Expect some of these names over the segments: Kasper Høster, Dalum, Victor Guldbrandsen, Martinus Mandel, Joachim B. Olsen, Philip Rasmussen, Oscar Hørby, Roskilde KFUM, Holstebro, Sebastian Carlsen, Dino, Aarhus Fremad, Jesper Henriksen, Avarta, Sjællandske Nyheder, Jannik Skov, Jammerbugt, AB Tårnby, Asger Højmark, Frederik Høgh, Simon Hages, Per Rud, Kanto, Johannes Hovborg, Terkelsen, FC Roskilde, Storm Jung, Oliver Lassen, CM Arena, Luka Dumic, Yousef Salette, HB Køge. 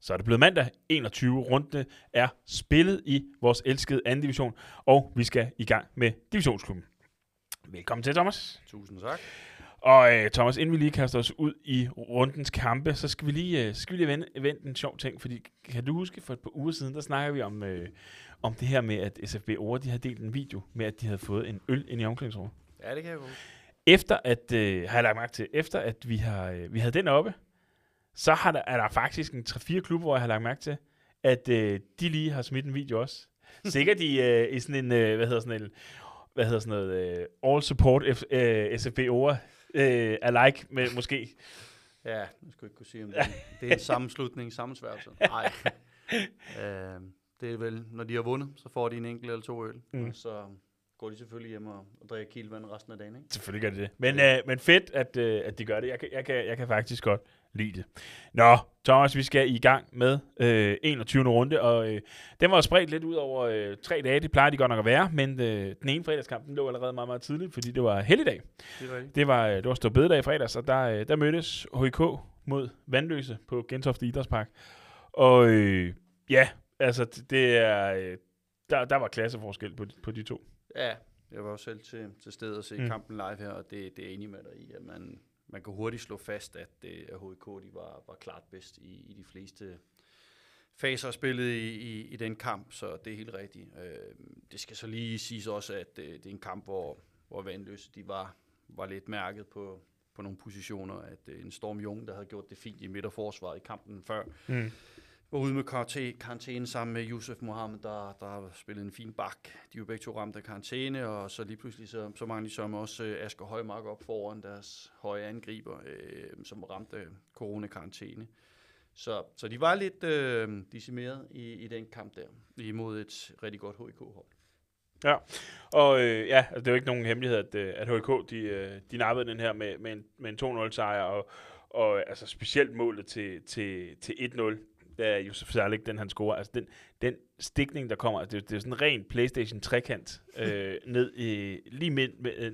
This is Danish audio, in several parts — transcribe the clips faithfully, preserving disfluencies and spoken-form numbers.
Så er det blevet mandag enogtyvende Rundene er spillet i vores elskede anden division, og vi skal i gang med divisionsklubben. Velkommen til, Thomas. Tusind tak. Og øh, Thomas, inden vi lige kaster os ud i rundens kampe, så skal vi lige, øh, skal vi lige vende, vende en sjov ting, fordi kan du huske, for et par uger siden, der snakkede vi om, øh, om det her med, at S F B Aare, de havde delt en video med, at de havde fået en øl ind i omklædningsrummet. Ja, det kan jeg huske. Efter at, øh, har jeg lagt mærke til, efter at vi, har, øh, vi havde den oppe, så har der, er der faktisk en tre fire klubber, hvor jeg har lagt mærke til, at øh, de lige har smidt en video også. Sikkert i, øh, i sådan en, øh, hvad hedder sådan en, hvad hedder sådan noget, øh, all support F, øh, S F B Aare, Øh, alike med, måske. Ja, jeg skulle ikke kunne sige, om det, det er en sammenslutning, sammensværgelse. Nej. øh, det er vel, når de har vundet, så får de en enkelt eller to øl, mm. og så går de selvfølgelig hjem og, og drikker kildvand resten af dagen, ikke? Selvfølgelig gør de det. Men, ja. øh, men fedt, at, øh, at de gør det. Jeg kan, jeg, kan, jeg kan faktisk godt lide det. Nå, Thomas, vi skal i gang med øh, enogtyvende runde, og øh, den var spredt lidt ud over øh, tre dage. Det plejer de godt nok at være, men øh, den ene fredagskamp, den lå allerede meget, meget tidligt, fordi det var helligdag. Det var, det var, øh, det var stor bededag i fredags, og der, øh, der mødtes H I K mod Vanløse på Gentofte Idrætspark. Og øh, ja, altså, det er, øh, der, der var klasseforskel på, på de to. Ja, jeg var også selv til, til stede og se mm. kampen live her, og det, det er enig med dig i, at man... Man kan hurtigt slå fast, at, at H I K de var, var klart bedst i, i de fleste faser spillet i, i, i den kamp, så det er helt rigtigt. Øh, det skal så lige siges også, at det er en kamp, hvor, hvor Vanløse de var, var lidt mærket på, på nogle positioner, at en Storm Jung, der havde gjort det fint i midterforsvaret i kampen før, mm. var ude med karantæne sammen med Yousef Mohamed, der, der spillede en fin bak. De var begge to ramt af karantæne, og så lige pludselig så, så mange som også øh, Asger Højmark op foran deres høje angriber, øh, som var ramt af coronakarantæne. Så, så de var lidt øh, decimeret i, i den kamp der, imod et rigtig godt H I K-hold. Ja, og øh, ja, altså, det er jo ikke nogen hemmelighed, at, at H I K de, de nappede den her med, med en, med en to nul sejr, og, og altså specielt målet til, til, til et nul. Da Yousef Salette, den han scorer, altså den, den stikning, der kommer, altså det, det er sådan en ren PlayStation-trekant, øh, ned i, lige, midt,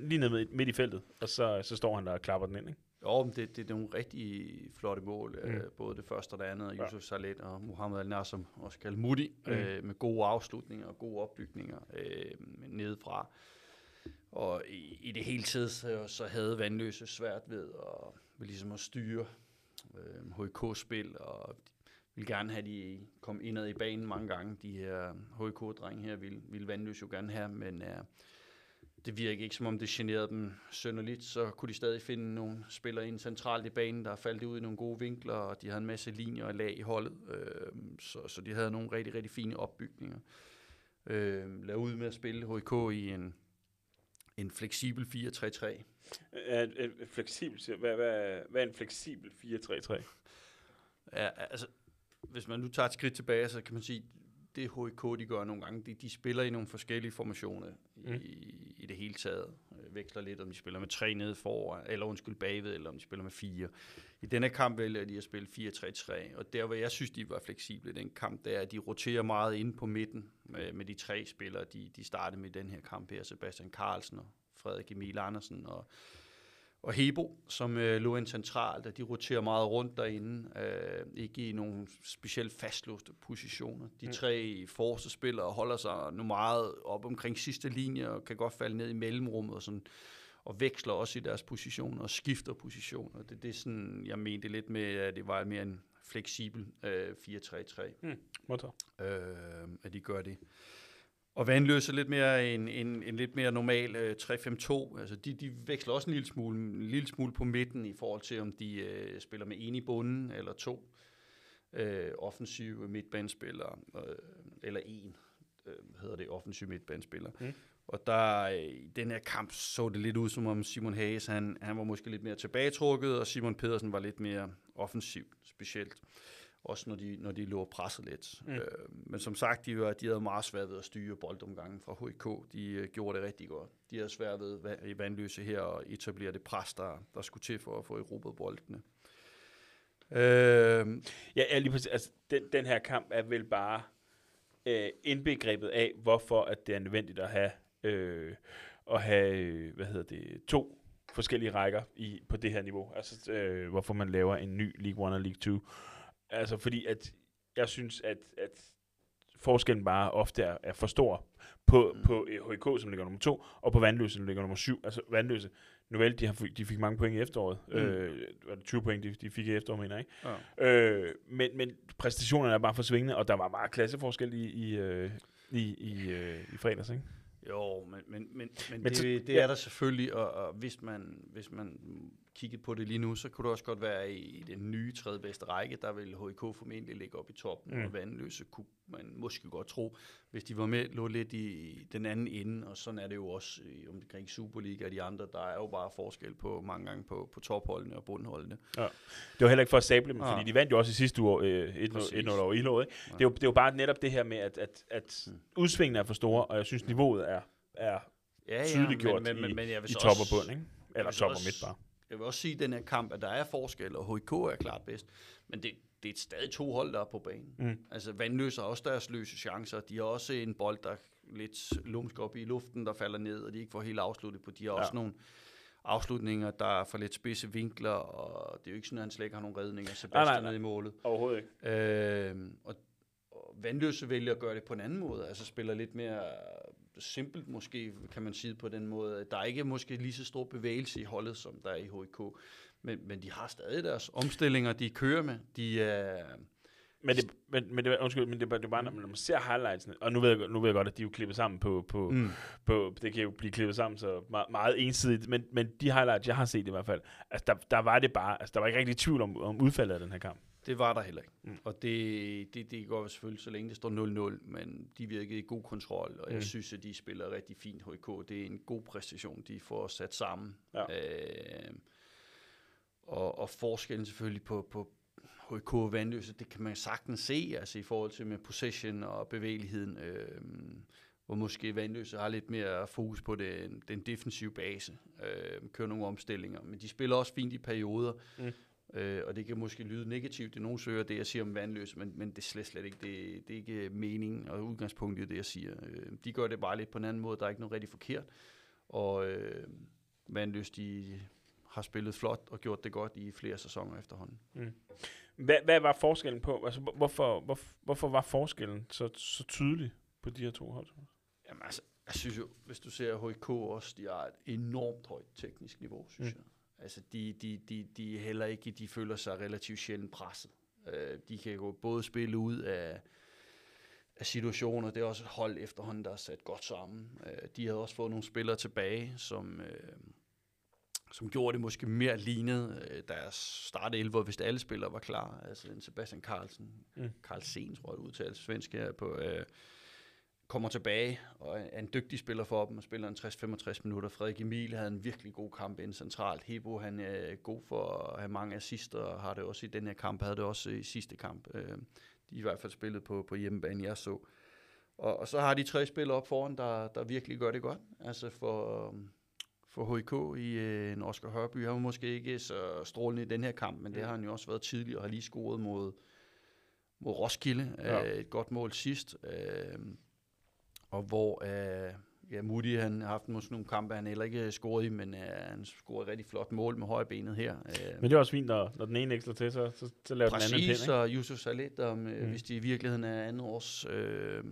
lige ned midt i feltet, og så, så står han der og klapper den ind, ikke? Jo, men det, det er nogle rigtig flotte mål, mm. øh, både det første og det andet, Yousef ja. Salette og Mohamed Al-Nassr, også kaldt Mutti, mm. øh, med gode afslutninger og gode opbygninger øh, nedefra. Og i, i det hele taget, så, så havde Vanløse svært ved at, ved ligesom at styre øh, H I K-spil, og ville gerne have, de kom indad i banen mange gange. De her H I K-drenge her ville, ville Vanløse jo gerne have, men uh, det virkede ikke, som om det generede dem synderligt. Så kunne de stadig finde nogle spillere ind centralt i banen, der faldt ud i nogle gode vinkler, og de havde en masse linjer og lag i holdet. Uh, så, så de havde nogle rigtig, rigtig fine opbygninger. Uh, lagde ud med at spille H I K i en, en fleksibel fire tre tre. Uh, fleksibel, hvad, hvad, hvad er en fleksibel fire tre tre? Ja, altså... Hvis man nu tager et skridt tilbage, så kan man sige, det H I K, de gør nogle gange, de, de spiller i nogle forskellige formationer i, mm. i det hele taget. Veksler lidt, om de spiller med tre nede foran, eller undskyld bagved, eller om de spiller med fire. I denne kamp vælger de at spille fire tre tre, og der, hvor jeg synes, de var fleksible i den kamp, det er, at de roterer meget inde på midten med, med de tre spillere, de, de startede med den her kamp her, Sebastian Carlsen og Frederik Emil Andersen og... Og Hebo, som øh, lå ind centralt, og de roterer meget rundt derinde, øh, ikke i nogle specielt fastlåste positioner. De mm. tre forsvarsspillere holder sig nu meget op omkring sidste linje, og kan godt falde ned i mellemrummet, og, sådan, og veksler også i deres positioner, og skifter positioner. Det, det er sådan, jeg mente lidt med, at det var mere en fleksibel øh, fire tre tre, mm. øh, at de gør det. Og Vanløse lidt mere en, en, en lidt mere normal øh, tre fem to. Altså de, de veksler også en lille smule, en lille smule på midten i forhold til, om de øh, spiller med en i bunden eller to øh, offensive midtbanespillere, øh, eller en, øh, hedder det, offensive midtbanespillere. Mm. Og der øh, i den her kamp så det lidt ud, som om Simon Hages, han, han var måske lidt mere tilbagetrukket, og Simon Pedersen var lidt mere offensiv, specielt. Også når de, når de lå presset lidt. Mm. Øh, men som sagt, de, var, de havde meget svært ved at styre boldomgangen fra H I K. De øh, gjorde det rigtig godt. De havde svært ved va- i Vanløse her og etablere det pres, der, der skulle til for at få erobret boldene. Øh, ja, lige præcis. Altså, den, den her kamp er vel bare øh, indbegrebet af, hvorfor at det er nødvendigt at have, øh, at have hvad hedder det, to forskellige rækker i, på det her niveau. Altså, øh, hvorfor man laver en ny League One og League Two. Altså fordi, at jeg synes, at, at forskellen bare ofte er, er for stor på, mm. på H I K, som ligger nummer to, og på Vanløse, som ligger nummer syv. Altså Vanløse, nu vel, de, har, de fik mange point i efteråret. Mm. Øh, tyve point, de, de fik i efteråret, mener jeg, ikke? Ja. Øh, men, men præstationerne er bare for svingende, og der var meget klasseforskel i, i, i, i, i fredags, ikke? Jo, men, men, men, men, men det, det ja. er der selvfølgelig, og, og hvis, man, hvis man kiggede på det lige nu, så kunne det også godt være i den nye tredje bedste række, der vil H I K formentlig ligge op i toppen, mm. og Vanløse kunne man måske godt tro, hvis de var med, lå lidt i den anden ende, og sådan er det jo også i, omkring Superliga og de andre, der er jo bare forskel på mange gange på, på topholdene og bundholdene. Ja. Det var heller ikke for at sable dem, ja. fordi de vandt jo også i sidste uge øh, et nul over Hillerød. Ja. Det, det er jo bare netop det her med, at, at, at mm. udsvingene er for store, og jeg synes, niveauet er, er ja, ja, tydeliggjort men, men, men, men, i, i top og bund, ikke? Eller top og midt bare. Jeg vil også sige, at den her kamp, at der er forskel, og H I K er klart bedst, men det, det er stadig to hold, der er på banen. Mm. Altså, Vanløse har også deres løse chancer. De har også en bold, der lidt lumsk op i luften, der falder ned, og de ikke får helt afsluttet på. De har ja. også nogle afslutninger, der er for lidt spidse vinkler, og det er jo ikke sådan, at han slet ikke har nogen redninger. Sebastian nej, nej, nej. i målet. Overhovedet ikke. Øh, og, og Vanløse vælger at gøre det på en anden måde. Altså, spiller lidt mere simpelt måske, kan man sige på den måde. Der er ikke måske lige så stor bevægelse i holdet, som der er i H I K. Men, men de har stadig deres omstillinger, de kører med. De er... Men det, men, men det, undskyld, men det, det er bare, når man ser highlightsene, og nu ved jeg, nu ved jeg godt, at de er jo klippet sammen på, på, mm. på, det kan jo blive klippet sammen så meget, meget ensidigt, men, men de highlights, jeg har set i hvert fald, altså der, der var det bare, altså der var ikke rigtig tvivl om, om udfaldet af den her kamp. Det var der heller ikke, mm. og det, det, det går selvfølgelig, så længe det står nul nul, men de virkede i god kontrol, og mm. jeg synes, at de spiller rigtig fint H I K. Det er en god præstation, de får sat sammen. Ja. Øh, og, og forskellen selvfølgelig på, på H I K og Vanløse, det kan man sagtens se, altså i forhold til med possession og bevægeligheden, øh, hvor måske Vanløse har lidt mere fokus på den, den defensive base, øh, kører nogle omstillinger, men de spiller også fint i perioder, mm. øh, og det kan måske lyde negativt, det er nogen søger det, jeg siger om Vanløse, men, men det er slet, slet ikke, det, det er ikke meningen og udgangspunktet i det, jeg siger. Øh, de gør det bare lidt på en anden måde, der er ikke noget rigtig forkert, og øh, Vanløse, de har spillet flot og gjort det godt i flere sæsoner efterhånden. Mm. Hvad, hvad var forskellen på? Altså, hvorfor, hvor, hvorfor var forskellen så, så tydelig på de her to hold? Jamen altså, jeg synes jo, hvis du ser H I K også, de har et enormt højt teknisk niveau, synes mm. jeg. Altså, de, de, de, de heller ikke, de føler sig relativt sjældent presset. Uh, de kan jo både spille ud af, af situationer, det er også et hold efterhånden, der er sat godt sammen. Uh, de havde også fået nogle spillere tilbage, som... Uh, som gjorde det måske mere lignet øh, deres startelver, hvis alle spillere var klar. Altså en Sebastian Carlsen, mm. Carlsen, tror jeg, udtales svensk her på, øh, kommer tilbage og er en dygtig spiller for dem, og spiller en tres til femogtres minutter. Frederik Emil havde en virkelig god kamp ind centralt. Hebo, han er god for at have mange assister, og har det også i den her kamp, havde det også i sidste kamp. Øh, de i hvert fald spillet på, på hjemmebane, jeg så. Og, og så har de tre spillere op foran, der, der virkelig gør det godt. Altså for... for H I K i øh, en Oscar Hørby. Han var måske ikke så strålende i den her kamp, men det har han jo også været tidligere, og har lige scoret mod, mod Roskilde. Ja. Øh, et godt mål sidst. Øh, og hvor øh, ja, Moody, han har haft måske nogle kampe, han heller ikke scoret i, men øh, han scorede et rigtig flot mål med højbenet her. Øh. Men det er også fint, når, når den ene ekstra til, så, så, så laver præcis, den anden pind. Præcis, og Yousef Salette, om, mm. hvis de i virkeligheden er andet års øh,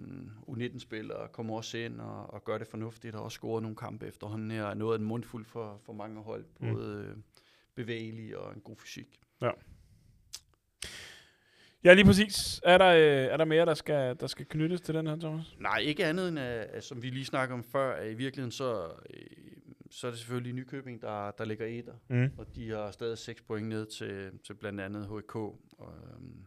U nitten-spillere, kommer også ind og, og gør det fornuftigt, og også scoret nogle kampe efterhånden her, og noget af en mundfuld for, for mange hold, både mm. bevægelig og en god fysik. Ja. Ja, lige præcis. Er der, er der mere, der skal, der skal knyttes til den her, Thomas? Nej, ikke andet end, at, som vi lige snakkede om før, at i virkeligheden, så, så er det selvfølgelig Nykøbing, der, der ligger etter, mm. og de har stadig seks point ned til, til blandt andet H I K, og øhm,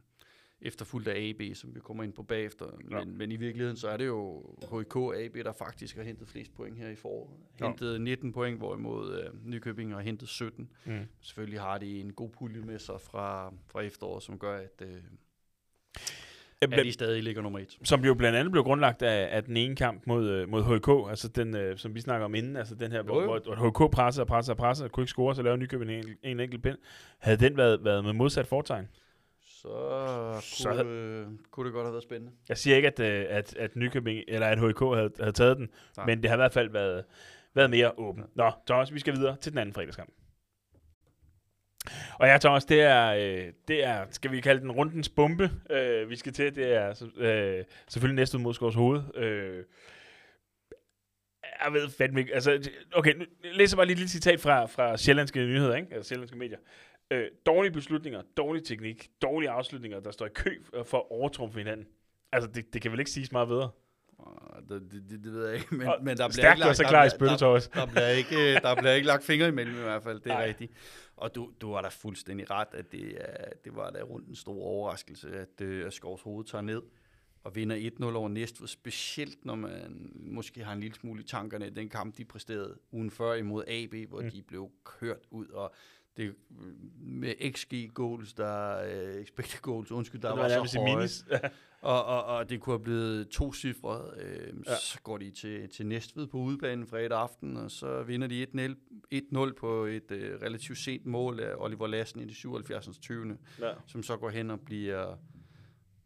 efterfulgt af A B, som vi kommer ind på bagefter. Ja. Men, men i virkeligheden, så er det jo H I K og A B, der faktisk har hentet flest point her i foråret. Hentet ja. nitten point, hvorimod øh, Nykøbing har hentet sytten. Mm. Selvfølgelig har de en god pulje med sig fra, fra efteråret, som gør, at... Øh, at de stadig ligger nummer et. Som jo blandt andet blev grundlagt af, af den ene kamp mod, mod H I K, altså den, øh, som vi snakker om inden, altså den her, jo, jo. hvor, hvor H I K presser og presser og presser, og kunne ikke score, så laver Nykøbing en, en enkelt pind. Havde den været, været med modsat fortegn? Så, så kunne, øh, kunne det godt have været spændende. Jeg siger ikke, at, at, at Nykøbing, eller at H I K havde, havde taget den, tak. Men det har i hvert fald været, været mere åbent. Ja. Nå, Thomas, vi skal videre til den anden fredagskamp. Og ja, Thomas, det er, øh, det er, skal vi kalde den rundens bombe, øh, vi skal til. Det er øh, selvfølgelig Næstved mod Skovshoved. Øh, jeg ved fandme ikke. Altså, okay, nu læser bare lige et lille citat fra, fra Sjællandske Nyheder, ikke? Altså, Sjællandske Medier. Øh, dårlige beslutninger, dårlig teknik, dårlige afslutninger, der står i kø for at overtrumfe hinanden. Altså, det, det kan vel ikke siges meget bedre. Det, det, det ved jeg ikke, men, men der, bliver ikke lagt, der, bliver, der, der bliver ikke der bliver ikke lagt fingre imellem i hvert fald, det er Ej. rigtigt. Og du, du har da fuldstændig ret, at det, er, det var da rundt en stor overraskelse, at, at Skovshoved tager ned og vinder et nul over Næstved, specielt når man måske har en lille smule i tankerne i den kamp, de præsterede ugen før imod A B, hvor mm. de blev kørt ud, og det med X G goals, der uh, expected goals, undskyld, der det var, var så høje, og, og, og det kunne have blevet to cifre, øh, ja. Så går de til, til Næstved på udebanen fredag aften, og så vinder de et nul på et øh, relativt sent mål af Oliver Lassen i det syvoghalvfjerds tyve Ja. Som så går hen og bliver,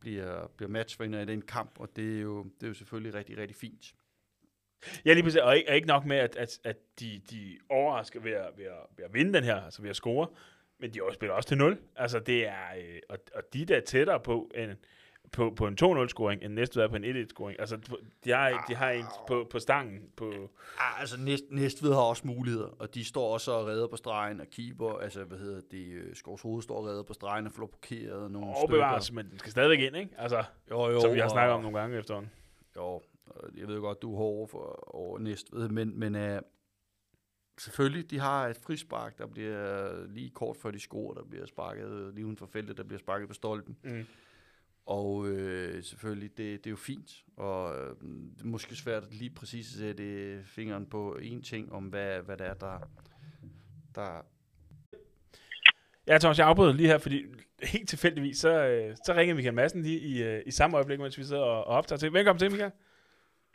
bliver, bliver matchvinder i den kamp, og det er jo, det er jo selvfølgelig rigtig, rigtig fint. Ja, lige præcis, og ikke, ikke nok med, at, at, at de, de overrasker ved at, ved, at, ved at vinde den her, altså ved at score, men de spiller også til nul. Altså det er, øh, og, og de der tættere på en, på, på en to nul scoring end Næstved er på en et et scoring Altså de har, de har en på, på stangen. På ja, altså Næst, Næstved har også muligheder, og de står også og redder på stregen og keeper, altså hvad hedder det, Skovshoved står og redder på stregen og får blokeret nogle og stykker. Bevares, men den skal stadigvæk ind, ikke? Altså, jo, jo, som vi har snakket om nogle gange efterhånden. Jo, jeg ved godt, du er hård for, over Næstved, men, men uh, selvfølgelig, de har et frispark, der bliver lige kort før de scorer, der bliver sparket lige uden for feltet, der bliver sparket på stolpen. Mm. Og uh, selvfølgelig, det, det er jo fint, og uh, det er måske svært at lige præcis at sætte fingeren på en ting, om hvad, hvad det er, der... der Ja, Thomas, jeg afbryder lige her, fordi helt tilfældigvis, så, så ringer Michael Madsen lige i, i samme øjeblik, mens vi sidder og, og optager til. Velkommen til, Michael.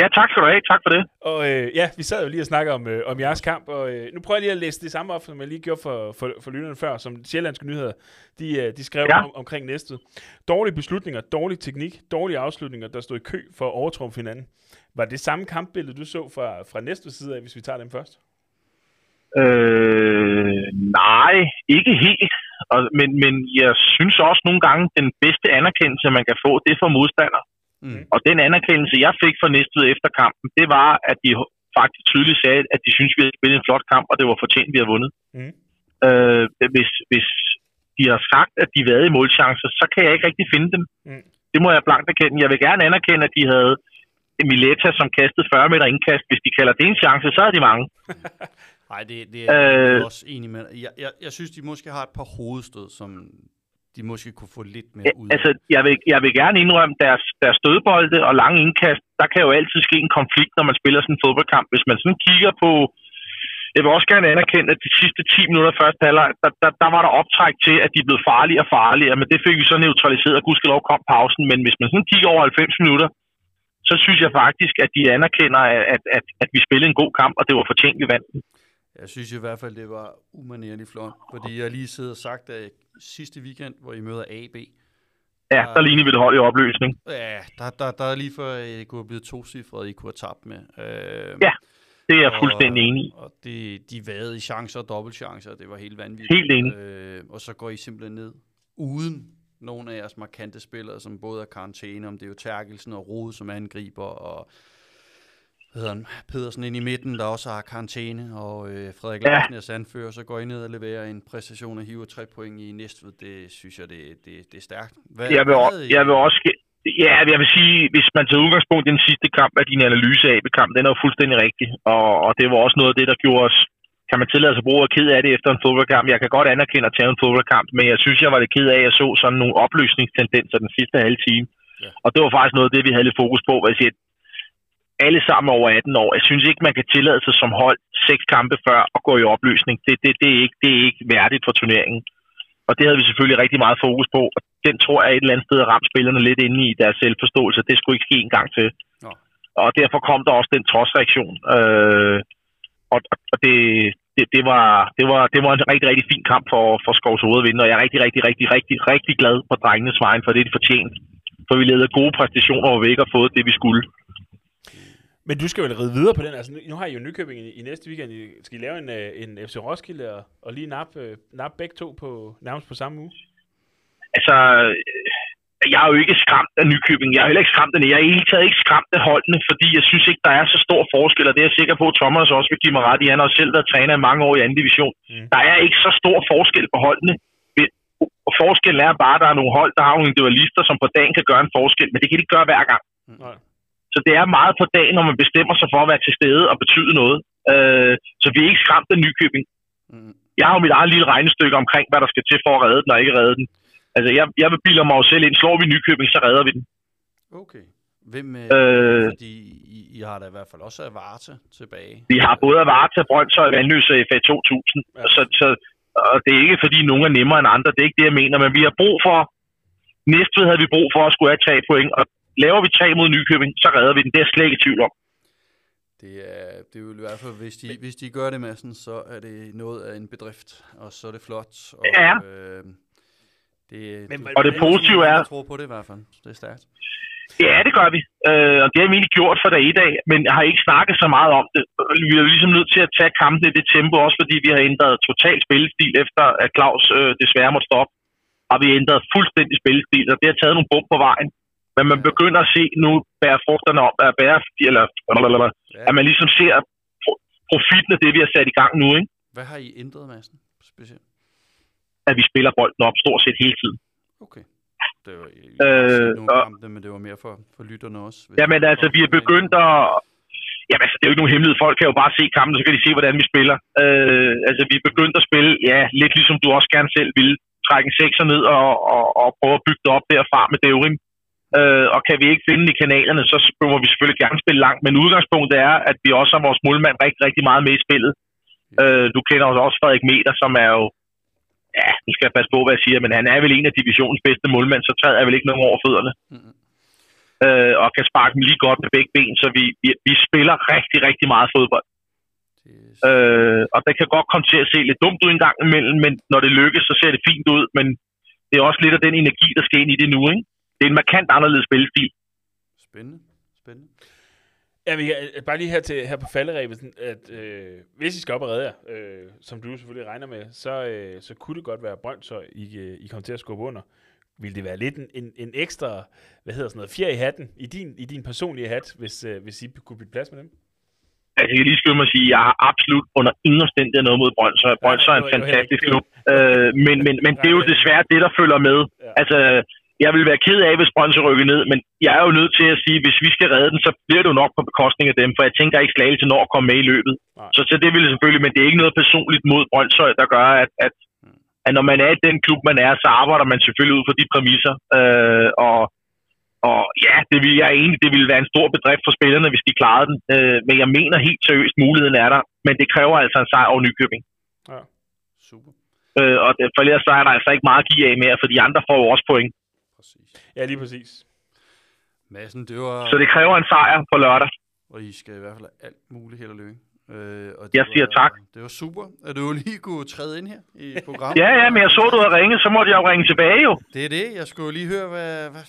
Ja, tak skal du have. Tak for det. Og øh, ja, vi sad jo lige og snakkede om, øh, om jeres kamp, og øh, nu prøver jeg lige at læse det samme op, som jeg lige gjorde for, for, for lytterne før, som Sjællandske Nyheder, de, øh, de skrev ja. om, omkring Næstved. Dårlige beslutninger, dårlig teknik, dårlige afslutninger, der stod i kø for at overtrumfe hinanden. Var det samme kampbillede, du så fra, fra Næstveds side af, hvis vi tager dem først? Øh, nej, ikke helt. Og, men, men jeg synes også nogle gange, den bedste anerkendelse, man kan få, det er fra modstandere. Mm. Og den anerkendelse, jeg fik fra Næstved efter kampen, det var, at de faktisk tydeligt sagde, at de synes, vi havde spillet en flot kamp, og det var fortjent, vi havde vundet. Mm. Øh, hvis, hvis de har sagt, at de havde i målchancer, så kan jeg ikke rigtig finde dem. Mm. Det må jeg blankt erkende. Jeg vil gerne anerkende, at de havde Mileta, som kastede fyrre meter indkast. Hvis de kalder det en chance, så er de mange. Nej, det, det er øh, også enig med. Jeg, jeg, jeg synes, de måske har et par hovedstød, som de måske kunne få lidt mere ud af. Altså, jeg vil, jeg vil gerne indrømme, deres, deres stødbolde og lange indkast, der kan jo altid ske en konflikt, når man spiller sådan en fodboldkamp. Hvis man sådan kigger på... Jeg vil også gerne anerkende, at de sidste ti minutter første halvleg, der, der, der var der optræk til, at de blev farligere og farligere, men det fik vi så neutraliseret, og gudskelov kom pausen. Men hvis man sådan kigger over halvfems minutter, så synes jeg faktisk, at de anerkender, at, at, at, at vi spillede en god kamp, og det var fortjent, vi vandt. Jeg synes i hvert fald, det var umanerligt flot, fordi jeg lige sidder og sagt, at sidste weekend, hvor I møder A B... Ja, der, der lignede vi det hold i opløsning. Ja, der, der, der er lige før, at I kunne have blevet tocifret, I kunne have tabt med. Øh, ja, det er jeg og, fuldstændig enig i. Og det, de vade i chancer og dobbeltchancer, det var helt vanvittigt. Helt enig. Øh, og så går I simpelthen ned uden nogle af jeres markante spillere, som både er karantæne, om det er jo Terkelsen og Rode, som angriber, og... Pedersen ind i midten, der også har karantæne, og øh, Frederik Larsen er sandfører, så går I ned og leverer en præstation og hiver tre point i Næstved. Det synes jeg, det, det, det er stærkt. Hvad, jeg, vil o- hvad, jeg vil også... Ja, jeg vil sige, hvis man tager udgangspunkt i den sidste kamp, at din analyse af A B-kamp, den er jo fuldstændig rigtig, og, og det var også noget af det, der gjorde os... Kan man tillade sig at bruge at ked af det efter en fodboldkamp? Jeg kan godt anerkende at tage en fodboldkamp, men jeg synes, jeg var lidt ked af, at jeg så sådan nogle opløsningstendenser den sidste halve time. Ja. Og det var faktisk noget af det, vi havde lidt fokus på, hvor jeg siger, alle sammen over atten år. Jeg synes ikke, man kan tillade sig som hold seks kampe før og gå i opløsning. Det, det, det, er ikke, det er ikke værdigt for turneringen. Og det havde vi selvfølgelig rigtig meget fokus på. Og den tror jeg et eller andet sted har ramt spillerne lidt inde i deres selvforståelse. Det skulle ikke ske en gang til. Nå. Og derfor kom der også den trodsreaktion. Øh, og og det, det, det, var, det, var, det var en rigtig, rigtig fin kamp for, for Skovshoved at vinde. Og jeg er rigtig, rigtig, rigtig, rigtig, rigtig glad på drengenes vejen for det, de fortjente. For vi lavede gode præstationer og vi ikke har fået det, vi skulle. Men du skal jo ride videre på den. Altså, nu har I jo Nykøbing i, i næste weekend. I skal I lave en, en F C Roskilde og, og lige nappe nap begge to på, nærmest på samme uge? Altså, jeg er jo ikke skræmt af Nykøbing. Jeg er heller ikke skræmt af det. Jeg er helt taget ikke skræmt af holdene, fordi jeg synes ikke, der er så stor forskel. Og det er jeg sikker på, at Thomas også vil give mig ret i. Han har selv været træner i mange år i anden division. Mm. Der er ikke så stor forskel på holdene. Og forskellen er bare, at der er nogle hold, der har nogle individualister, som på dagen kan gøre en forskel. Men det kan de gøre hver gang. Mm. Så det er meget på dagen, når man bestemmer sig for at være til stede og betyde noget. Øh, så vi er ikke skræmt af Nykøbing. Mm. Jeg har jo mit eget lille regnestykke omkring, hvad der skal til for at redde den og ikke redde den. Altså, jeg, jeg vil bilde mig selv ind. Slår vi Nykøbing, så redder vi den. Okay. Hvem, øh, fordi I, I har da i hvert fald også Avarta tilbage. Vi har både Avarta, Brøndshøj, Vanløse og F A to tusind. Ja. Så, så, og det er ikke, fordi nogen er nemmere end andre. Det er ikke det, jeg mener. Men vi har brug for... Næstved havde vi brug for at skulle have tre point. Og laver vi tre mod Nykøbing, så redder vi den. Det er slet ikke i tvivl om. Det er, det er jo i hvert fald, hvis de, hvis de gør det, Madsen, så er det noget af en bedrift. Og så er det flot. Og, ja. Øh, Det, men, det, og det, det positive er... Jeg tror på det i hvert fald. Det er stærkt. Ja, det gør vi. Øh, og det har vi egentlig gjort for dag i dag, men har ikke snakket så meget om det. Vi er jo ligesom nødt til at tage kampen i det tempo, også fordi vi har ændret total spillestil, efter at Claus øh, desværre måtte stoppe. Og vi har ændret fuldstændig spillestil, og det har taget nogle bum på vejen. Men man begynder at se nu bære frugterne om, at, bære, eller, ja. At man ligesom ser profitten af det, vi har sat i gang nu. Ikke? Hvad har I ændret, Madsen, specielt? At vi spiller bolden op stort set hele tiden. Okay. Det var øh, nogle og, kampe, men det var mere for, for lytterne også. Jamen altså, vi er begyndt at... Jamen altså, det er jo ikke nogen hemmelighed. Folk kan jo bare se kampen, så kan de se, hvordan vi spiller. Øh, altså, vi er begyndt at spille, ja, lidt ligesom du også gerne selv ville. Trække en sekser ned og, og, og prøve at bygge det op derfra med Devrim. Øh, og kan vi ikke finde i kanalerne, så må vi selvfølgelig gerne spille langt. Men udgangspunktet er, at vi også har vores målmand rigtig, rigtig meget med i spillet. Øh, du kender også Frederik Meter, som er jo... Ja, nu skal jeg passe på, hvad jeg siger, men han er vel en af divisionens bedste målmænd, så træder jeg vel ikke nogen over fødderne. Mm. Øh, og kan sparke dem lige godt med begge ben, så vi, vi, vi spiller rigtig, rigtig meget fodbold. Yes. Øh, og det kan godt komme til at se lidt dumt ud en gang imellem, men når det lykkes, så ser det fint ud, men det er også lidt af den energi, der skal ind i det nu, ikke? Det er en markant anderledes spillestil. Spændende, spændende. Ja, men jeg, bare lige her, til, her på falderæbelsen, at øh, hvis I skal op og redde jer, øh, som du selvfølgelig regner med, så, øh, så kunne det godt være Brøndshøj, I, øh, I kom til at skubbe under. Vil det være lidt en, en ekstra, hvad hedder sådan noget, fjer i hatten, i din, i din personlige hat, hvis, øh, hvis I kunne blive plads med dem? Altså, jeg kan lige skynde mig at sige, at jeg har absolut under ingen omstændighed noget mod Brøndshøj. Brøndshøj er en fantastisk klub, øh, men, men, men det er jo desværre det, der følger med. Altså... Jeg vil være ked af, hvis Brøndshøj rykker ned, men jeg er jo nødt til at sige, at hvis vi skal redde den, så bliver det jo nok på bekostning af dem, for jeg tænker ikke Slagelse når at komme med i løbet. Nej. Så det vil selvfølgelig, men det er ikke noget personligt mod Brøndshøj, der gør, at, at, at når man er i den klub, man er, så arbejder man selvfølgelig ud fra de præmisser. Øh, og, og ja, det vil, jeg er enig, det ville være en stor bedrift for spillerne, hvis de klarede den. Øh, men jeg mener helt seriøst, muligheden er der, men det kræver altså en sejr over Nykøbing. Ja, super. Øh, og for ellers så er der altså ikke meget at give af mere, for de andre får jo også point. Præcis. Ja, lige præcis. Madsen, det var... Så det kræver en sejr på lørdag. Og I skal i hvert fald have alt muligt held og lykke. Øh, og jeg siger var, tak. Det var super, at du lige kunne træde ind her i programmet. ja, ja, men jeg så, du havde ringet, så måtte jeg jo ringe tilbage jo. Det er det. Jeg skulle lige høre, hvad... hvad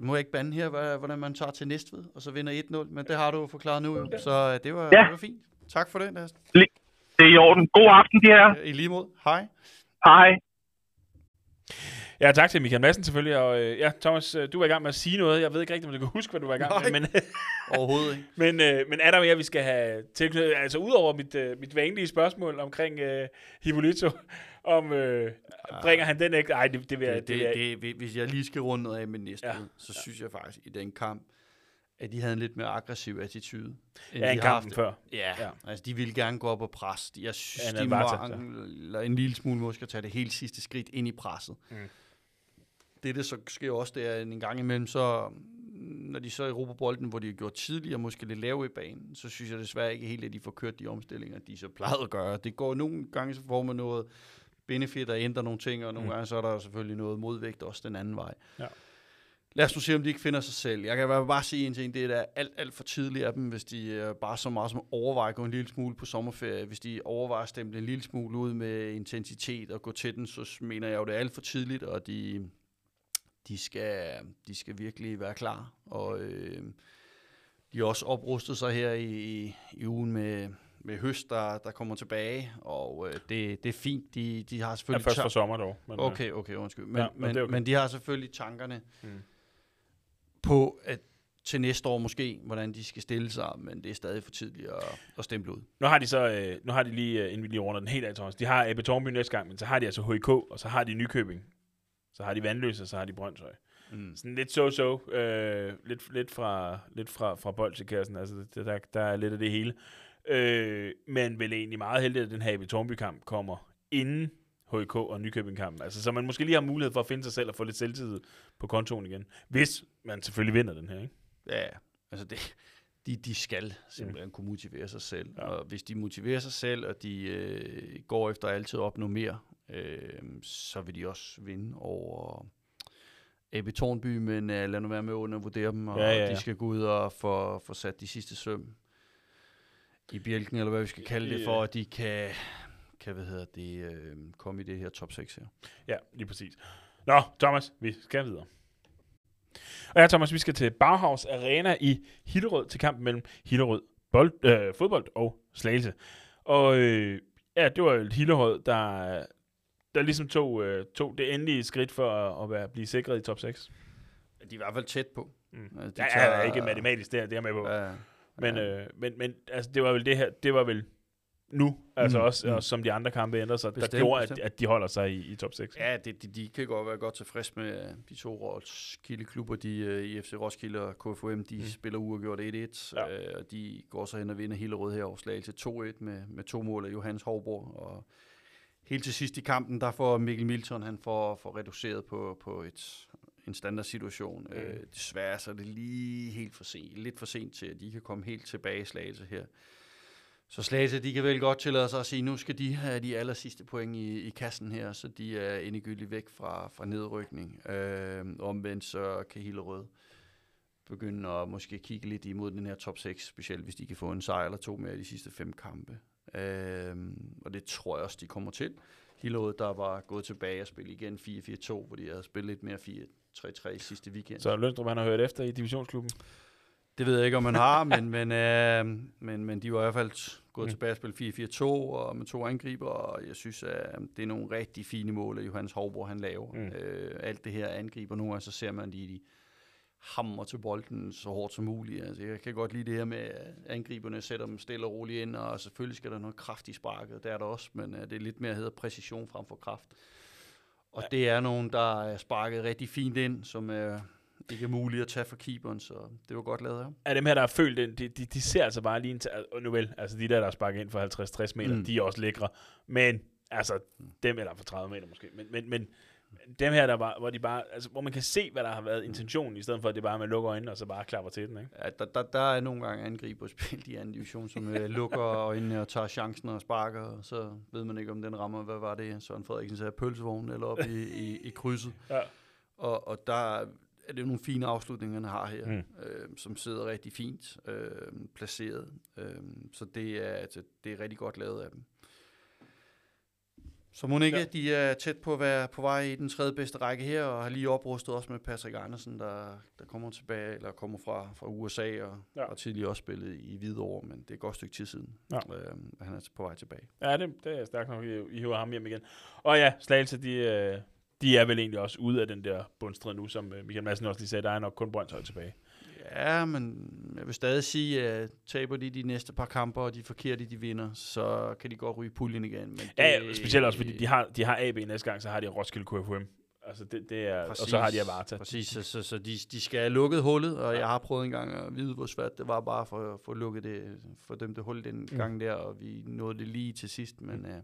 må jeg ikke bande her, hvad, hvordan man tager til Næstved, og så vinder et nul. Men det har du forklaret nu jo. Så det var, ja. Det var fint. Tak for det, Madsen. Det er i orden. God aften, de her. I lige måde. Hej. Hej. Ja, tak til Michael Madsen selvfølgelig, og øh, ja, Thomas, øh, du var i gang med at sige noget. Jeg ved ikke rigtigt, om du kan huske, hvad du var i gang Nej. med. Men, overhovedet ikke. Men, øh, men er der mere, vi skal have tilknyttet, altså udover mit, øh, mit vanlige spørgsmål omkring øh, Hippolyto, om øh, ja. bringer han den ikke? Ej, det, det vil jeg, det, det, det, jeg det, Hvis jeg lige skal runde noget af med næste, ja. så ja. synes jeg faktisk, i den kamp, at de havde en lidt mere aggressiv attitude. End ja, en kampen før. Ja, ja, altså de ville gerne gå op og presse. Jeg synes, ja, de mangler en lille smule måske at tage det helt sidste skridt ind i presset. Mm. Det, der så sker også, det er en gang imellem, så når de så erobrer bolden, hvor de har gjort tidligere, måske lidt lave i banen, så synes jeg desværre ikke helt, at de får kørt de omstillinger, de så plejede at gøre. Det går nogle gange, så får man noget benefit og ændrer nogle ting, og nogle mm. gange så er der selvfølgelig noget modvægt også den anden vej. Ja. Lad os nu se, om de ikke finder sig selv. Jeg kan bare sige en ting, det er da alt, alt for tidligt af dem, hvis de bare så meget som overvejer at gå en lille smule på sommerferie. Hvis de overvejer at stemme en lille smule ud med intensitet og gå til den, så mener jeg jo, det er alt for tidligt, og de... De skal, de skal virkelig være klar, og øh, de har også oprustet sig her i, i ugen med, med høst, der, der kommer tilbage, og øh, det, det er fint. De, de har selvfølgelig... Ja, først for sommer dog. Men, okay, okay, undskyld. Men, ja, men, okay. men de har selvfølgelig tankerne mm. på, at til næste år måske, hvordan de skal stille sig, men det er stadig for tidligt at, at stemple ud. Nu har de så, øh, nu har de lige, inden vi lige runder den helt af, de har A B Tårnby næste gang, men så har de altså H I K, og så har de Nykøbing, så har de Vanløse, og så har de Brøndshøj. Mm. Sådan lidt so-so, øh, lidt, lidt fra, lidt fra, fra bold til kassen, altså det, der, der er lidt af det hele. Øh, men vel egentlig meget heldigt, at den her A B Tårnby-kamp kommer inden H I K og Nykøbing-kampen. Altså, så man måske lige har mulighed for at finde sig selv og få lidt selvtid på kontoen igen, hvis man selvfølgelig vinder den her, ikke? Ja, altså det, de, de skal simpelthen mm. kunne motivere sig selv, ja. Og hvis de motiverer sig selv, og de øh, går efter at altid opnå mere, øh, så vil de også vinde over A B Tårnby, men øh, lad nu være med at undervurdere dem, og ja, ja, ja. de skal gå ud og få, få sat de sidste søm i bjælken, eller hvad vi skal kalde det, for at de kan, kan hvad hedder det, øh, komme i det her top seks her. Ja, lige præcis. Nå, Thomas, vi skal videre. Og ja, Thomas, vi skal til Aarhus Arena i Hillerød til kampen mellem Hillerød bold, øh, fodbold og Slagelse. Og øh, ja, det var Hillerød, der, der ligesom tog, øh, tog det endelige skridt for at, at være, blive sikret i top seks. De er i hvert fald tæt på. Mm. Altså, ja, tager, ja, ikke matematisk, det er jeg med på. Ja, ja. Men, øh, men, men altså, det var vel det her, det var vel nu, altså mm, også, mm. også som de andre kampe ændrer sig, bestemt, der gjorde, at, at de holder sig i, i top seks. Ja, det, de, de kan godt være godt tilfreds med de to Roskilde-klubber, de i F C Roskilde og K F U M, de mm. spiller uafgjort et et, ja. øh, og de går så hen og vinder Hillerød her over Slagelse til to et med, med to mål af Johannes Hovborg, og helt til sidst i kampen, der får Mikkel Milton, han får, får reduceret på, på et, en standardsituation. Mm. Øh, desværre så er det lige helt for sent, lidt for sent til, at de kan komme helt tilbage i Slagelse her. Så Slagelse, de kan vel godt tillade sig at sige, nu skal de have de aller sidste point i, i kassen her, så de er endegyldigt væk fra, fra nedrykning. Øh, omvendt så kan Hillerød begynde at måske kigge lidt imod den her top seks, specielt hvis de kan få en sejr eller to mere i de sidste fem kampe. Øh, og det tror jeg også, de kommer til. Hillerød, der var gået tilbage og spille igen fire fire to, hvor de havde spillet lidt mere fire tre tre sidste weekend. Så Lønstrup, han har hørt efter i divisionsklubben? Det ved jeg ikke, om man har, men, men, øh, men, men de var i hvert fald gået mm. tilbage og spille fire fire to og med to angriber, og jeg synes, at det er nogle rigtig fine mål, at Johannes Hovborg han laver. Mm. Øh, alt det her angriber nu, og så ser man, at de, de hammer til bolden så hårdt som muligt. Altså, jeg kan godt lide det her med, at angriberne sætter dem stille og roligt ind, og selvfølgelig skal der noget kraft i sparket, det er der også, men øh, det er lidt mere hedder præcision frem for kraft. Og ja. Det er nogen, der er sparket rigtig fint ind, som... Øh, det er muligt at tage for keeperen, så det var godt lavet af. Ja, dem her, der er følt ind, de, de, de ser altså bare lige en... Og nu vel, altså de der, der er sparket ind for halvtreds til tres meter, mm. de er også lækre. Men altså, dem eller for tredive meter måske. Men, men, men dem her, der var, hvor, de bare, altså, hvor man kan se, hvad der har været intentionen, i stedet for, at det bare man lukker øjnene og så bare klapper til den. Ikke? Ja, der, der, der er nogle gange angreb på spil i anden division, som lukker øjnene og tager chancen og sparker, og så ved man ikke, om den rammer, hvad var det, Søren Frederiksen sagde, pølsevognen eller op i, i, i krydset. Ja. Og, og der... er det nogle fine afslutninger, han har her, mm. øh, som sidder rigtig fint øh, placeret. Øh, så det er, altså, det er rigtig godt lavet af dem. Så Monika, ja. De er tæt på at være på vej i den tredje bedste række her, og har lige oprustet også med Patrick Andersen, der, der kommer tilbage, eller kommer fra, fra U S A, og har ja. tidligere også spillet i Hvidovre, men det er et godt stykke tid siden, ja. øh, at han er på vej tilbage. Ja, det, det er stærkt nok, I hiver ham hjem igen. Og ja, Slagelse, de... Øh De er vel egentlig også ude af den der bundstrid nu, som Michael Madsen også lige sagde, der er nok kun Brøndshøj tilbage. Ja, men jeg vil stadig sige, at taber de de næste par kamper, og de forkerte, de vinder, så kan de godt ryge puljen igen. Men ja, det, specielt også, fordi de har, de har A B næste gang, så har de Roskilde K F U M. Altså det, det er, præcis, og så har de Avarta. Præcis, så, så, så de, de skal have lukket hullet, og ja. jeg har prøvet en gang at vide, hvor svært det var bare for at få lukket det, for dem det hul den mm. gang der, og vi nåede det lige til sidst, men mm. øh, det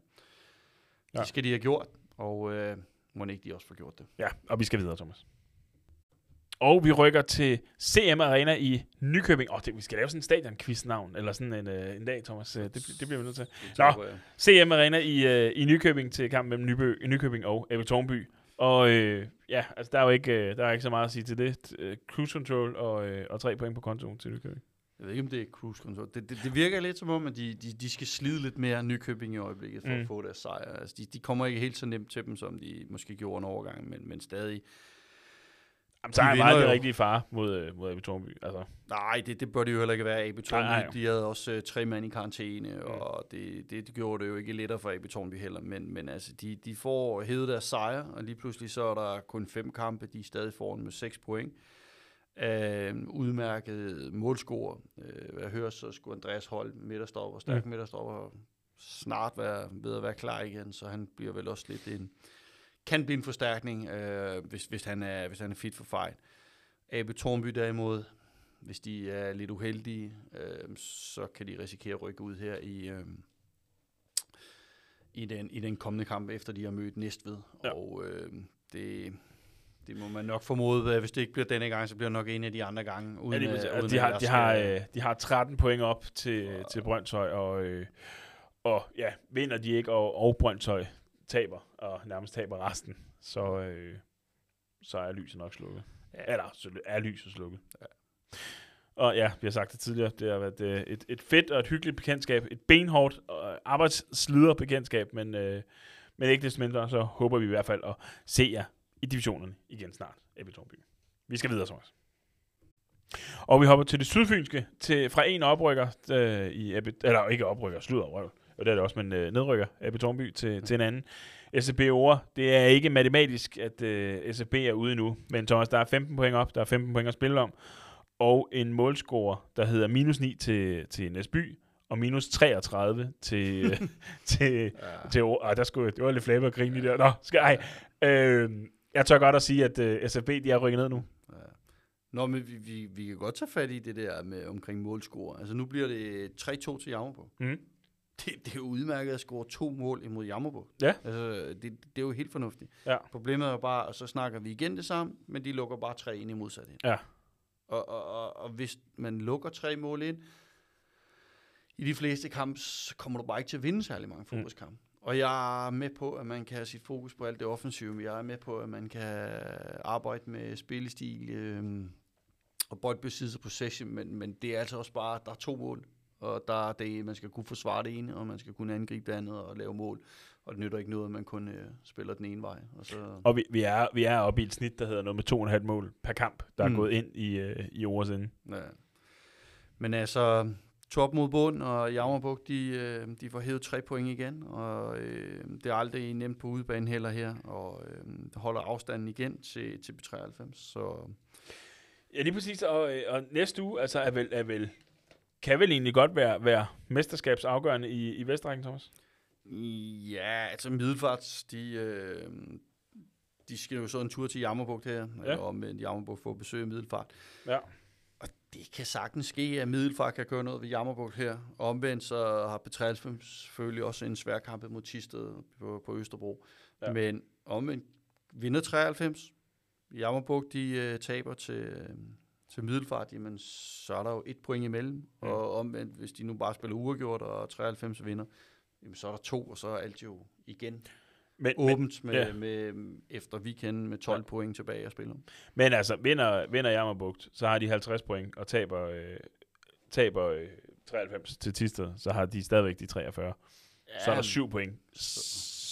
ja. skal de have gjort, og... Øh, må ikke de også få gjort det. Ja, og vi skal videre, Thomas. Og vi rykker til C M Arena i Nykøbing. Åh, oh, vi skal lave sådan en stadion-quiz-navn, eller sådan en, øh, en dag, Thomas. Det, det bliver vi nødt til. Nå, C M Arena i, øh, i Nykøbing til kampen mellem Nyby, Nykøbing og A B Tårnby. Og øh, ja, altså, der er jo ikke, øh, der er ikke så meget at sige til det. Øh, cruise control og, øh, og tre point på kontoen til Nykøbing. Jeg ved ikke, om det er cruise control. Det, det, det virker lidt som om, at de, de, de skal slide lidt mere Nykøbing i øjeblikket for mm. at få deres sejr. Altså, de, de kommer ikke helt så nemt til dem, som de måske gjorde en overgang, men, men stadig Jamen, så er han aldrig rigtig far mod, mod A B Tårnby. Altså. Nej, det, det bør det jo heller ikke være. A B Tårnby, nej, nej, de havde også uh, tre mand i karantæne, og mm. det, det, det gjorde det jo ikke lettere for A B Tårnby heller. Men, men altså, de, de får hævet deres sejre, og lige pludselig så er der kun fem kampe. De er stadig foran med seks point. Øh, udmærket målscorer. Øh, jeg hører, så skulle Andreas Holt, midterstopper, stærk mm. midterstopper, snart være, ved at være klar igen, så han bliver vel også lidt en... kan blive en forstærkning, øh, hvis, hvis, han er, hvis han er fit for fight. A B Tårnby derimod, hvis de er lidt uheldige, øh, så kan de risikere at rykke ud her i, øh, i, den, i den kommende kamp, efter de har mødt Næstved. Ja. Og øh, det, det må man nok formode, at hvis det ikke bliver denne gang, så bliver det nok en af de andre gange. Uden, ja, det er, uh, uden de, har, de, har, øh, de har tretten point op til, og, til Brønshøj, og, øh, og ja, vinder de ikke, og, og Brønshøj taber, og nærmest taber resten, så, øh, så er lyset nok slukket. Ja. Eller, så er lyset slukket. Ja. Og ja, vi har sagt det tidligere, det har været øh, et, et fedt og et hyggeligt bekendtskab, et benhårdt og øh, arbejdslider bekendtskab, men, øh, men ikke desto mindre, så håber vi i hvert fald at se jer i divisionerne igen snart, A B Tårnby. Vi skal videre, Thomas. Og vi hopper til det sydfynske, til, fra en oprykker, øh, i A B, eller ikke oprykker, sludoprykker, og det er det også, man øh, nedrykker A B Tårnby til, mm. til en anden. S C B over, det er ikke matematisk, at øh, S C B er ude nu, men Thomas, der er femten point op, der er femten point at spille om, og en målscorer, der hedder minus ni til, til Næsby, og minus treogtredive til... til, ja. til åh, der skulle, det var lidt flæbe og grine i ja. der. Nå, skal, ej. Øh, jeg tør godt at sige, at øh, S C B, de er rykket ned nu. Ja. Nå, men vi, vi, vi kan godt tage fat i det der med omkring målscorer. Altså, nu bliver det tre to til Jammerbugt. Mm. Det, det er jo udmærket at score to mål imod Jammerbugt. Ja. Altså, det, det er jo helt fornuftigt. Ja. Problemet er jo bare, og så snakker vi igen det samme, men de lukker bare tre ind i modsat ind. Ja. Og, og, og, og hvis man lukker tre mål ind, i de fleste kampe, så kommer du bare ikke til at vinde særlig mange fodboldskampe. Mm. Og jeg er med på, at man kan have sit fokus på alt det offensive, men jeg er med på, at man kan arbejde med spillestil øh, og boldbesiddelse og possession, men, men det er altså også bare, at der er to mål. Og der er det, man skal kunne forsvare det ene, og man skal kunne angribe det andet og lave mål. Og det nytter ikke noget, at man kun øh, spiller den ene vej. Og, så og vi, vi, er, vi er oppe i et snit, der hedder noget med to og en halv mål per kamp, der mm. er gået ind i, øh, i årets ende. Ja. Men altså, top mod bund, og Jammerbugt, de, øh, de får hævet tre point igen. Og øh, det er aldrig nemt på udebane heller her, og øh, holder afstanden igen til, til B treoghalvfems. Så. Ja, lige præcis. Og, og næste uge altså, er vel... Er vel kan vel egentlig godt være, være mesterskabsafgørende i, i Vestrækken, Thomas? Ja, altså Middelfarts, de, øh, de skal jo så en tur til Jammerbugt her, ja. og med Jammerbugt får besøg af Middelfart. Ja. Og det kan sagtens ske, at Middelfart kan køre noget ved Jammerbugt her. Og omvendt så har B treoghalvfems selvfølgelig også en svær kamp mod Thisted på, på Østerbro. Ja. Men omvendt vinder treoghalvfems, Jammerbugt de øh, taber til... Øh, til Middelfart, jamen, så er der jo et point imellem, mm. og omvendt, hvis de nu bare spiller uafgjort, og treoghalvfems vinder, jamen, så er der to, og så er alt jo igen men, åbent men, med, ja. med, efter weekenden med tolv ja. point tilbage at spille om. Men altså, vinder, vinder Jammerbugt, så har de halvtreds point, og taber, øh, taber øh, treoghalvfems til Thisted, så har de stadigvæk de treogfyrre. Ja, så er der syv point. Så,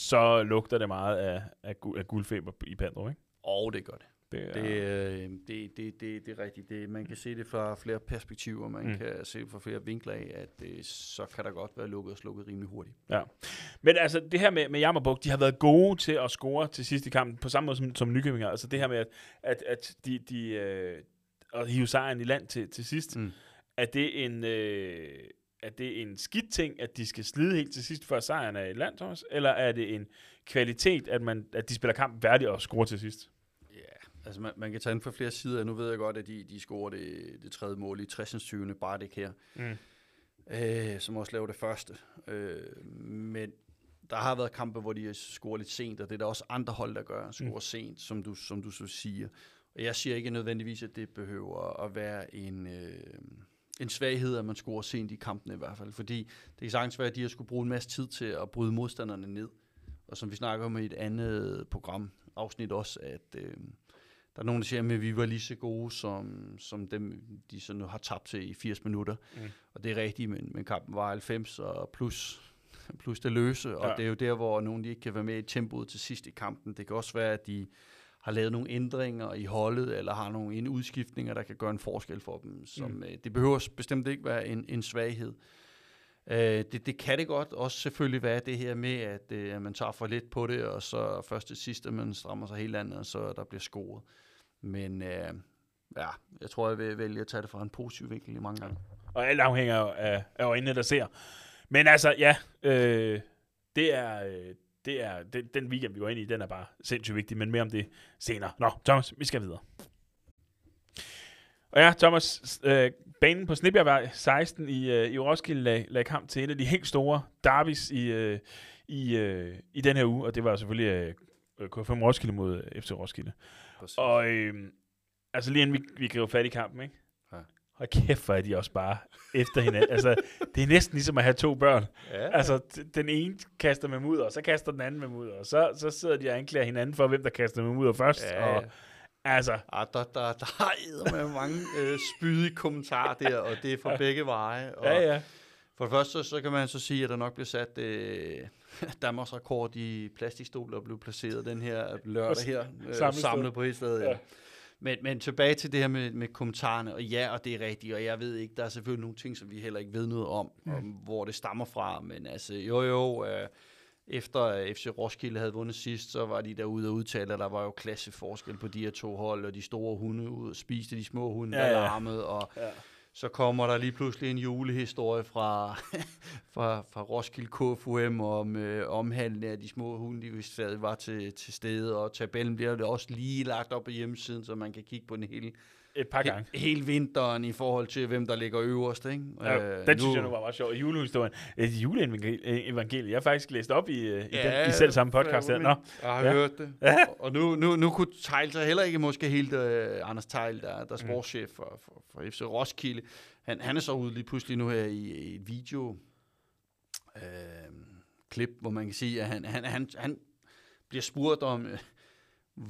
så lugter det meget af, af, gu, af guldfeber i Pandrup, ikke? Og det gør det. Det er, det, øh, det, det, det, det er rigtigt. Det, man kan se det fra flere perspektiver, man mm. kan se det fra flere vinkler af, at det, så kan der godt være lukket og slukket rimelig hurtigt. Ja. Men altså, det her med, med Jammerbugt, de har været gode til at score til sidste kamp, på samme måde som, som Nykøbing har. Altså det her med, at, at, at de, de øh, at hive sejren i land til, til sidst, mm. at det en... Øh, Er det en skidt ting, at de skal slide helt til sidst, før sejren er i land, Thomas? Eller er det en kvalitet, at, man, at de spiller kamp værdigt og scorer til sidst? Altså, man, man kan tage ind fra flere sider. Nu ved jeg godt, at de, de scorer det, det tredje mål i sekstiende bare det her, mm. øh, som også laver det første. Øh, men der har været kampe, hvor de scorer lidt sent, og det er der også andre hold, der gør, scorer mm. sent, som du, som du så siger. Og jeg siger ikke nødvendigvis, at det behøver at være en, øh, en svaghed, at man scorer sent i kampene i hvert fald, fordi det kan sagtens være, at de har skulle bruge en masse tid til at bryde modstanderne ned. Og som vi snakker om i et andet program, afsnit også, at... Øh, Der er nogen, der siger, at vi var lige så gode, som, som dem, de så nu har tabt til i firs minutter. Mm. Og det er rigtigt, men, men kampen var halvfems og plus, plus det løse. Ja. Og det er jo der, hvor nogen de ikke kan være med i tempoet til sidst i kampen. Det kan også være, at de har lavet nogle ændringer i holdet, eller har nogle udskiftninger, der kan gøre en forskel for dem. Som, mm. øh, det behøver bestemt ikke være en, en svaghed. Øh, det, det kan det godt også selvfølgelig være det her med, at øh, man tager for lidt på det, og så først til sidst, at man strammer sig helt andet, og så der bliver scoret. Men øh, ja, jeg tror, jeg vil vælge at tage det fra en positiv vinkel i mange gange. Og alt afhænger af, af øjnene, der ser. Men altså, ja, øh, det er... Øh, Det er, den, den weekend, vi går ind i, den er bare sindssygt vigtig, men mere om det senere. Nå, Thomas, vi skal videre. Og ja, Thomas, øh, banen på Snebjergvej seksten i, øh, i Roskilde lag, lag kamp til en af de helt store derbys i, øh, i, øh, i den her uge, og det var selvfølgelig øh, K F U M Roskilde mod F C Roskilde. Præcis. Og øh, altså lige inden vi, vi griber fat i kampen, ikke? Og kæft, hvor er de også bare efter hinanden. Altså, det er næsten ligesom at have to børn. Ja. Altså, den ene kaster med mudder, og så kaster den anden med mudder, og så, så sidder de og anklager hinanden for, hvem der kaster med mudder først. Ja. Og, altså. Ah, der, der, der er med mange øh, spydige kommentarer der, og det er fra begge veje. Og ja, ja. For det første, så kan man så sige, at der nok blev sat øh, Danmarks rekord i plastikstoler, og blev placeret den her lørdag her, øh, samlet på Thisted. Ja. Men, men tilbage til det her med, med kommentarerne, og ja, og det er rigtigt, og jeg ved ikke, der er selvfølgelig nogle ting, som vi heller ikke ved noget om, mm. om hvor det stammer fra, men altså, jo jo, øh, efter F C Roskilde havde vundet sidst, så var de derude og udtalte, at der var jo klasseforskel på de her to hold, og de store hunde ud og spiste de små hunde, ja, der larmede, og ja. Så kommer der lige pludselig en julehistorie fra, fra, fra Roskilde K F U M om øh, omhandlen af de små hunde, de vist stadig var til, til stede, og tabellen bliver det også lige lagt op på hjemmesiden, så man kan kigge på den hele, Et par gange. He, hele vinteren i forhold til, hvem der ligger øverst. Ikke? Ja, øh, den nu, synes jeg nu var meget sjov. Julehistorien. Et juleevangeliet. Jeg har faktisk læst op i, i, ja, den, i selv samme podcast. Her. Nå. Jeg har ja. hørt det. Ja. Og, og nu, nu, nu kunne Tejl så heller ikke måske helt uh, Anders Tejl, der, der er sportschef for, for, for F C Roskilde. Han, han er så ude lige pludselig nu her i, i et videoklip, øh, hvor man kan sige, at han, han, han, han bliver spurgt om... Øh,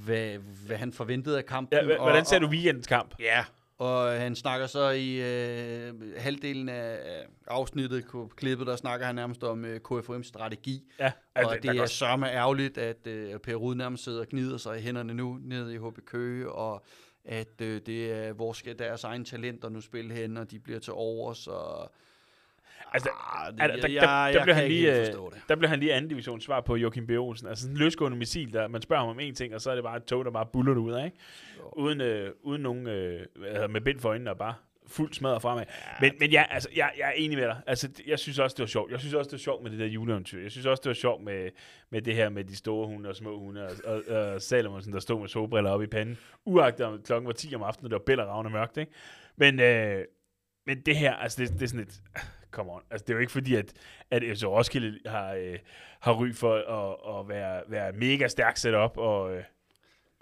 Hvad, hvad han forventede af kampen. Ja, hvordan ser og, og, du weekendens kamp? Ja, og han snakker så i øh, halvdelen af afsnittet, klippet, der snakker han nærmest om øh, K F U M's strategi. Ja, altså, og det, det er sørme ærgerligt, at øh, Per Rud nærmest sidder og gnider sig i hænderne nu, nede i H B Køge, og at øh, det er, hvor skal deres egne talenter nu spille hen, og de bliver til overs, og... Altså, ah, det, altså, der, jeg, der, der, jeg blev han lige, der blev han lige anden divisions svar på Joachim B. Olsen. Altså sådan en løsgående missil, der man spørger ham om en ting, og så er det bare et tog, der bare buller ud af, ikke? Uden, øh, uden nogen, øh, altså med bind for øjnene og bare fuldt smadret fremad. Men, men ja, altså, jeg, jeg er enig med dig. Altså, jeg synes også, det var sjovt. Jeg synes også, det var sjovt med det der juleeventyr. Jeg synes også, det var sjovt med, med det her med de store hunde og små hunde, og, og, og Salomonsen, der stod med solbriller oppe i panden, uagtet om klokken var ti om aftenen, og det var bælleragende mørkt, ikke? Men, øh, men det her, altså det, det er sådan et... Come on. Altså, det er jo ikke fordi, at, at F C Roskilde har, øh, har ry for at, at være, være mega stærk setup, og øh,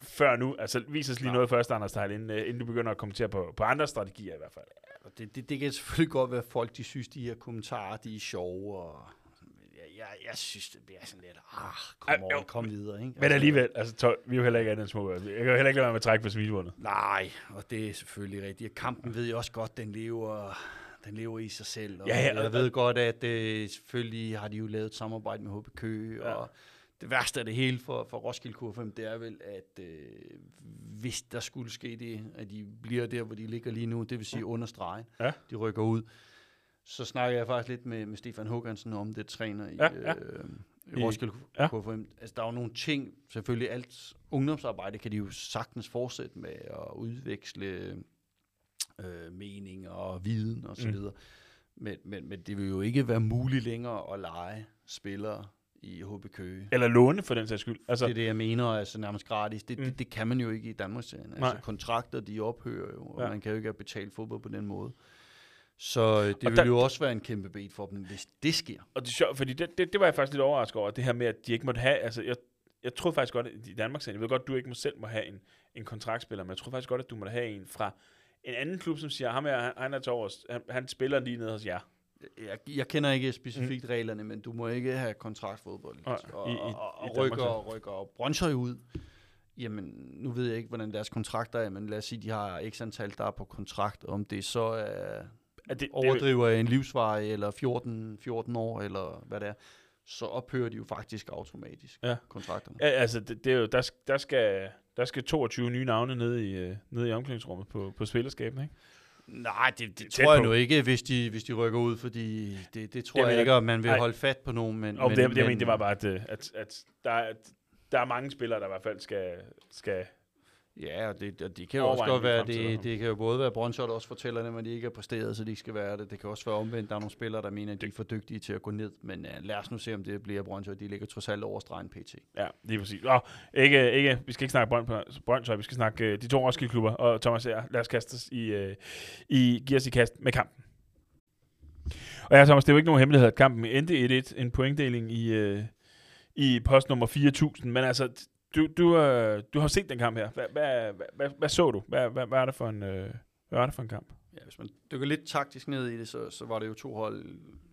før nu, altså vis os lige noget først, Anders Tejl, inden, øh, inden du begynder at kommentere på, på andre strategier i hvert fald. Ja, det, det, det kan selvfølgelig godt være, at folk de synes, de her kommentarer, de er sjove, og jeg, jeg, jeg synes, det bliver sådan lidt, ah, kom over, kom videre. Ikke? Altså, men alligevel, altså, tolv, vi er jo heller ikke andet end små. Jeg kan jo heller ikke lade være med at trække på smilbåndet. Nej, og det er selvfølgelig rigtigt. Kampen ved jeg også godt, den lever... Den lever i sig selv, og ja, ja, jeg ved ja. godt, at øh, selvfølgelig har de jo lavet et samarbejde med H B Køge, ja. og det værste af det hele for, for Roskilde K F U M, det er vel, at øh, hvis der skulle ske det, at de bliver der, hvor de ligger lige nu, det vil sige understrege, ja. de rykker ud. Så snakker jeg faktisk lidt med, med Stefan Huggensen om det, træner i, ja, ja. Øh, i Roskilde ja. K F U M. Altså, der er jo nogle ting, selvfølgelig alt ungdomsarbejde kan de jo sagtens fortsætte med at udveksle Øh, mening og viden og så videre. Mm. Men, men, men det vil jo ikke være muligt længere at lege spillere i H B Køge. Eller låne for den sags skyld. Altså, det er det, jeg mener, altså nærmest gratis. Det, mm. det, det kan man jo ikke i Danmarksserien. Altså kontrakter, de ophører jo, og ja. man kan jo ikke betale fodbold på den måde. Så det og vil der, jo også være en kæmpe bed for dem, hvis det sker. Og det er sjovt, fordi det, det, det var jeg faktisk lidt overrasket over, det her med, at de ikke måtte have, altså jeg, jeg troede faktisk godt, at i Danmarksserien, jeg ved godt, du ikke må selv må have en, en kontraktspiller, men jeg troede faktisk godt, at du måtte have en fra en anden klub, som siger, ham her, han er tårs, han, han spiller lige ned hos jer. Jeg, jeg kender ikke specifikt mm. reglerne, men du må ikke have kontraktfodbold. Og, og, i, i, og, og, i rykker, og rykker og bronzer ud. Jamen, nu ved jeg ikke, hvordan deres kontrakter er, men lad os sige, de har x antal, der er på kontrakt. Om det så er, er det, overdriver det, en livsvarig, eller fjorten, fjorten år, eller hvad det er, så ophører de jo faktisk automatisk ja. kontrakterne. Ja, altså, det, det er jo, der, der skal... Der skal toogtyve nye navne ned i, ned i omklædningsrummet på, på spillerskabene, ikke? Nej, det, det tror jeg på. Nu ikke, hvis de, hvis de rykker ud, fordi det, det tror det, jeg, jeg ikke, at man vil nej. holde fat på nogen. Men, men, det, det, men, jeg mener, det var bare, at, at, at der, er, der er mange spillere, der i hvert fald skal... skal ja, og det, og det kan jo også godt være, det, det kan jo både være Brøndshøjt også fortæller dem, at de ikke er præsteret, så de ikke skal være det. Det kan også være omvendt, der er nogle spillere, der mener, at de er for dygtige til at gå ned. Men uh, lad os nu se, om det bliver Brøndshøjt. De ligger trods alt over stregen P T. Ja, lige præcis. Nå, ikke, ikke, vi skal ikke snakke Brøndshøjt, vi skal snakke uh, de to Roskilde-klubber. Og Thomas, ja, lad os kaste os i, uh, i, give os i kast med kampen. Og ja, Thomas, det er jo ikke nogen hemmelighed, at kampen endte et et. En pointdeling i, uh, i post nummer fire tusind, men altså... Du, du, øh, du har set den kamp her. Hvad, hvad, hvad, hvad, hvad så du? Hvad, hvad, hvad, er det for en, øh, hvad er det for en kamp? Ja, hvis man dykker lidt taktisk ned i det, så, så var det jo to hold,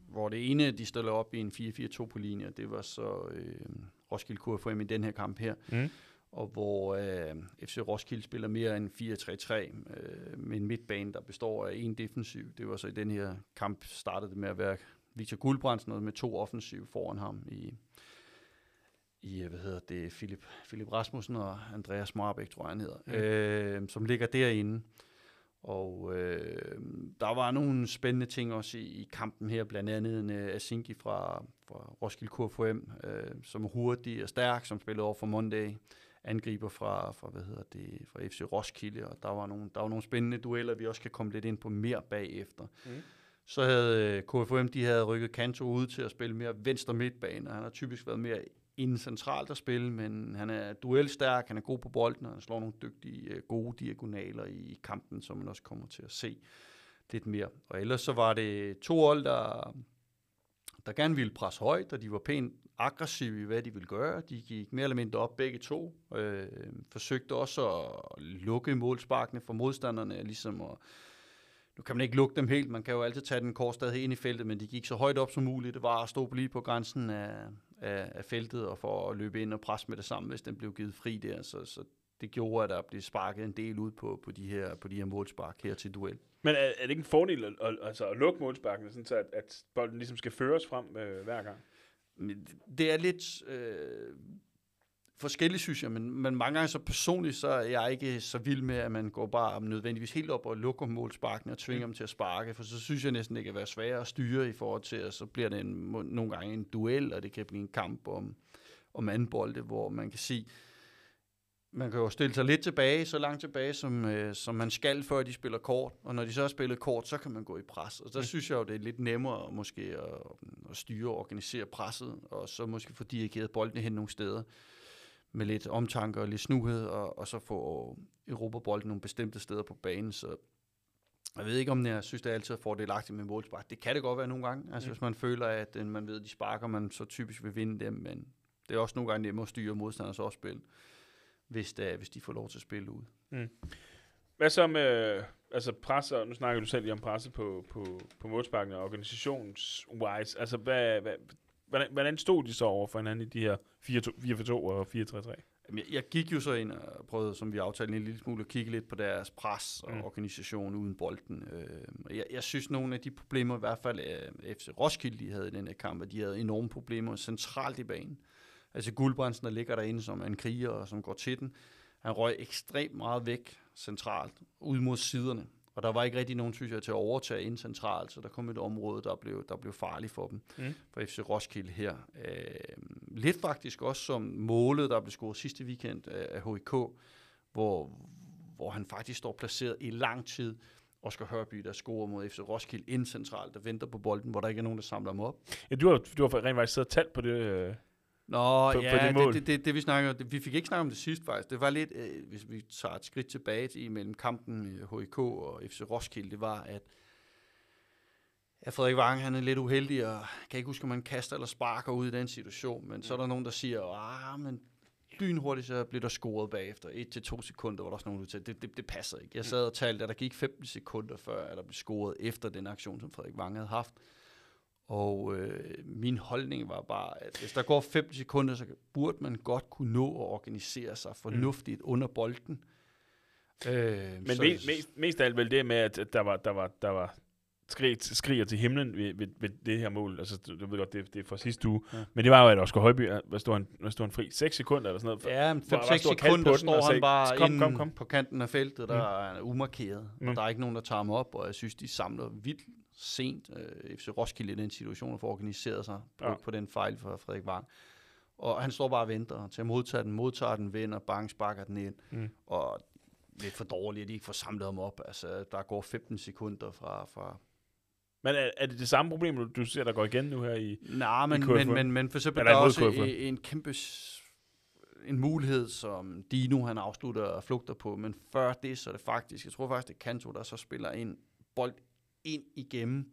hvor det ene, de stillede op i en fire fire to på linje, det var så øh, Roskilde K F U M i den her kamp her, mm. og hvor øh, F C Roskilde spiller mere end fire tre tre øh, med en midtbane, der består af en defensiv. Det var så i den her kamp, startede det med at være Victor Guldbrandsen med to offensiv foran ham i... i, hvad hedder det, Philip, Philip Rasmussen og Andreas Marbæk, tror jeg, han hedder, mm. øh, som ligger derinde. Og øh, der var nogle spændende ting også i, i kampen her, blandt andet en uh, Asinki fra, fra Roskilde K F U M, øh, som er hurtig og stærk, som spillede over for Monday, angriber fra, fra, hvad hedder det, fra F C Roskilde, og der var, nogle, der var nogle spændende dueller, vi også kan komme lidt ind på mere bagefter. Mm. Så havde K F U M, de havde rykket Kanto ud til at spille mere venstre midtbane, og han har typisk været mere inden centralt at spille, men han er duelstærk, han er god på bolden, og han slår nogle dygtige, gode diagonaler i kampen, som man også kommer til at se lidt mere. Og ellers så var det to hold, der, der gerne ville presse højt, og de var pænt aggressive i, hvad de ville gøre. De gik mere eller mindre op begge to, øh, forsøgte også at lukke målsparkene for modstanderne, ligesom at... Nu kan man ikke lukke dem helt, man kan jo altid tage den korsstad ind i feltet, men de gik så højt op som muligt, det var at stå lige på grænsen af... af feltet, og for at løbe ind og presse med det samme, hvis den blev givet fri der. Så, så det gjorde, at der blev sparket en del ud på, på, de, her, på de her målspark her til duel. Men er, er det ikke en fordel at, at, altså at lukke målsparkene, sådan så at, at bolden ligesom skal føres frem øh, hver gang? Det er lidt øh, forskelligt, synes jeg, men, men mange gange så personligt, så er jeg ikke så vild med, at man går bare nødvendigvis helt op og lukker målsparkene og tvinger mm. dem til at sparke, for så synes jeg næsten, det kan være sværere at styre i forhold til, og så bliver det en, nogle gange en duel, og det kan blive en kamp om, om anden bolde, hvor man kan sige, man kan jo stille sig lidt tilbage, så langt tilbage, som, øh, som man skal, før de spiller kort, og når de så har spillet kort, så kan man gå i pres, og der mm. synes jeg jo, det er lidt nemmere måske at, at styre og organisere presset, og så måske få dirigeret boldene hen nogle steder, med lidt omtanke og lidt snuhed, og, og så få Europa-bolden nogle bestemte steder på banen, så jeg ved ikke, om jeg synes, det er altid fordelagtigt med målspark. Det kan det godt være nogle gange, altså mm. hvis man føler, at man ved, at de sparker, man så typisk vil vinde dem, men det er også nogle gange nemmere at styre modstanders opspil, hvis, det er, hvis de får lov til at spille ud. Mm. Hvad så med altså presser, nu snakker du selv lige om presse på, på, på målsparkene og organisations-wise, altså hvad... hvad Hvordan, hvordan stod de så over for hinanden i de her fire fire to og fire tre tre? Jeg, jeg gik jo så ind og prøvede, som vi aftalte en lille smule, at kigge lidt på deres pres og mm. organisation uden bolden. Øh, jeg, jeg synes, nogle af de problemer, i hvert fald F C Roskilde, de havde i den her kamp, at de havde enorme problemer centralt i banen. Altså Guldbrandsen, der ligger derinde, som er en kriger, og som går til den. Han røg ekstremt meget væk centralt, ud mod siderne. Og der var ikke rigtig nogen, synes jeg, til at overtage ind centralt, så der kom et område, der blev, der blev farligt for dem, mm. for F C Roskilde her. Øh, lidt faktisk også som målet, der blev scoret sidste weekend af H I K, hvor, hvor han faktisk står placeret i lang tid. Oscar Hørby, der scorer mod F C Roskilde ind centralt, der venter på bolden, hvor der ikke er nogen, der samler ham op. Ja, du har, du har rent faktisk siddet og talt på det... Øh Nå, på, ja, på det, det, det, det vi snakker om, det, vi fik ikke snakket om det sidste faktisk, det var lidt, øh, hvis vi tager et skridt tilbage til, mellem kampen H I K og F C Roskilde, det var, at, at Frederik Vang, han er lidt uheldig, og kan ikke huske, om man kaster eller sparker ud i den situation, men mm. så er der nogen, der siger, ah, men lynhurtigt, så bliver der scoret bagefter, et til to sekunder, var der også nogen, der sagde, det, det, det passer ikke. Jeg sad og talte, at der gik femten sekunder, før at der blev scoret efter den aktion, som Frederik Vang havde haft. Og øh, min holdning var bare, at hvis der går femten sekunder, så burde man godt kunne nå at organisere sig fornuftigt mm. under bolden. Øh, Men så, mest, mest af alt vel det med, at der var, der var, der var skrig, skriger til himlen ved, ved, ved det her mål. Altså, du, du ved godt, det, det er fra sidste uge. Ja. Men det var jo, at Oscar Hørby, hvad stod han, hvad stod han fri? seks sekunder eller sådan noget? Ja, men fem seks sekunder står han sagde, bare kom, kom, kom. på kanten af feltet, der mm. er umarkeret. Mm. Der er ikke nogen, der tager ham op, og jeg synes, de samler vildt sent. Øh, F C Roskilde i den situation, for at organisere sig på, ja. på den fejl fra Frederik Wang. Og han står bare og venter til at modtage den, modtager den, vender, bang, sparker den ind. Mm. Og lidt for dårligt, at de ikke får samlet ham op. Altså, der går femten sekunder fra... fra men er, er det det samme problem, du, du ser, der går igen nu her i Nej, men, i men, men, men for eksempel, der er også en kæmpe en mulighed, som Dino, han afslutter og flugter på. Men før det, så er det faktisk... Jeg tror faktisk, det er Kanto, der så spiller en bold ind igennem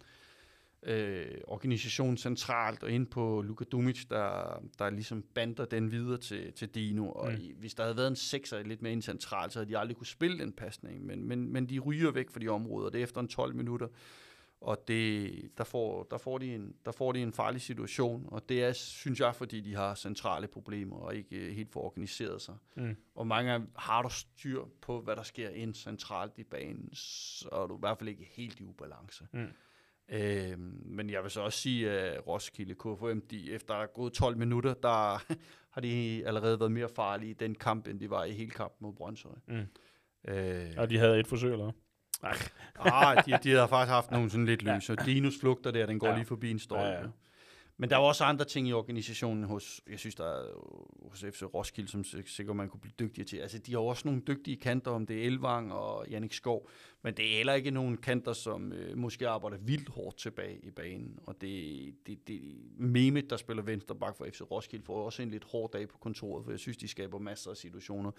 øh, organisationen centralt, og ind på Luka Dumic, der, der ligesom bander den videre til, til Dino. Og mm. i, hvis der havde været en sekser lidt mere ind centralt, så havde de aldrig kunne spille den pasning. Men, men, men de ryger væk fra de områder. Det er efter en tolv minutter. Og det, der, får, der, får de en, der får de en farlig situation, og det er, synes jeg, fordi de har centrale problemer, og ikke uh, helt får organiseret sig. Mm. Og mange af, har du styr på, hvad der sker ind centralt i banen, så er du i hvert fald ikke helt i ubalance. Mm. Øhm, men jeg vil så også sige, at Roskilde K F U M, de, efter der er gået tolv minutter, der har de allerede været mere farlige i den kamp, end de var i hele kampen mod Brøndshøj. Mm. Øh, og de havde et forsøg, eller Nej, ah, de, de har faktisk haft nogle sådan lidt løs, og Dinos flugter der, den går ja. lige forbi en stolpe. Ja, ja. Men der var også andre ting i organisationen hos, jeg synes, der er hos F C Roskilde, som sikkert man kunne blive dygtigere til. Altså, de har også nogle dygtige kanter, om det er Elvang og Jannik Skov, men det er heller ikke nogen kanter, som øh, måske arbejder vildt hårdt tilbage i banen. Og det, det, det Mehmet, der spiller venstreback for F C Roskilde, får også en lidt hård dag på kontoret, for jeg synes, de skaber masser af situationer,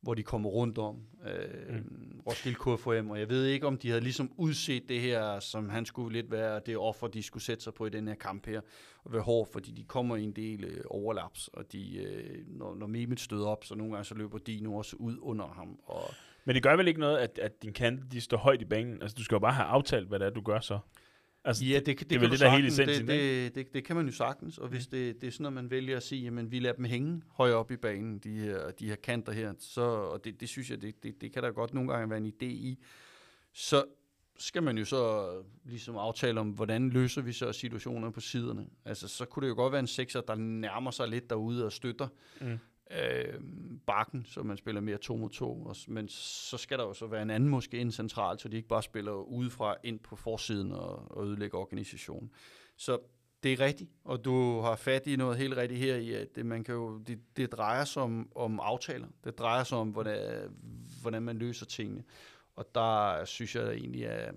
hvor de kommer rundt om øh, mm. Roskilde K F U M, og jeg ved ikke, om de havde ligesom udset det her, som han skulle lidt være det offer, de skulle sætte sig på i den her kamp her, og være hård, fordi de kommer i en del øh, overlaps, og de, øh, når, når Mehmet støder op, så nogle gange så løber de nu også ud under ham. Og men det gør vel ikke noget, at, at din kante, de står højt i banen? Altså, du skal jo bare have aftalt, hvad det er, du gør så. Altså, ja, det, det, det, det, kan det, sagtens, det, det, det, det, det kan man jo sagtens, og hvis det, det er sådan, at man vælger at sige, jamen vi lader dem hænge højere op i banen, de her, de her kanter her, så, og det, det synes jeg, det, det, det kan der godt nogle gange være en idé i, så skal man jo så ligesom aftale om, hvordan løser vi så situationer på siderne. Altså, så kunne det jo godt være en sekser, der nærmer sig lidt derude og støtter mm. øh, bakken, så man spiller mere to mod to, og, men så skal der jo så være en anden måske ind centralt, så de ikke bare spiller udefra ind på forsiden og, og ødelægger organisationen. Så det er rigtigt, og du har fat i noget helt rigtigt her i, at det, man kan jo, det, det drejer sig om, om aftaler, det drejer sig om, hvordan, hvordan man løser tingene, og der synes jeg egentlig, at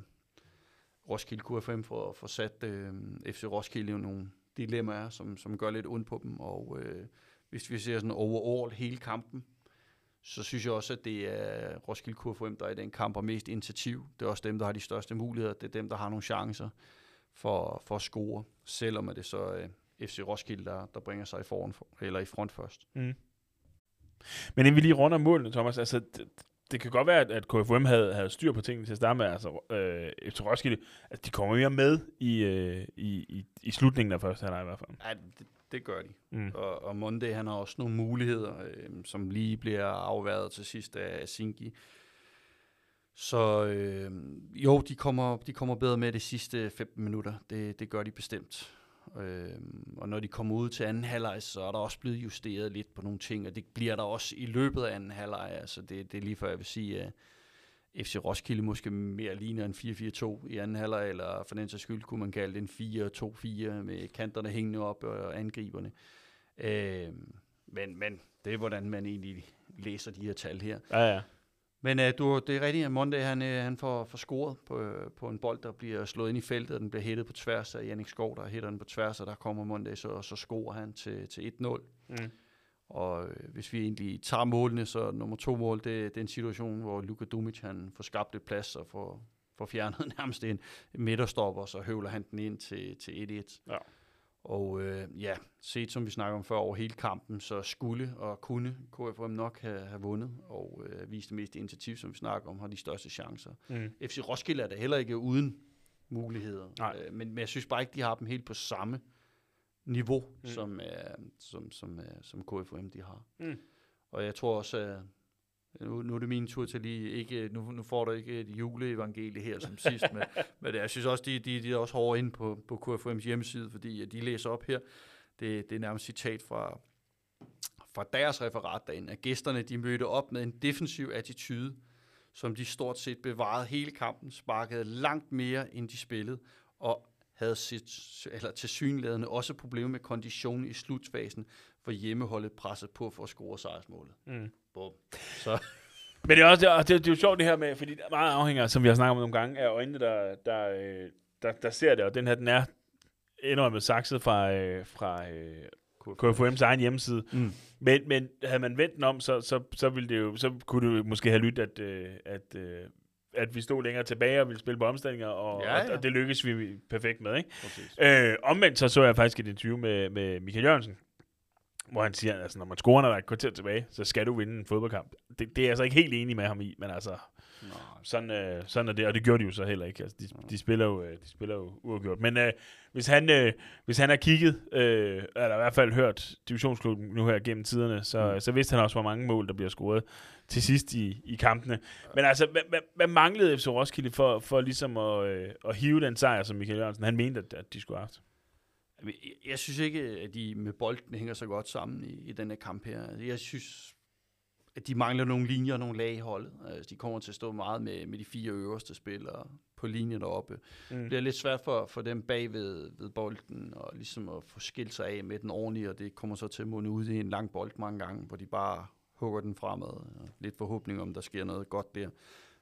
Roskilde K F M får, får sat øh, F C Roskilde jo nogle dilemmaer, som, som gør lidt ondt på dem, og øh, hvis vi ser sådan overall hele kampen, så synes jeg også, at det er Roskilde K F U M, der i den kamp er mest initiativ. Det er også dem, der har de største muligheder. Det er dem, der har nogle chancer for, for at score, selvom det så er F C Roskilde, der, der bringer sig i, foran, eller i front først. Mm. Men inden vi lige runder målene, Thomas, altså, det, det kan godt være, at K F U M havde, havde styr på tingene til at starte med. Altså, øh, F C Roskilde, altså, de kommer mere med i, øh, i, i, i slutningen af første halvleg i hvert fald. Ja, det, Det gør de. Mm. Og, og Monday, han har også nogle muligheder, øh, som lige bliver afværet til sidst af Sinki. Så øh, jo, de kommer, de kommer bedre med de sidste femten minutter. Det, det gør de bestemt. Øh, og når de kommer ud til anden halvleg, så er der også blevet justeret lidt på nogle ting, og det bliver der også i løbet af anden halvleg. Altså det, det er lige før, jeg vil sige, at F C Roskilde måske mere ligner en fire fire to i anden halvleg, eller for den sags skyld kunne man kalde det en fire to fire med kanterne hængende op og angriberne. Øh, men, men det er, hvordan man egentlig læser de her tal her. Ja, ja. Men uh, du, det er rigtigt, at Monday han, han får, får scoret på, på en bold, der bliver slået ind i feltet, og den bliver hættet på tværs af Jannik Skov, der hætter den på tværs, og der kommer Monday, så, og så scorer han til, til et nul. Mm. Og hvis vi egentlig tager målene, så nummer to mål, det, det er en situation, hvor Luka Dumic, han får skabt et plads og får, får fjernet nærmest en midterstopper, og så høvler han den ind til, til et et. Ja. Og øh, ja, set som vi snakker om før over hele kampen, så skulle og kunne K F U M nok have, have vundet, og øh, vist det meste initiativ, som vi snakker om, har de største chancer. Mm. F C Roskilde er da heller ikke uden muligheder, øh, men, men jeg synes bare ikke, de har dem helt på samme niveau, mm. som, uh, som, som, uh, som K F U M de har. Mm. Og jeg tror også, at Nu, nu er det min tur til lige, ikke, nu, nu får du ikke et juleevangelie her som sidst, men, men jeg synes også, de, de, de er også hårde inde på, på K F U M's hjemmeside, fordi de læser op her, det, det er nærmest citat fra, fra deres referat derinde, at gæsterne de mødte op med en defensiv attitude, som de stort set bevarede hele kampen, sparkede langt mere, end de spillede, og havde sit, eller tilsyneladende også problemer med konditionen i slutfasen, for hjemmeholdet presset på for at score sejrsmålet. Mm. Så. Men det er, også, det, er, det, er, det er jo sjovt det her med, fordi det er meget afhænger, som vi har snakket om nogle gange, af øjnene, der, der, der, der, der ser det, og den her, den er enormt sakset fra, fra K F U M's egen hjemmeside. Mm. Men, men havde man vendt den om, så, så, så, ville det jo, så kunne det måske have lyttet, at, at, at vi stod længere tilbage og ville spille på omstillinger, og, ja, ja. og, og det lykkedes vi perfekt med. Ikke? Øh, omvendt så så jeg faktisk et interview med, med Michael Jørgensen, hvor han siger, altså når man scorer, når der er et kvarter tilbage, så skal du vinde en fodboldkamp. Det, det er jeg altså ikke helt enig med ham i, men altså, Nå. sådan, øh, sådan er det, og det gjorde de jo så heller ikke. Altså, de, de spiller jo, de spiller jo uafgjort. Men øh, hvis, han, øh, hvis han har kigget, øh, eller i hvert fald hørt divisionsklubben nu her gennem tiderne, så, mm. så vidste han også, hvor mange mål, der bliver scoret til sidst i, i kampene. Men altså, hvad, hvad manglede F C Roskilde for, for ligesom at, øh, at hive den sejr, som Michael Jørgensen, han mente, at, at de skulle have haft? Jeg synes ikke, at de med bolden hænger så godt sammen i, i den her kamp her. Jeg synes, at de mangler nogle linjer og nogle lag i holdet. Altså, de kommer til at stå meget med, med de fire øverste spillere på linjen deroppe. Mm. Det bliver lidt svært for, for dem bag ved, ved bolden og ligesom at få skilt sig af med den ordentlige, og det kommer så til at munde ud i en lang bold mange gange, hvor de bare hugger den fremad. Og lidt forhåbning om, der sker noget godt der.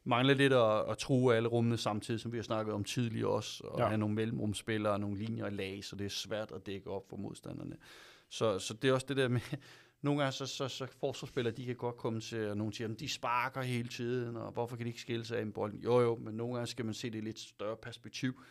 Mangler lidt at, at true alle rummene samtidig, som vi har snakket om tidligere også, og ja. have nogle mellemrumspillere og nogle linjer og lag, så det er svært at dække op for modstanderne. Så, så det er også det der med, nogle gange så, så, så forsvarsspillere, de kan godt komme til, og nogle siger, de sparker hele tiden, og hvorfor kan de ikke skille sig af med bolden? Jo jo, men nogle gange skal man se det i lidt større perspektiv,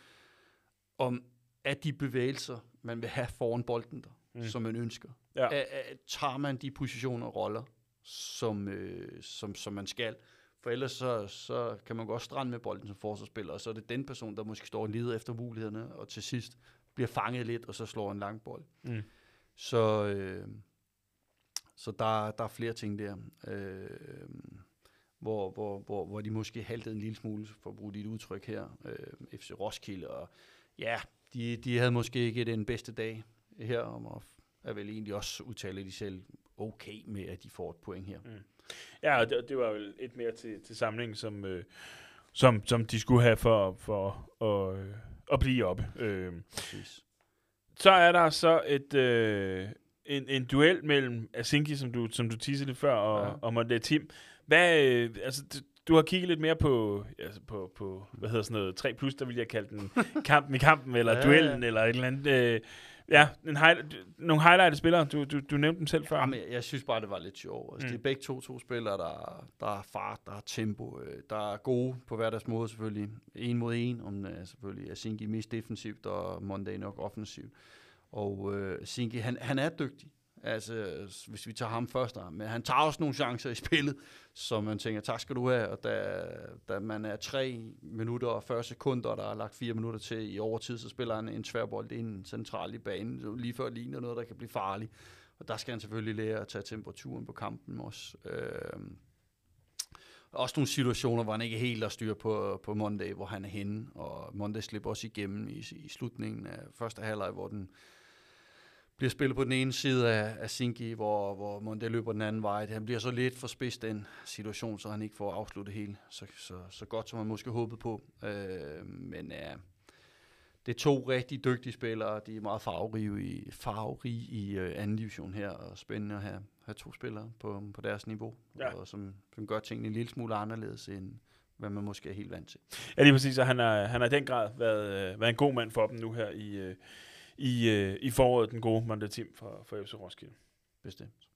om at de bevægelser, man vil have foran bolden, der, mm. som man ønsker. Ja. A, a, tager man de positioner og roller, som, øh, som, som man skal, for ellers så, så kan man godt strande med bolden som forsvarsspiller, og så er det den person, der måske står og leder efter mulighederne, og til sidst bliver fanget lidt, og så slår en lang bold. Mm. Så, øh, så der, der er flere ting der, øh, hvor, hvor, hvor, hvor de måske haltede en lille smule, for at bruge dit udtryk her, øh, F C Roskilde, og ja, de, de havde måske ikke den bedste dag her, og er vel egentlig også udtaler de selv okay med, at de får et point her. Mm. Ja, og det, det var vel et mere til, til samlingen, som, øh, som, som de skulle have for, for, for øh, at blive oppe. Øh. Så er der så et, øh, en, en duel mellem Asinki, som du, som du teasede lidt før, og, ja. og Monday Tim. Hvad, øh, altså, du har kigget lidt mere på, altså på, på hvad hedder sådan noget, tre plus, der vil jeg kalde den, kampen i kampen, eller ja, duellen, ja. eller et eller andet... Øh, Ja, en highlight, nogle highlighted spillere, du, du, du nævnte dem selv før. Jamen, jeg, jeg synes bare, det var lidt sjovt. Altså, mm. Det er begge to, to spillere, der, der er fart, der er tempo, øh, der er gode på hver deres måde selvfølgelig. En mod en, om øh, selvfølgelig Asinki mest defensivt, og Monday nok offensivt. Og øh, Asinki, han, han er dygtig, altså hvis vi tager ham først, men han tager også nogle chancer i spillet, som man tænker, tak skal du have, og da, da man er tre minutter og fyrre sekunder, og der er lagt fire minutter til i overtid, så spiller han en tværbold ind centralt i banen, lige før ligner noget, der kan blive farligt, og der skal han selvfølgelig lære at tage temperaturen på kampen også. Øh, også nogle situationer, hvor han ikke helt har styr på, på Monday, hvor han er henne, og Monday slipper også igennem i, i slutningen af første halvleg, hvor den bliver spillet på den ene side af, af Asinki, hvor, hvor Monday løber den anden vej. Han bliver så lidt for spids den situation, så han ikke får afsluttet hele så, så, så godt, som man måske håbede på. Øh, men øh, det er to rigtig dygtige spillere. De er meget farverige i, farverige i øh, anden division her, og spændende at have, have to spillere på, på deres niveau, ja. og som, som gør tingene en lille smule anderledes end hvad man måske er helt vant til. Ja, lige præcis. Og han har, han har i den grad været, øh, været en god mand for dem nu her i... Øh I, øh, i foråret, den gode Monday Tim for, for F C Roskilde. Bestemt.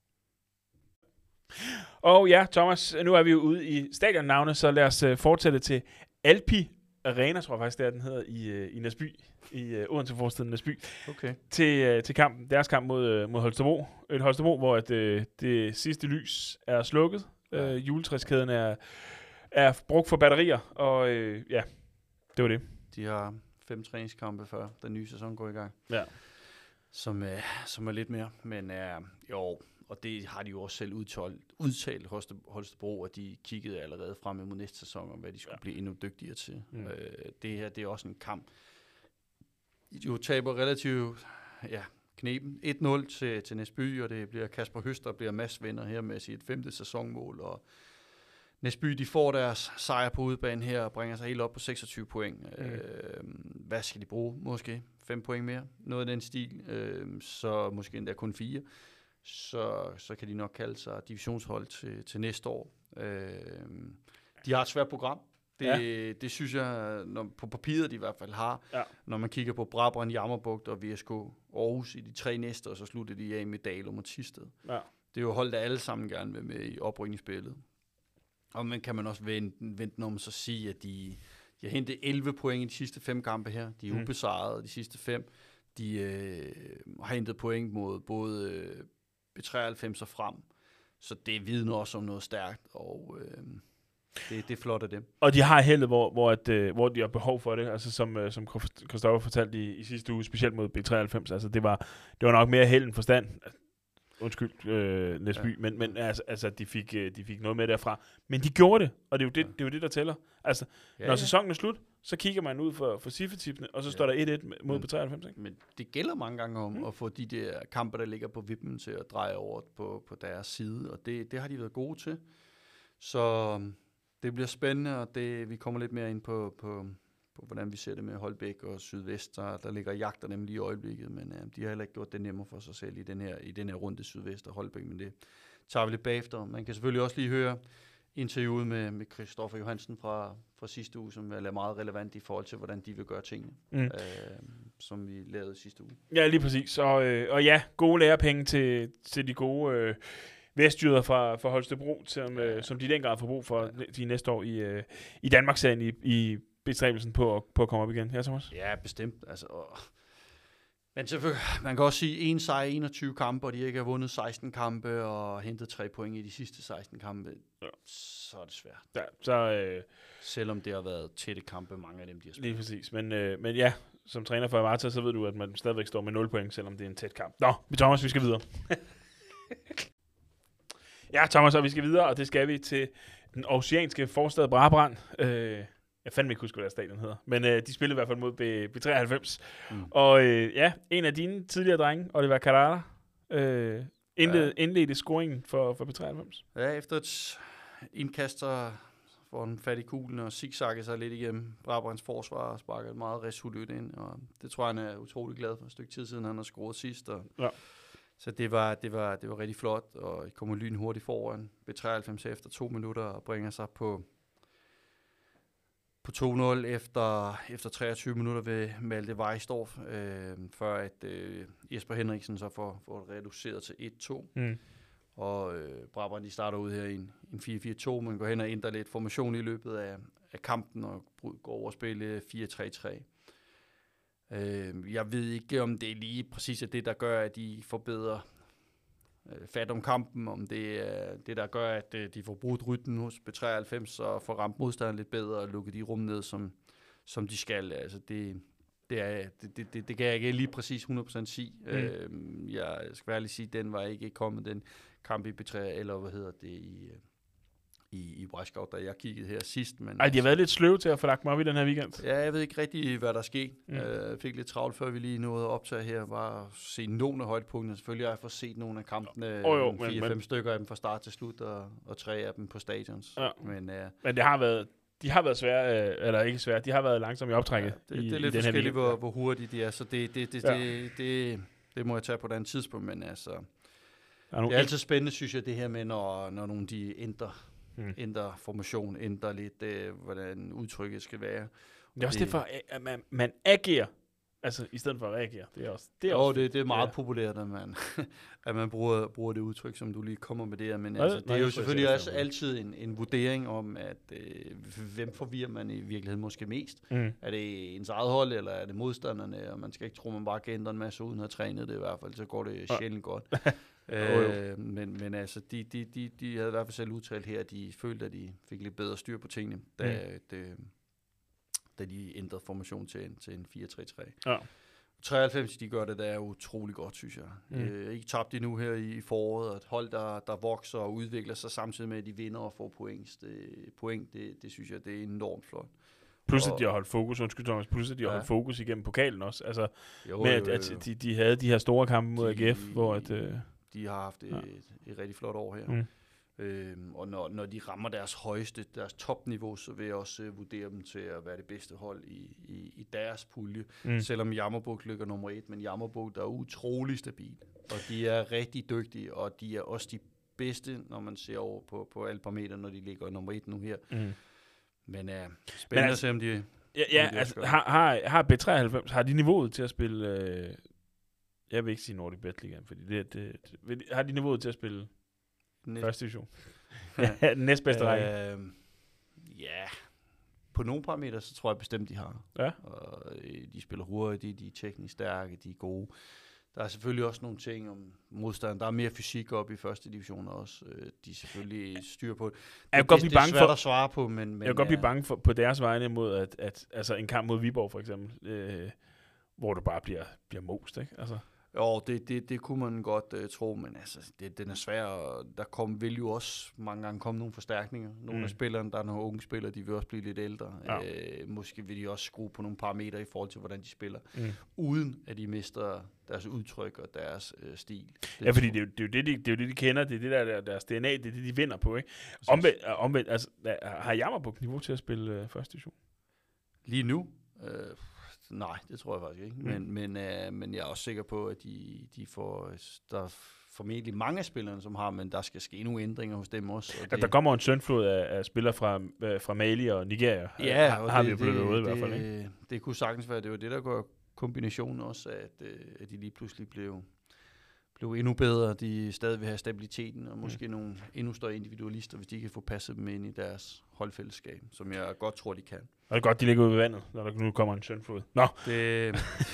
Og ja, Thomas, nu er vi jo ude i stadionnavne, så lad os øh, fortsætte til Alpi Arena, tror jeg faktisk, det er, den hedder, i, øh, i Næsby, i øh, Odense-forsteden Næsby, okay. til, øh, til kampen, deres kamp mod, øh, mod Holstebro. Et Holstebro, hvor at, øh, det sidste lys er slukket, ja. øh, juletræskæden er, er brugt for batterier, og øh, ja, det var det. De har... fem træningskampe før den nye sæson går i gang, ja. som, øh, som er lidt mere, men øh, jo, og det har de jo også selv udtalt, udtalt Holstebro, at de kiggede allerede frem mod næste sæson, om hvad de skulle ja. blive endnu dygtigere til. Mm. Øh, det her, det er også en kamp. De taber relativt ja, knepen et nul til, til Næsby, og det bliver Kasper Høster, bliver Mads vinder her med sit femte sæsonmål, og Næsby, de får deres sejr på udebane her og bringer sig helt op på seksogtyve point. Mm. Øh, hvad skal de bruge? Måske fem point mere? Noget af den stil. Øh, så måske endda kun fire. Så, så kan de nok kalde sig divisionshold til, til næste år. Øh, de har et svært program. Det, ja. det synes jeg, når, på papiret de i hvert fald har. Ja. Når man kigger på Brabrand, Jammerbugt og V S K Aarhus i de tre næste, og så slutter de af med Dalum og Thisted. Ja. Det er jo hold, der alle sammen gerne vil med i oprykningsspillet. Og man kan man også vente, vente om så sige, at de, de har hentet elleve point i de sidste fem kampe her. De er mm. ubesejrede de sidste fem. De øh, har hentet point mod både øh, B treoghalvfems og frem. Så det vidner også om noget stærkt, og øh, det, det er flot af dem. Og de har heldet, hvor, hvor, at, øh, hvor de har behov for det. Altså som, øh, som Christoffer fortalte i, i sidste uge, specielt mod B treoghalvfems. Altså det var, det var nok mere held end forstand. Undskyld, øh, Næsby, ja. men, men altså, altså de, fik, de fik noget med derfra. Men de gjorde det, og det er jo det, ja. det, er jo det der tæller. Altså, ja, når ja. sæsonen er slut, så kigger man ud for, for cifretipsene, og så ja. står der et et mod på treoghalvfems. Ikke? Men det gælder mange gange om mm. at få de der kampe, der ligger på vippen, til at dreje over på, på deres side, og det, det har de været gode til. Så det bliver spændende, og det, vi kommer lidt mere ind på, på, på, hvordan vi ser det med Holbæk og Sydvest. Der, der ligger jagter nemlig i øjeblikket, men øh, de har heller ikke gjort det nemmere for sig selv i den her, i den her runde Sydvest og Holbæk, men det tager vi lidt bagefter. Man kan selvfølgelig også lige høre interviewet med, med Christoffer Johansen fra, fra sidste uge, som er meget relevant i forhold til, hvordan de vil gøre tingene, mm. øh, som vi lavede sidste uge. Ja, lige præcis. Og, øh, og ja, gode lærepenge til, til de gode øh, vestjyder fra, fra Holstebro, som, øh, som de dengang får brug for ja. de næste år i, øh, i Danmarksserien i, i bestræbelsen på at, på at komme op igen. Ja, Thomas? Ja, bestemt. Altså, og... Men selvfølgelig, man kan også sige, en sejr i enogtyve kampe, og de ikke har vundet seksten kampe, og hentet tre point i de sidste seksten kampe, ja. så er det svært. Ja, så, øh... Selvom det har været tætte kampe, mange af dem, de har spillet. Lige præcis. Men, øh, men ja, som træner for Avarta, så ved du, at man stadigvæk står med nul point, selvom det er en tæt kamp. Nå, Thomas, vi skal videre. ja, Thomas, og vi skal videre, og det skal vi til den oceanske forstad Brabrand. Øh... Jeg fandme ikke huske, hvad der stadion hedder. Men øh, de spillede i hvert fald mod B treoghalvfems. Mm. Og øh, ja, en af dine tidligere drenge, Oliver Carrara, øh, indled, ja. indledte scoringen for, for B treoghalvfems. Ja, efter et indkast, så får den fat i kuglen og zigzaggede sig lidt igennem. Brabrands forsvar sparkede meget resolut ind, og det tror jeg, han er utrolig glad for. Et stykke tid siden, han har scoret sidst. Og ja. Så det var, det, var, det var rigtig flot, og kommer lyn hurtigt foran. B treoghalvfems efter to minutter og bringer sig på... På to nul efter, efter treogtyve minutter ved Malte Weisdorf, øh, før at øh, Jesper Henriksen så får, får reduceret til et to. Mm. Og øh, Brabrand, de starter ud her i en, en fire fire to, men går hen og ændrer lidt formation i løbet af, af kampen og går over og spiller fire tre tre. Øh, jeg ved ikke, om det er lige præcis det, der gør, at de forbedrer øh, fat om kampen, om det er det, der gør, at øh, de får brudt rytmen hos B treoghalvfems og får ramt modstanderen lidt bedre og lukket de rum ned, som, som de skal. Altså det, det, er, det, det, det kan jeg ikke lige præcis hundrede procent sige. Mm. Øh, jeg skal være lige sige, den var ikke kommet, den kamp i B tre, eller hvad hedder det, i, i, i Breisgau, da jeg kiggede her sidst. Men ej, de har altså været lidt sløve til at få lagt mig op i den her weekend. Ja, jeg ved ikke rigtig, hvad der skete. Mm. Øh, fik lidt travlt, før vi lige nåede at optage her, var at se nogle af højdepunkterne. Selvfølgelig har jeg fået set nogle af kampene, oh, fire fem stykker af dem fra start til slut, og, og tre af dem på stadions. Ja. Men, øh, men det har været, de har været svære, øh, eller ikke svære, de har været langsomt i optrækket. Ja, det, i, det er lidt forskelligt, hvor, hvor hurtigt de er, så det, det, det, ja. det, det, det må jeg tage på et andet tidspunkt. Men altså, er det er altid spændende, synes jeg, det her med, når, når nogle de ændrer Mm. ændrer formation, ændrer lidt, øh, hvordan udtrykket skal være. Og det er også det, det for, at man, man agerer, altså i stedet for at reagere. Det er også, det er, jo, også det, det er meget ja. populært, at man, at man bruger, bruger det udtryk, som du lige kommer med der. Men nej, altså, det nej, er jo selvfølgelig også altid en, en vurdering om, at øh, hvem forvirrer man i virkeligheden måske mest. Mm. Er det ens eget hold, eller er det modstanderne? Og man skal ikke tro, man bare kan ændre en masse uden at have trænet det i hvert fald, så går det ja. sjældent godt. Øh, men, men altså, de, de, de, de havde i hvert fald selv udtalt her, at de følte, at de fik lidt bedre styr på tingene, da, mm. de, da de ændrede formation til en, til en fire tre tre. Ja. treoghalvfems, de gør det der utrolig godt, synes jeg. Mm. Øh, ikke tabt endnu her i foråret, og et hold, der, der vokser og udvikler sig samtidig med, at de vinder og får points. Det, point, det, det synes jeg, det er enormt flot. Plus, at de har holdt fokus, undskyld Thomas, plus, at de har ja. holdt fokus igennem pokalen også. Altså, jo, med at, at de, de havde de her store kampe mod A G F, hvor at... Øh, de har haft et, ja. et, et rigtig flot år her. Mm. Øhm, og når, når de rammer deres højeste, deres topniveau, så vil jeg også øh, vurdere dem til at være det bedste hold i, i, i deres pulje. Mm. Selvom Jammerbugt ligger nummer et, men Jammerbugt er utrolig stabil. Og de er rigtig dygtige, og de er også de bedste, når man ser over på, på alle parametre, når de ligger nummer et nu her. Mm. Men øh, spændende at se, om de... Ja, ja de altså, har, har, har B treoghalvfems, har de niveauet til at spille... Øh, jeg vil ikke sige Nordic Bet Ligaen, fordi det, det, det, har de niveauet til at spille... Næ- Første division. ja, næstbedste række. Øh, ja, på nogle parametre, så tror jeg bestemt, de har. Ja. Og de spiller hurtigt, de er teknisk stærke, de er gode. Der er selvfølgelig også nogle ting om modstanderen. Der er mere fysik op i første division også. De er selvfølgelig styr på det. Jeg det, godt det, blive bange det er svært for, at svare på, men... men jeg kan godt ja. blive bange for, på deres vegne mod, at, at altså en kamp mod Viborg for eksempel, øh, hvor du bare bliver, bliver most, ikke? Altså... Jo, det, det, det kunne man godt øh, tro, men altså, det, den er svær, og der kom, vil jo også mange gange komme nogle forstærkninger. Nogle mm. af spillerne, der er nogle unge spillere, de vil også blive lidt ældre. Ja. Øh, måske vil de også skrue på nogle parametre i forhold til, hvordan de spiller, mm. uden at de mister deres udtryk og deres øh, stil. Det ja, fordi det er, jo, det, er det, de, det er jo det, de kender, det er det der deres D N A, det er det, de vinder på, ikke? Omvendt, omvendt altså, har Jammerbugt niveau til at spille øh, første division? Lige nu? Øh, Nej, det tror jeg faktisk ikke, men, mm. men, øh, men jeg er også sikker på, at de, de får, der er formentlig mange af spillerne, som har, men der skal ske nogle ændringer hos dem også. Og ja, det, der kommer en søndflod af, af spillere fra, fra Mali og Nigeria, ja, har, og har det, vi blevet ude i hvert fald. Ikke? Det kunne sagtens være, det var det, der går kombinationen også, at, at de lige pludselig blev, blev endnu bedre, de stadig vil have stabiliteten, og måske mm. nogle endnu større individualister, hvis de kan få passet dem ind i deres holdfællesskab, som jeg godt tror, de kan. Og det er godt, de ligger ude ved vandet, når der nu kommer en søndflod. Nå! Det,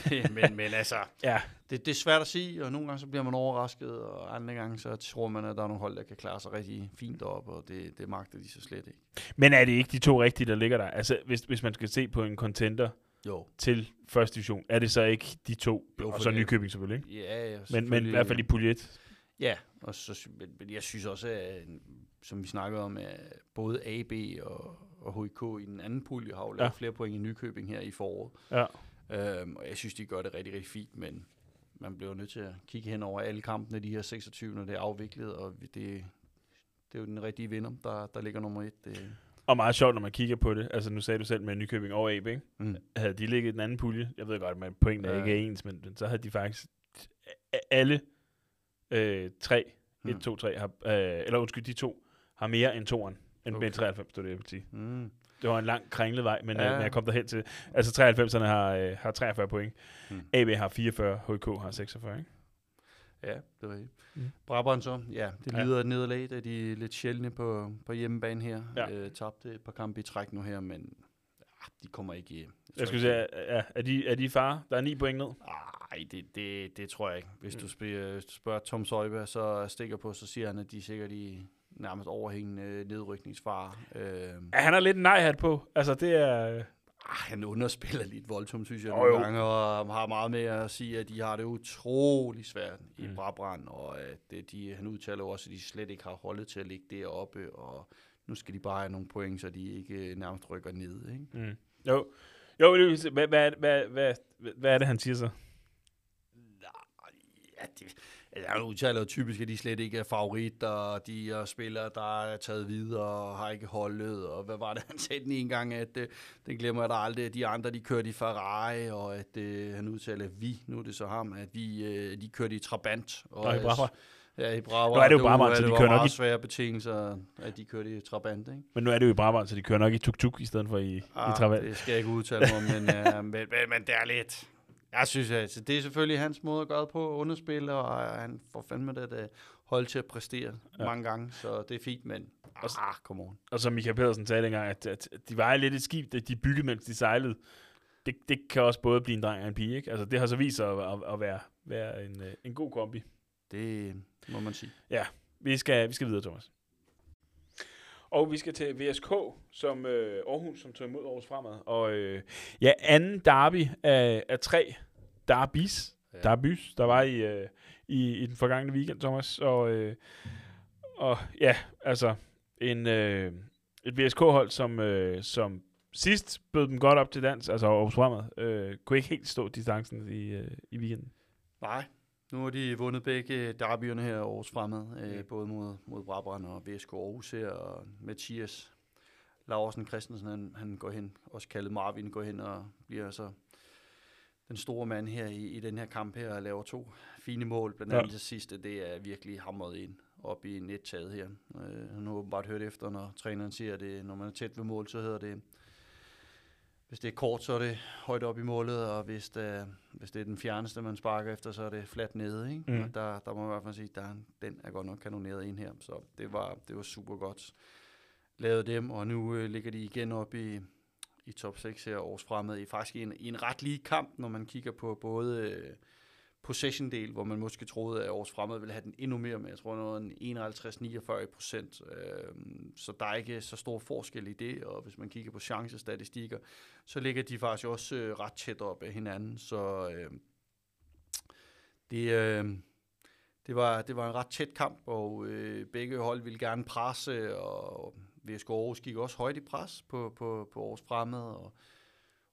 det, men, men altså, ja. det, det er svært at sige, og nogle gange så bliver man overrasket, og andre gange så tror man, at der er nogle hold, der kan klare sig rigtig fint op, og det, det magter de så slet ikke. Men er det ikke de to rigtige, der ligger der? Altså, hvis, hvis man skal se på en contender jo. til første division, er det så ikke de to? Jo, og så Nykøbing selvfølgelig, ikke? Ja, ja. Men, men i hvert fald i puljet. Ja, og så, men jeg synes også, at, som vi snakkede om, at både A B og, og H I K i den anden pulje har jo lavet ja. flere point i Nykøbing her i foråret. Ja. Øhm, og jeg synes, de gør det rigtig, rigtig fint, men man bliver nødt til at kigge hen over alle kampene, de her seksogtyve, når det er afviklet, og det, det er jo den rigtige vinder, der, der ligger nummer et. Det. Og meget sjovt, når man kigger på det. Altså, nu sagde du selv med Nykøbing over A B, ikke? Mm. Havde de ligget i den anden pulje, jeg ved godt, at pointene ja. ikke er ens, men, men så havde de faktisk alle... Øh, tre, et, to, tre, har, øh, eller undskyld, de to har mere end toeren, end okay. B treoghalvfems, det er det, jeg vil sige. Mm. Det var en lang, kringlet vej, men, ja. øh, men jeg kom derhen til, altså treoghalvfemserne har, øh, har treogfyrre point, mm. A B har fireogfyrre, H K har seksogfyrre, ikke? Ja, det var det. Mm. Brabrand så, ja, det lider ja. nederlag, da de er lidt sjældne på, på hjemmebane her, ja. øh, tabte et par kampe i træk nu her, men ah, de kommer ikke i... Jeg skulle sige, ja, er de, er de far? Der er ni point ned? Nej, det, det, det tror jeg ikke. Hvis du spørger, spørger Tom Søjberg, så stikker på, så siger han, at de er sikkert i nærmest overhængende nedrykningsfare. Ja, han har lidt en nej-hat på. Altså, det er... Arh, han underspiller lidt voldsomt, synes jeg, oh, nogle jo. gange, og har meget med at sige, at de har det utrolig svært i mm. Brabrand, og det, de, han udtaler også, at de slet ikke har holdet til at ligge deroppe, og nu skal de bare have nogle point, så de ikke nærmest rykker ned, ikke? Mm. Jo. Jo, hvad, hvad, hvad, hvad, hvad er det, han siger så? Ja, det, altså, han udtaler jo typisk, at de slet ikke er favoritter, de er spillere, der er taget videre og har ikke holdet, og hvad var det, han sagde den ene gang, at øh, den glemmer jeg da aldrig, at de andre, de kørte i Ferrari, og at øh, han udtaler, at vi, nu er det så ham, at vi, øh, de kørte i Trabant. Og, Nå, i Brabrand. Ja, i Brabrand. Nu er det jo Brabrand, så de kører nok i... svære betingelser, at de kørte i Trabant, ikke? Men nu er det jo i Brabrand, så de kører nok i tuk-tuk i stedet for i, ah, i Trabant. Det skal jeg ikke udtale mig om, men, øh, men, men, men det er lidt... Jeg synes, altså, det er selvfølgelig hans måde at gøre på, underspiller, og han får fandme det at holde til at præstere ja. mange gange, så det er fint, men ah, come on. Og som Michael Pedersen sagde dengang, at, at de var lidt et skib, at de byggede, mens de sejlede. Det, det kan også både blive en dreng og en pige, ikke? Altså, det har så vist sig at, at, at være, være en, en god kombi. Det må man sige. Ja, vi skal, vi skal videre, Thomas. Og vi skal til V S K, som øh, Aarhus, som tog imod Aarhus Fremad. Og øh, ja, anden derby af, af tre der er bis. Ja. Der er bys. Der var i, øh, i, i den forgangne weekend, Thomas. Og, øh, og ja, altså en, øh, et V S K-hold, som, øh, som sidst bød dem godt op til dans, altså Aarhus Fremad, øh, kunne ikke helt stå distancen i, øh, i weekenden. Nej. Nu har de vundet begge derbyerne her Aarhus Fremad, øh, ja. både mod, mod Brabrand og V S K Aarhus her, og Mathias Laursen Christensen, han, han går hen, også kaldet Marvin, går hen og bliver så den store mand her i, i den her kamp her, og laver to fine mål, blandt andet ja. det sidste, det er virkelig hamret ind op i nettaget her. Øh, han har åbenbart hørt efter, når træneren siger, det, når man er tæt ved mål, så hedder det, hvis det er kort, så er det højt op i målet, og hvis det, hvis det er den fjerneste, man sparker efter, så er det fladt nede, ikke? Mm. Og der, der må man i hvert fald sige, der, den er godt nok kanoneret ind her, så det var, det var super godt lavet dem, og nu øh, ligger de igen op i, i top seks her Aarhus Fremad, i faktisk i en, i en ret lige kamp, når man kigger på både øh, possession-del, hvor man måske troede, at Aarhus Fremad ville have den endnu mere, men jeg tror noget enoghalvtreds til niogfyrre procent, øh, så der er ikke så stor forskel i det, og hvis man kigger på chancestatistikker, så ligger de faktisk også øh, ret tæt op af hinanden, så øh, det øh, det, var, det var en ret tæt kamp, og øh, begge hold ville gerne presse, og V S K Aarhus gik også højt i pres på, på, på Aarhus Fremad, og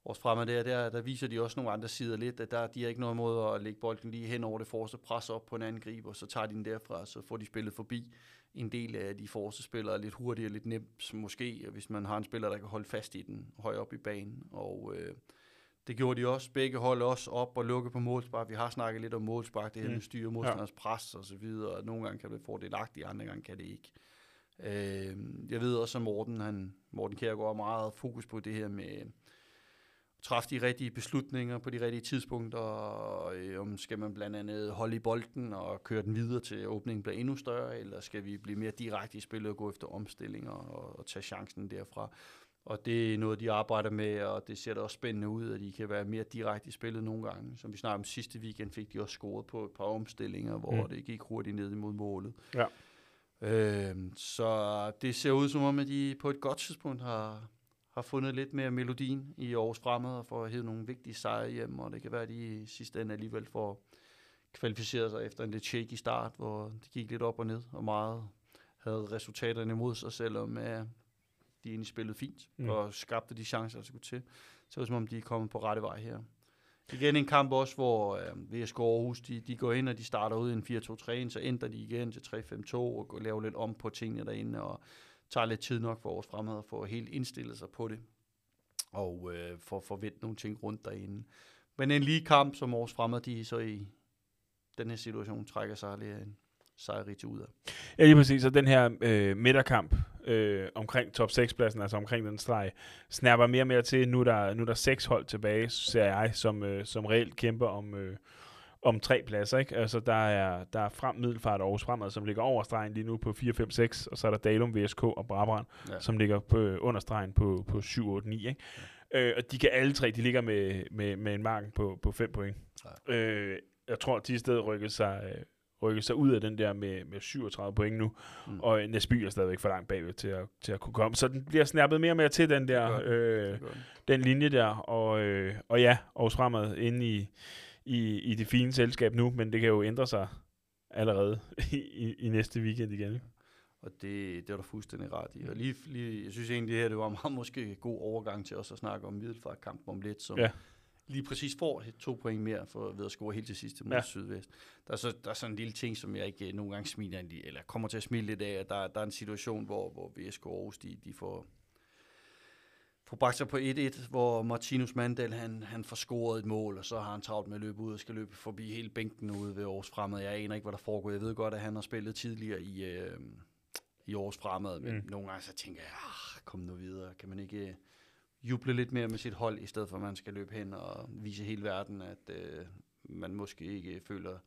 Aarhus Fremad der, der, der viser de også nogle andre sider lidt, at der, de har ikke noget imod at lægge bolden lige hen over det forreste, presse op på en angreb, og så tager de den derfra, så får de spillet forbi. En del af de forreste spillere lidt hurtigere, lidt nemt måske, hvis man har en spiller, der kan holde fast i den, høj op i banen, og øh, det gjorde de også. Begge hold også op og lukke på målspark. Vi har snakket lidt om målspark, det her med styre modstanders ja. pres og så videre, og nogle gange kan det fordelagtigt, andre gange kan det ikke. Øh, jeg ved også, at Morten, han, Morten Kjærgaard har meget fokus på det her med at træffe de rigtige beslutninger på de rigtige tidspunkter, og øh, om skal man blandt andet holde i bolden og køre den videre til åbningen bliver endnu større, eller skal vi blive mere direkte i spillet og gå efter omstillinger og, og tage chancen derfra. Og det er noget, de arbejder med, og det ser da også spændende ud, at de kan være mere direkte i spillet nogle gange. Som vi snakkede om sidste weekend, fik de også scoret på et par omstillinger, hvor mm. det gik hurtigt ned imod målet. Ja. Øh, så det ser ud som om, at de på et godt tidspunkt har, har fundet lidt mere melodien i Aarhus Fremad og får hævet nogle vigtige sejre hjem, og det kan være, at de i sidste ende alligevel får kvalificeret sig efter en lidt shaky start, hvor det gik lidt op og ned, og meget havde resultaterne imod sig, selvom at de egentlig spillede fint mm. og skabte de chancer, der skulle til. Så som om de er kommet på rette vej her. Igen en kamp også, hvor øh, V S K Aarhus, de, de går ind, og de starter ud i en fire to tre, så ændrer de igen til tre fem to og laver lidt om på tingene derinde, og tager lidt tid nok for Aarhus Fremad at få helt indstillet sig på det, og øh, for at forvente nogle ting rundt derinde. Men en lige kamp, som Aarhus Fremad, de så i den her situation trækker sig lidt ind. Sejrigt ud af. Ja, lige præcis. Så den her øh, midterkamp øh, omkring top seks-pladsen, altså omkring den streg, snapper mere og mere til. Nu er der, nu er der seks hold tilbage, ser jeg, som, øh, som reelt kæmper om, øh, om tre pladser. Ikke? Altså, der er, der er frem Middelfart og Aarhus Fremad, som ligger over stregen lige nu på fire fem seks, og så er der Dalum, V S K og Brabrand, ja. som ligger på, under stregen på, på syv otte ni. Ikke? Ja. Øh, og de kan alle tre, de ligger med, med, med en marken på, på fem point. Ja. Øh, jeg tror, at Thisted rykkede sig... Øh, rykker sig ud af den der med, med syvogtredive point nu, mm. og Næsby er stadigvæk for langt bagved til at, til at kunne komme. Så den bliver snappet mere og mere til, den der øh, den linje der, og, øh, og ja, Aarhus Fremad inde i, i, i det fine selskab nu, men det kan jo ændre sig allerede i, i næste weekend igen. Og det, det var da fuldstændig ret i. Og lige, lige, jeg synes egentlig, det her det var en meget måske god overgang til også at snakke om Middelfart-kampen om lidt, som ja. lige præcis får to point mere for ved at score helt til sidste mod ja. Sydvest. Der er, så, der er sådan en lille ting, som jeg ikke nogle gange smiler, eller kommer til at smile lidt af, at der, der er en situation, hvor, hvor V S K Aarhus, de, de får, får bragt sig på et et, hvor Martinus Mandel, han, han får scoret et mål, og så har han travlt med at løbe ud og skal løbe forbi hele bænken ude ved Aarhus Fremad. Jeg aner ikke, hvad der foregår. Jeg ved godt, at han har spillet tidligere i, øh, i Aarhus Fremad, men mm. nogle gange så tænker jeg, kom nu videre, kan man ikke... juble lidt mere med sit hold, i stedet for at man skal løbe hen og vise hele verden, at øh, man måske ikke føler,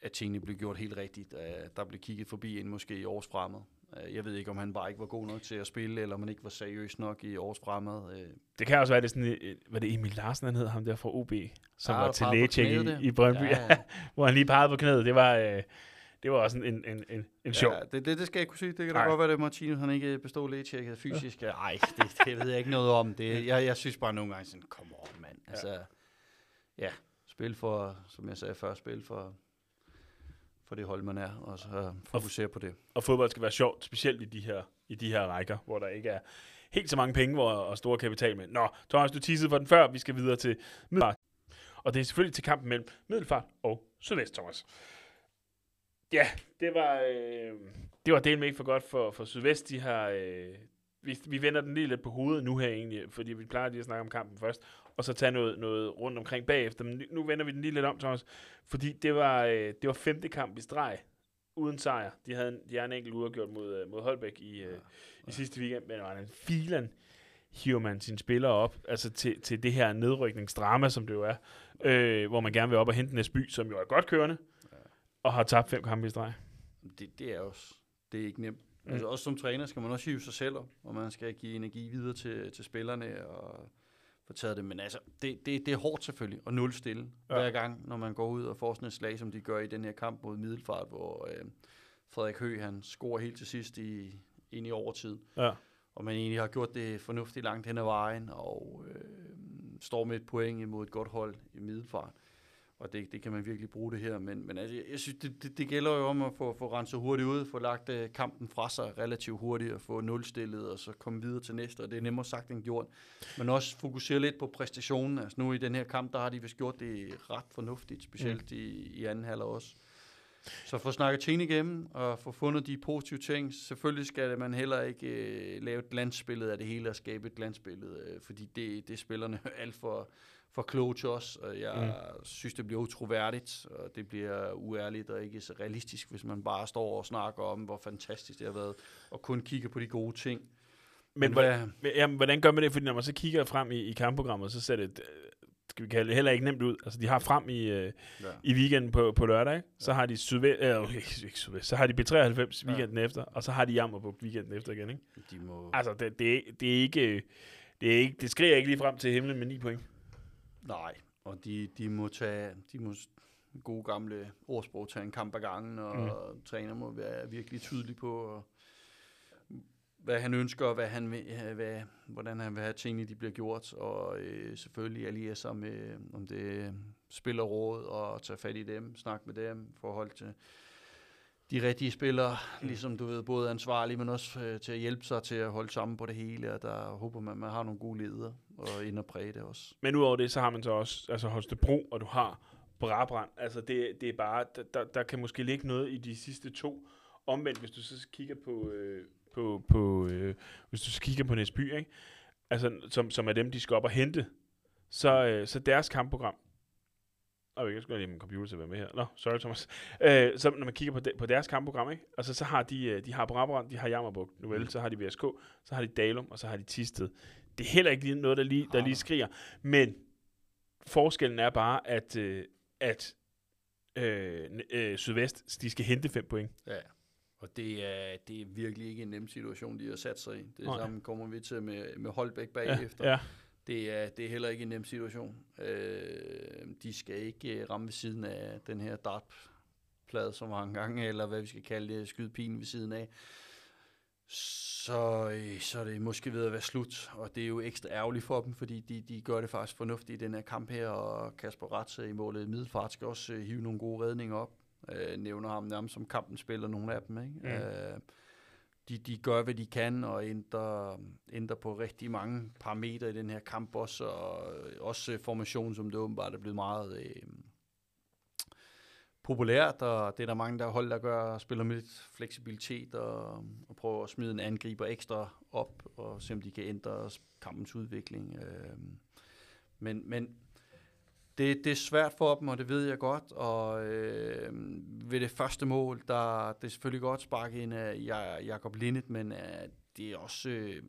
at tingene blev gjort helt rigtigt. At der blev kigget forbi en måske i Aarhus Fremad. Jeg ved ikke, om han bare ikke var god nok til at spille, eller om han ikke var seriøs nok i Aarhus Fremad. Det kan også være, det sådan, var det Emil Larsen, han hed, ham der fra O B, som ja, var til lægetjek i, i Brøndby, ja, ja. hvor han lige pegede på knæet. Det var... Øh, Det var også en, en, en, en ja, sjov. Det, det, det skal jeg kunne sige. Det kan da godt være, at Martinus han ikke bestod lægetjekket fysisk. Ja. Ej, det, det ved jeg ikke noget om. Det, jeg, jeg synes bare nogle gange sådan, come on, mand. Altså, ja. ja, spille for, som jeg sagde før, spille for, for det hold, man er, og så fokusere på det. Og fodbold skal være sjovt, specielt i de her, i de her rækker, hvor der ikke er helt så mange penge og store kapital med. Nå, Thomas, du tissede for den før, vi skal videre til Middelfart. Og det er selvfølgelig til kampen mellem Middelfart og Sydvest, Thomas. Ja, det var, øh, det var delen ikke for godt for, for Sydvest. De har, øh, vi, vi vender den lige lidt på hovedet nu her egentlig, fordi vi plejer lige at snakke om kampen først, og så tage noget, noget rundt omkring bagefter. Men nu vender vi den lige lidt om, Thomas, fordi det var, øh, det var femte kamp i streg, uden sejr. De havde en, de havde en enkelt uafgjort mod, mod Holbæk i, ja, øh, i sidste weekend, men en filan hiver man sine spillere op, altså til, til det her nedrykningsdrama, som det jo er, øh, hvor man gerne vil op og hente Næsby, som jo er godt kørende, og har tabt fem kampe i streg. Det, det er også, det er ikke nemt. Mm. Altså også som træner skal man også hive sig selv op, og man skal give energi videre til, til spillerne og få taget det. Men altså, det, det, det er hårdt selvfølgelig at nulstille ja. hver gang, når man går ud og får sådan et slag, som de gør i den her kamp mod Middelfart, hvor øh, Frederik Høgh, han scorer helt til sidst i, ind i overtid. Ja. Og man egentlig har gjort det fornuftigt langt hen ad vejen, og øh, står med et point imod et godt hold i Middelfart. Og det, det kan man virkelig bruge det her, men, men altså, jeg synes, det, det, det gælder jo om at få, få renset hurtigt ud, få lagt uh, kampen fra sig relativt hurtigt, og få nulstillet, og så komme videre til næste, og det er nemmere sagt end gjort. Men også fokusere lidt på præstationen, altså nu i den her kamp, der har de vist gjort det ret fornuftigt, specielt mm. i, i anden halvleg også. Så få snakket ting igennem, og få fundet de positive ting. Selvfølgelig skal man heller ikke øh, lave et glansbillede af det hele, og skabe et glansbillede, øh, fordi det, det spillerne alt for... for kloge til os, og jeg mm. synes, det bliver utroværdigt, og det bliver uærligt og ikke så realistisk, hvis man bare står og snakker om, hvor fantastisk det har været, og kun kigger på de gode ting. Men, men hvordan, hvad, jamen, hvordan gør man det? Fordi når man så kigger frem i, i kampprogrammet, så ser det, skal vi kalde det, heller ikke nemt ud. Altså, de har frem i, øh, ja. i weekenden på, på lørdag, ikke? Så har de Sydvest, øh, ikke Sydvest, så har de B treoghalvfems weekenden ja. efter, og så har de Jammerbugt weekenden efter igen, ikke? De må... Altså, det, det, det, er ikke, det er ikke, det skriger ikke lige frem til himlen med ni point. Nej, og de, de må tage, de må gode gamle ordsprog tage en kamp ad gangen, og mm. træner må være virkelig tydelig på, hvad han ønsker, og hvad han vil, hvad, hvordan han vil have tingene, de bliver gjort, og øh, selvfølgelig alliere sig med, om det spiller råd, og tage fat i dem, snakke med dem, forhold til de rigtige spillere, ligesom du ved, både ansvarlige, men også øh, til at hjælpe sig til at holde sammen på det hele, og der håber man, man har nogle gode ledere og ind og præge det også. Men udover det, så har man så også altså Holstebro, og du har Brabrand. Altså det, det er bare, der, der kan måske ligge noget i de sidste to. Omvendt, hvis du så kigger på, øh, på, på øh, hvis du så kigger på Næsby, ikke? Altså, som, som er dem, de skal op og hente, så, øh, så deres kampprogram, og jeg skulle lige have min computer til at være med her. Nå, sorry Thomas. Øh, så når man kigger på, de, på deres kampprogram, ikke? Altså, så har de, de har Brabrand, de har Jammerbugt, nu vel, så har de V S K, så har de Dalum, og så har de Thisted. Det er heller ikke lige noget, der lige, der lige skriger. Men forskellen er bare, at, øh, at øh, øh, Sydvest, de skal hente fem point. Ja, og det er, det er virkelig ikke en nem situation, de har sat sig i. Det okay. samme kommer vi til med, med Holbæk bagefter. Ja, ja. Det er, det er heller ikke en nem situation. Øh, de skal ikke ramme ved siden af den her dartplade så mange gange, eller hvad vi skal kalde det, skydepinen ved siden af. Så, så er det måske ved at være slut, og det er jo ekstra ærgerligt for dem, fordi de, de gør det faktisk fornuftigt i den her kamp her, og Kasper Ratze i målet i Middelfart skal også hive nogle gode redninger op. Øh, nævner ham nærmest som kampen spiller nogle af dem, ikke? Mm. Øh, De, de gør, hvad de kan, og ændrer, ændrer på rigtig mange parametre i den her kamp også, og også formationen, som det åbenbart er blevet meget øh, populært, og det er der mange, der hold, der gør, spiller med lidt fleksibilitet, og, og prøver at smide en angriber ekstra op, og se om de kan ændre kampens udvikling. Øh, men... men Det, det er svært for dem, og det ved jeg godt, og øh, ved det første mål, der det er selvfølgelig godt sparket ind af Jakob Linnet, men øh, det er også, øh,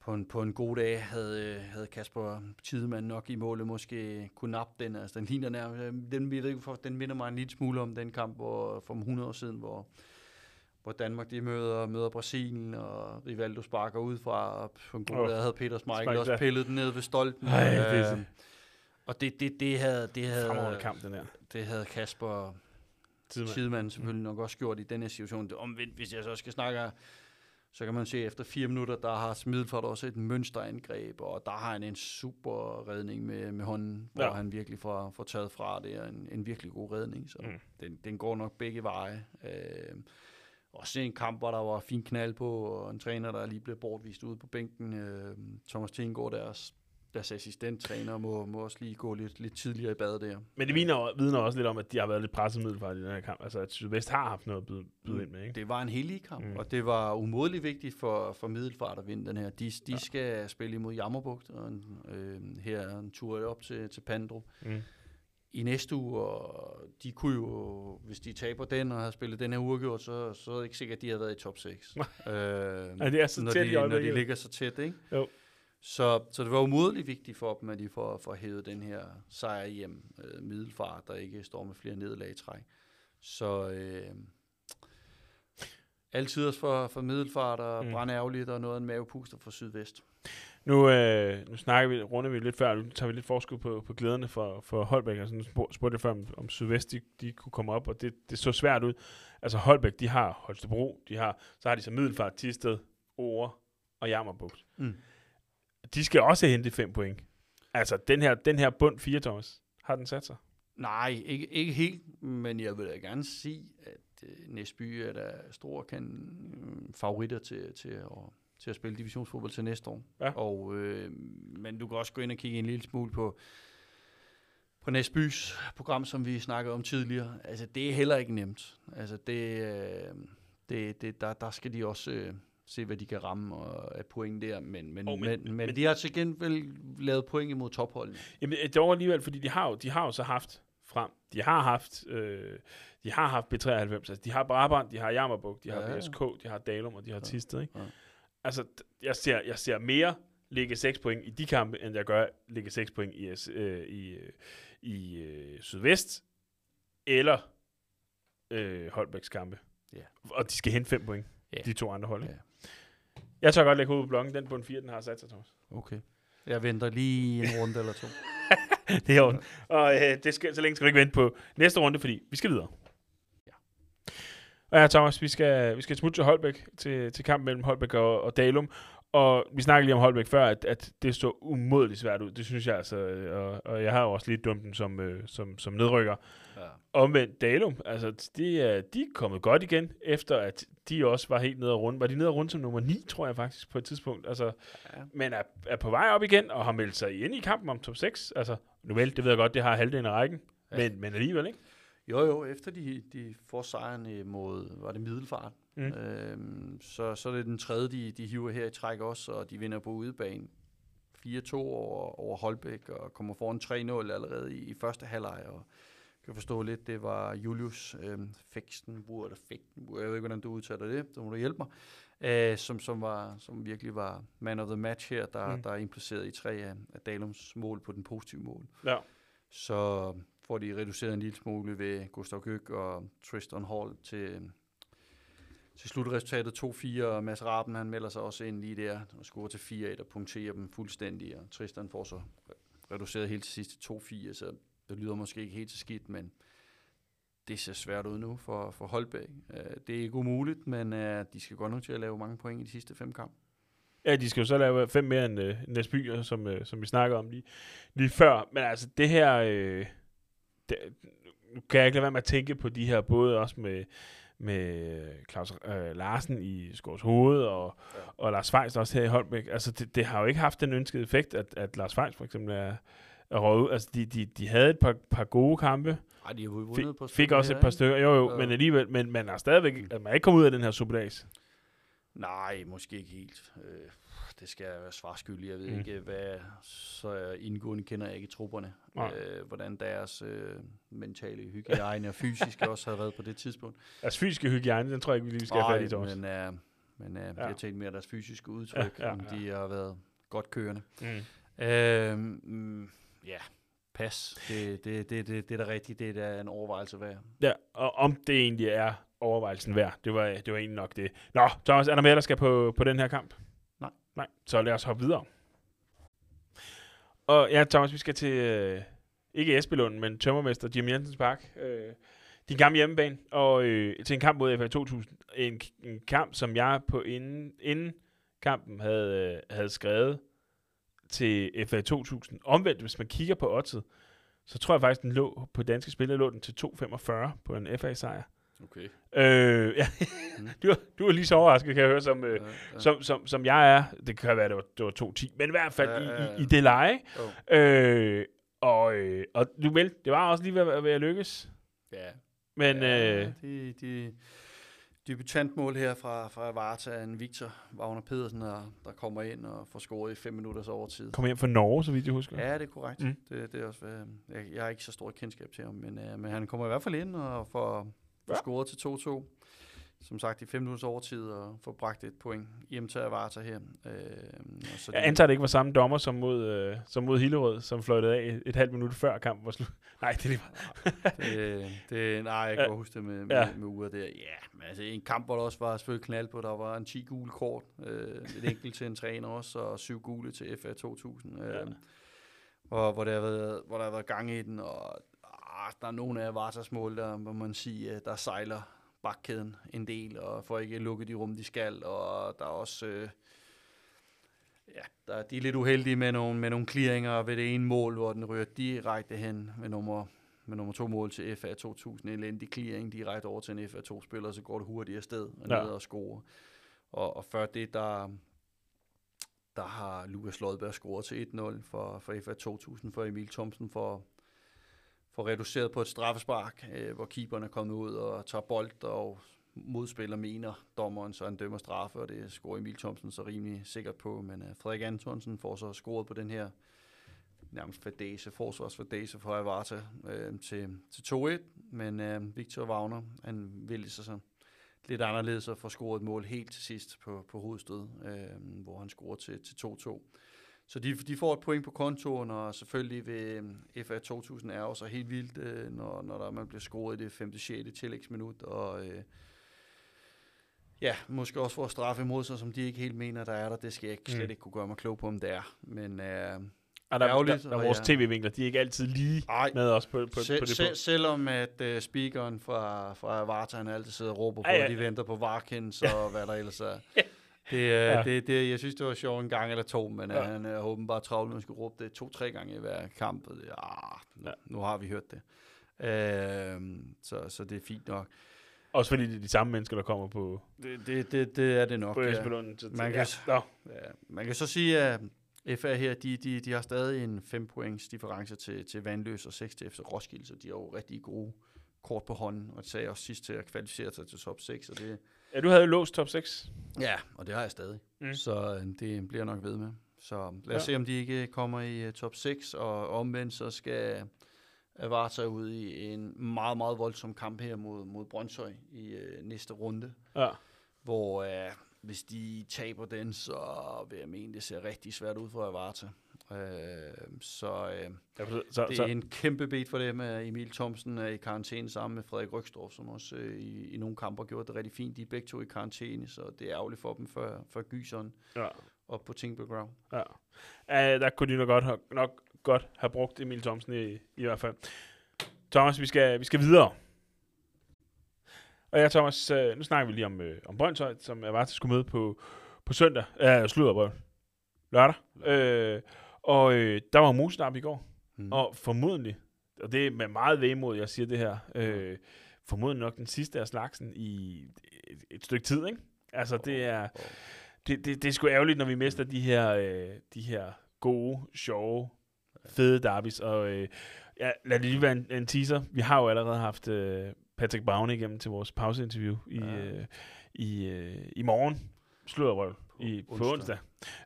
på, en, på en god dag havde, havde Kasper Tidemann nok i målet måske kunne nappe den, altså den ligner nærmest, den, jeg ved ikke, for, den minder mig en lille smule om den kamp hvor, for hundrede år siden, hvor... hvor Danmark de møder, møder Brasilien, og Rivaldo sparker ud fra, og på en god oh, dag havde Peter Schmeichel også pillet den ned ved stolpen. Ej, og, øh, og det, det, det havde, det havde, kamp, den her. Det havde Kasper Tidemann selvfølgelig mm. nok også gjort i den her situation. Omvendt, hvis jeg så skal snakke så kan man se, at efter fire minutter, der har Middelfart også et mønsterangreb, og der har han en super redning med, med hånden, hvor ja. han virkelig får, får taget fra det, og en, en virkelig god redning, så mm. den, den går nok begge veje. Øh, også en kamp, hvor der var fin knald på, og en træner, der lige blev bortvist ude på bænken, øh, Thomas Tengård, deres, deres assistenttræner, må, må også lige gå lidt, lidt tidligere i bad der. Men det vidner, vidner også lidt om, at de har været lidt presset Middelfart i den her kamp, altså at Sydvest har haft noget at byde, byde ind med, ikke? Det var en hellig kamp, mm. og det var umådeligt vigtigt for, for Middelfart at vinde den her. De, de ja. skal spille imod Jammerbugt, og en, øh, her en tur op til, til Pandrup. Mm. I næste uge, og de kunne jo, hvis de taber den og havde spillet den her uregjort, så, så er det ikke sikkert, at de har været i top seks. øh, ja, det er så når tæt de, i øjeblikket. Når de ligger så tæt, ikke? Jo. Så, så det var umådeligt vigtigt for dem, at de får, får hævet den her sejr hjem. Øh, Middelfart, der ikke står med flere nederlag i træk. Så øh, altid også for, for Middelfart og mm. brandærgerligt og noget af en mavepuster for Sydvest. Nu, øh, nu snakker vi, runder vi lidt før, nu tager vi lidt forskud på, på glæderne for, for Holbæk. Altså, nu spurgte jeg før, om, om Sydvest de, de kunne komme op, og det, det så svært ud. Altså Holbæk, de har Holstebro, de har, så har de så Middelfart, Thisted, Åre og Jammerbugt. Mm. De skal også hente fem point. Altså, den her, den her bund fire, Thomas, har den sat sig? Nej, ikke, ikke helt, men jeg vil da gerne sige, at uh, Næsby er der store kan, um, favoritter til, til, at, til at spille divisionsfodbold til næste år. Ja. Og, øh, men du kan også gå ind og kigge en lille smule på, på Næsbys program, som vi snakkede om tidligere. Altså, det er heller ikke nemt. Altså, det, det, det, der, der skal de også... Øh, se, hvad de kan ramme og af point der, men, men, oh, men, men, men de har til gengæld lavet point imod topholdene. Jamen, det var alligevel, fordi de har jo, de har jo så haft frem, de har haft, øh, de har haft B treoghalvfems, altså de har Brabrand, de har Jammerbugt, de ja, har V S K, de har Dalum, og de har ja, Thisted, ikke? Ja. Altså, jeg ser, jeg ser mere ligge seks point i de kampe, end jeg gør ligge seks point i, øh, i, øh, i øh, Sydvest, eller øh, Holbæks kampe. Ja. Og de skal hente fem point, ja. de to andre hold, ikke? Ja. Jeg tør godt lægge hovedet på blokken. Den bund fire, den har sat sig, Thomas. Okay. Jeg venter lige en runde eller to. Det er orden. Og øh, det skal, så længe skal du ikke vente på næste runde, fordi vi skal videre. Ja. Og ja, Thomas, vi skal, vi skal smutte til Holbæk, til, til kampen mellem Holbæk og, og Dalum. Og vi snakkede lige om Holbæk før, at, at det så umådeligt svært ud. Det synes jeg altså, og, og jeg har jo også lidt dumt den som, øh, som, som nedrykker. Ja. Omvendt Dalum, altså de er, de er kommet godt igen, efter at de også var helt nede og runde. Var de nede og runde som nummer ni, tror jeg faktisk, på et tidspunkt. Altså, ja. Men er, er på vej op igen, og har meldt sig ind i kampen om top seks. Altså, nu vel, det ved jeg godt, det har halvdelen af rækken, ja. men, men alligevel, ikke? Jo, jo, efter de, de får sejren mod, var det Middelfart, mm. øhm, så, så er det den tredje, de, de hiver her i træk også, og de vinder på udebane fire to over, over Holbæk, og kommer foran tre nul allerede i, i første halvleg, og jeg kan forstå lidt, det var Julius øhm, Fekstenburg, eller Fekstenburg, jeg ved ikke, hvordan du udtaler det, så må du hjælpe mig, øh, som, som, var, som virkelig var man of the match her, der, mm. der er impliceret i tre af, af Dalums mål på den positive mål. Ja. Så... får de reduceret en lille smule ved Gustav Køk og Tristan Hall til, til slutresultatet to fire, og Mads Raben, han melder sig også ind lige der og scorer til fire et og punkterer dem fuldstændig, og Tristan får så reduceret helt til sidst til to fire, så det lyder måske ikke helt så skidt, men det ser svært ud nu for, for Holbæk. Det er ikke umuligt, men de skal godt nok til at lave mange point i de sidste fem kampe. Ja, de skal jo så lave fem mere end øh, Næsby, som, øh, som vi snakkede om lige, lige før, men altså det her... Øh Det, nu kan jeg ikke lade være med at tænke på de her, både også med, med Claus øh, Larsen i Skovshoved og, ja. og Lars Feist også her i Holbæk. Altså, det, det har jo ikke haft den ønskede effekt, at, at Lars Feist for eksempel er, er røget ud. Altså, de, de, de havde et par, par gode kampe. Ej, de har jo vundet et par stykker. Fik også her, et par stykker, jo jo, ja. men alligevel, men man har stadigvæk, at man er ikke kommet ud af den her suppedags. Nej, måske ikke helt. Øh, det skal jeg være svarskyldig. Jeg ved mm. ikke, hvad så indgående kender jeg ikke trupperne. Øh, hvordan deres øh, mentale hygiejne og fysiske også har været på det tidspunkt. Deres fysiske hygiejne, den tror jeg ikke, vi lige skal have fat i også. men, øh, men øh, ja. jeg tænker mere deres fysiske udtryk, ja, ja, ja. de har været godt kørende. Mm. Øh, mm, ja. Pas. Det, det, det, det, det er da rigtigt. Det er da en overvejelse værd. Ja, og om det egentlig er overvejelsen værd, det var, det var egentlig nok det. Nå, Thomas, er der mere, der skal på, på den her kamp? Nej. Nej, så lad os hoppe videre. Og ja, Thomas, vi skal til, øh, ikke Esbjørn, men Tømmermester Jim Jensens Park. Øh, din kamp hjemmebane, og øh, til en kamp mod F A to tusind. En, en kamp, som jeg på inden, inden kampen havde, øh, havde skrevet til F A to tusind. Omvendt, hvis man kigger på oddset, så tror jeg faktisk, den lå på danske spillere, lå den til to komma femogfyrre på en F A-sejr. Okay. Øh, ja. du, du er lige så overrasket, kan jeg høre, som, øh, ja, ja. Som, som, som jeg er. Det kan være, det var, det var to ti, men i hvert fald ja, ja, ja. I, i det leje. Oh. Øh, og, øh, og du vel, det var også lige ved, ved at lykkes. Ja. Men ja, øh, de, de, de debutantmål her fra, fra Varta, en Victor Wagner Pedersen, der, der kommer ind og får scoret i fem minutters overtid. Kommer hjem fra Norge, så vidt jeg husker. Ja, det er korrekt. Mm. Det, det er også, jeg, jeg har ikke så stor kendskab til ham, men, øh, men han kommer i hvert fald ind og får... Ja. Scoret til to to. Som sagt, i fem minutters overtid og få bragt et point hjem til Avarta her. Øh, og så jeg de... antager, det ikke var samme dommer som mod, øh, som mod Hillerød, som fløjtede af et halvt minut før kampen var slut. Nej, det er lige det, det, nej, jeg kan ja. Huske det med, med, ja. Med uger der. Ja, men altså en kamp, hvor der også var selvfølgelig knald på. Der var en ti gule kort, øh, et enkelt til en træner også, og syv gule til F A to tusind. Øh, ja. hvor, hvor der har været, hvor der har været gang i den, og der er nogle af Vartas mål, der må man sige, der sejler bakkæden en del, og får ikke lukket de rum, de skal, og der er også, øh, ja, der, de er lidt uheldige med nogle, med nogle clearinger ved det ene mål, hvor den rører direkte hen med nummer, med nummer to mål til F A to tusind, en elendig clearing direkte over til en F A to-spiller, så går det hurtigt afsted og ned og score. Og, og før det, der... der har Lukas Lodberg scoret til et nul for, for F A to tusind, for Emil Thomsen for... får reduceret på et straffespark, øh, hvor keeperen er kommet ud og tager bold, og modspiller mener dommeren, så han dømmer straffe, og det scorer Emil Thomsen så rimelig sikkert på, men øh, Frederik Antonsen får så scoret på den her nærmest fadese, forsvarsfadese for Avarta øh, til, til to et, men øh, Victor Wagner, han vælger sig sådan lidt anderledes og får scoret et mål helt til sidst på, på hovedstød, øh, hvor han scorer til, til to to. Så de, de får et point på kontoen, og selvfølgelig ved F A to tusind er også helt vildt, når, når der, man bliver scoret i det femte sjette tillægsminut, og øh, ja, måske også får straffe imod sig, som de ikke helt mener, der er der. Det skal jeg slet mm. ikke kunne gøre mig klog på, om det er. Men øh, og der, ærgerligt, der, der, der og vores ja. T V-vinkler, de er ikke altid lige Ej, med os på, på, se, på det se, punkt. Selvom at uh, speakeren fra, fra Varta, han altid sidder og råber på, Ej, ja. De venter på Varkens og ja. Hvad der ellers er. Det, ja. det, det, jeg synes, det var sjovt en gang eller to, men ja. Han er åbenbart travlt, når man skulle råbe det to-tre gange i hver kamp. Arh, nu, ja. Nu har vi hørt det. Øh, så, så det er fint nok. Også fordi det er de samme mennesker, der kommer på... Det, det, det, det er det nok. På ja. Man, kan, ja. Ja, man kan så sige, at F A her, de, de, de har stadig en fem points difference til, til Vanløse og seks til F C Roskilde, så de er jo rigtig gode kort på hånden, og det sagde også sidst til at kvalificere sig til top seks, og det... Ja, du havde jo låst top seks. Ja, og det har jeg stadig. Mm. Så det bliver nok ved med. Så lad os ja. Se, om de ikke kommer i uh, top seks, og omvendt så skal Avarta ud i en meget, meget voldsom kamp her mod, mod Brøndshøj i uh, næste runde. Ja. Hvor uh, hvis de taber den, så vil jeg mene, det ser rigtig svært ud for Avarta. Uh, så, uh, ja, så, så det er en kæmpe bet for dem. Emil Thomsen er i karantæne sammen med Frederik Rygstorff, som også uh, i, i nogle kamper gjorde det rigtig fint. De er begge to i karantæne, så det er ærgerligt for dem for, for gyseren ja. Op på Tingbø Ground. Ja. Uh, der kunne de nok godt, have, nok godt have brugt Emil Thomsen i, i hvert fald. Thomas, vi skal, vi skal videre. Og ja, Thomas, uh, nu snakker vi lige om, uh, om Brøndshøj, som jeg var til at skulle møde på, på søndag. Uh, Sluderbrød. Lørdag. Lørdag. Uh, Og øh, der var Mosenarp i går, mm. og formodentlig, og det er med meget vemod, jeg siger det her, øh, formodentlig nok den sidste af slagsen i et, et stykke tid, ikke? Altså, det er, det, det, det er sgu ærgerligt, når vi mister de her, øh, de her gode, sjove, fede derbys. Og øh, ja, lad det lige være en, en teaser. Vi har jo allerede haft øh, Patrick Bavne igennem til vores pauseinterview i, øh, i, øh, i morgen. Sludderøv. I, på onsdag.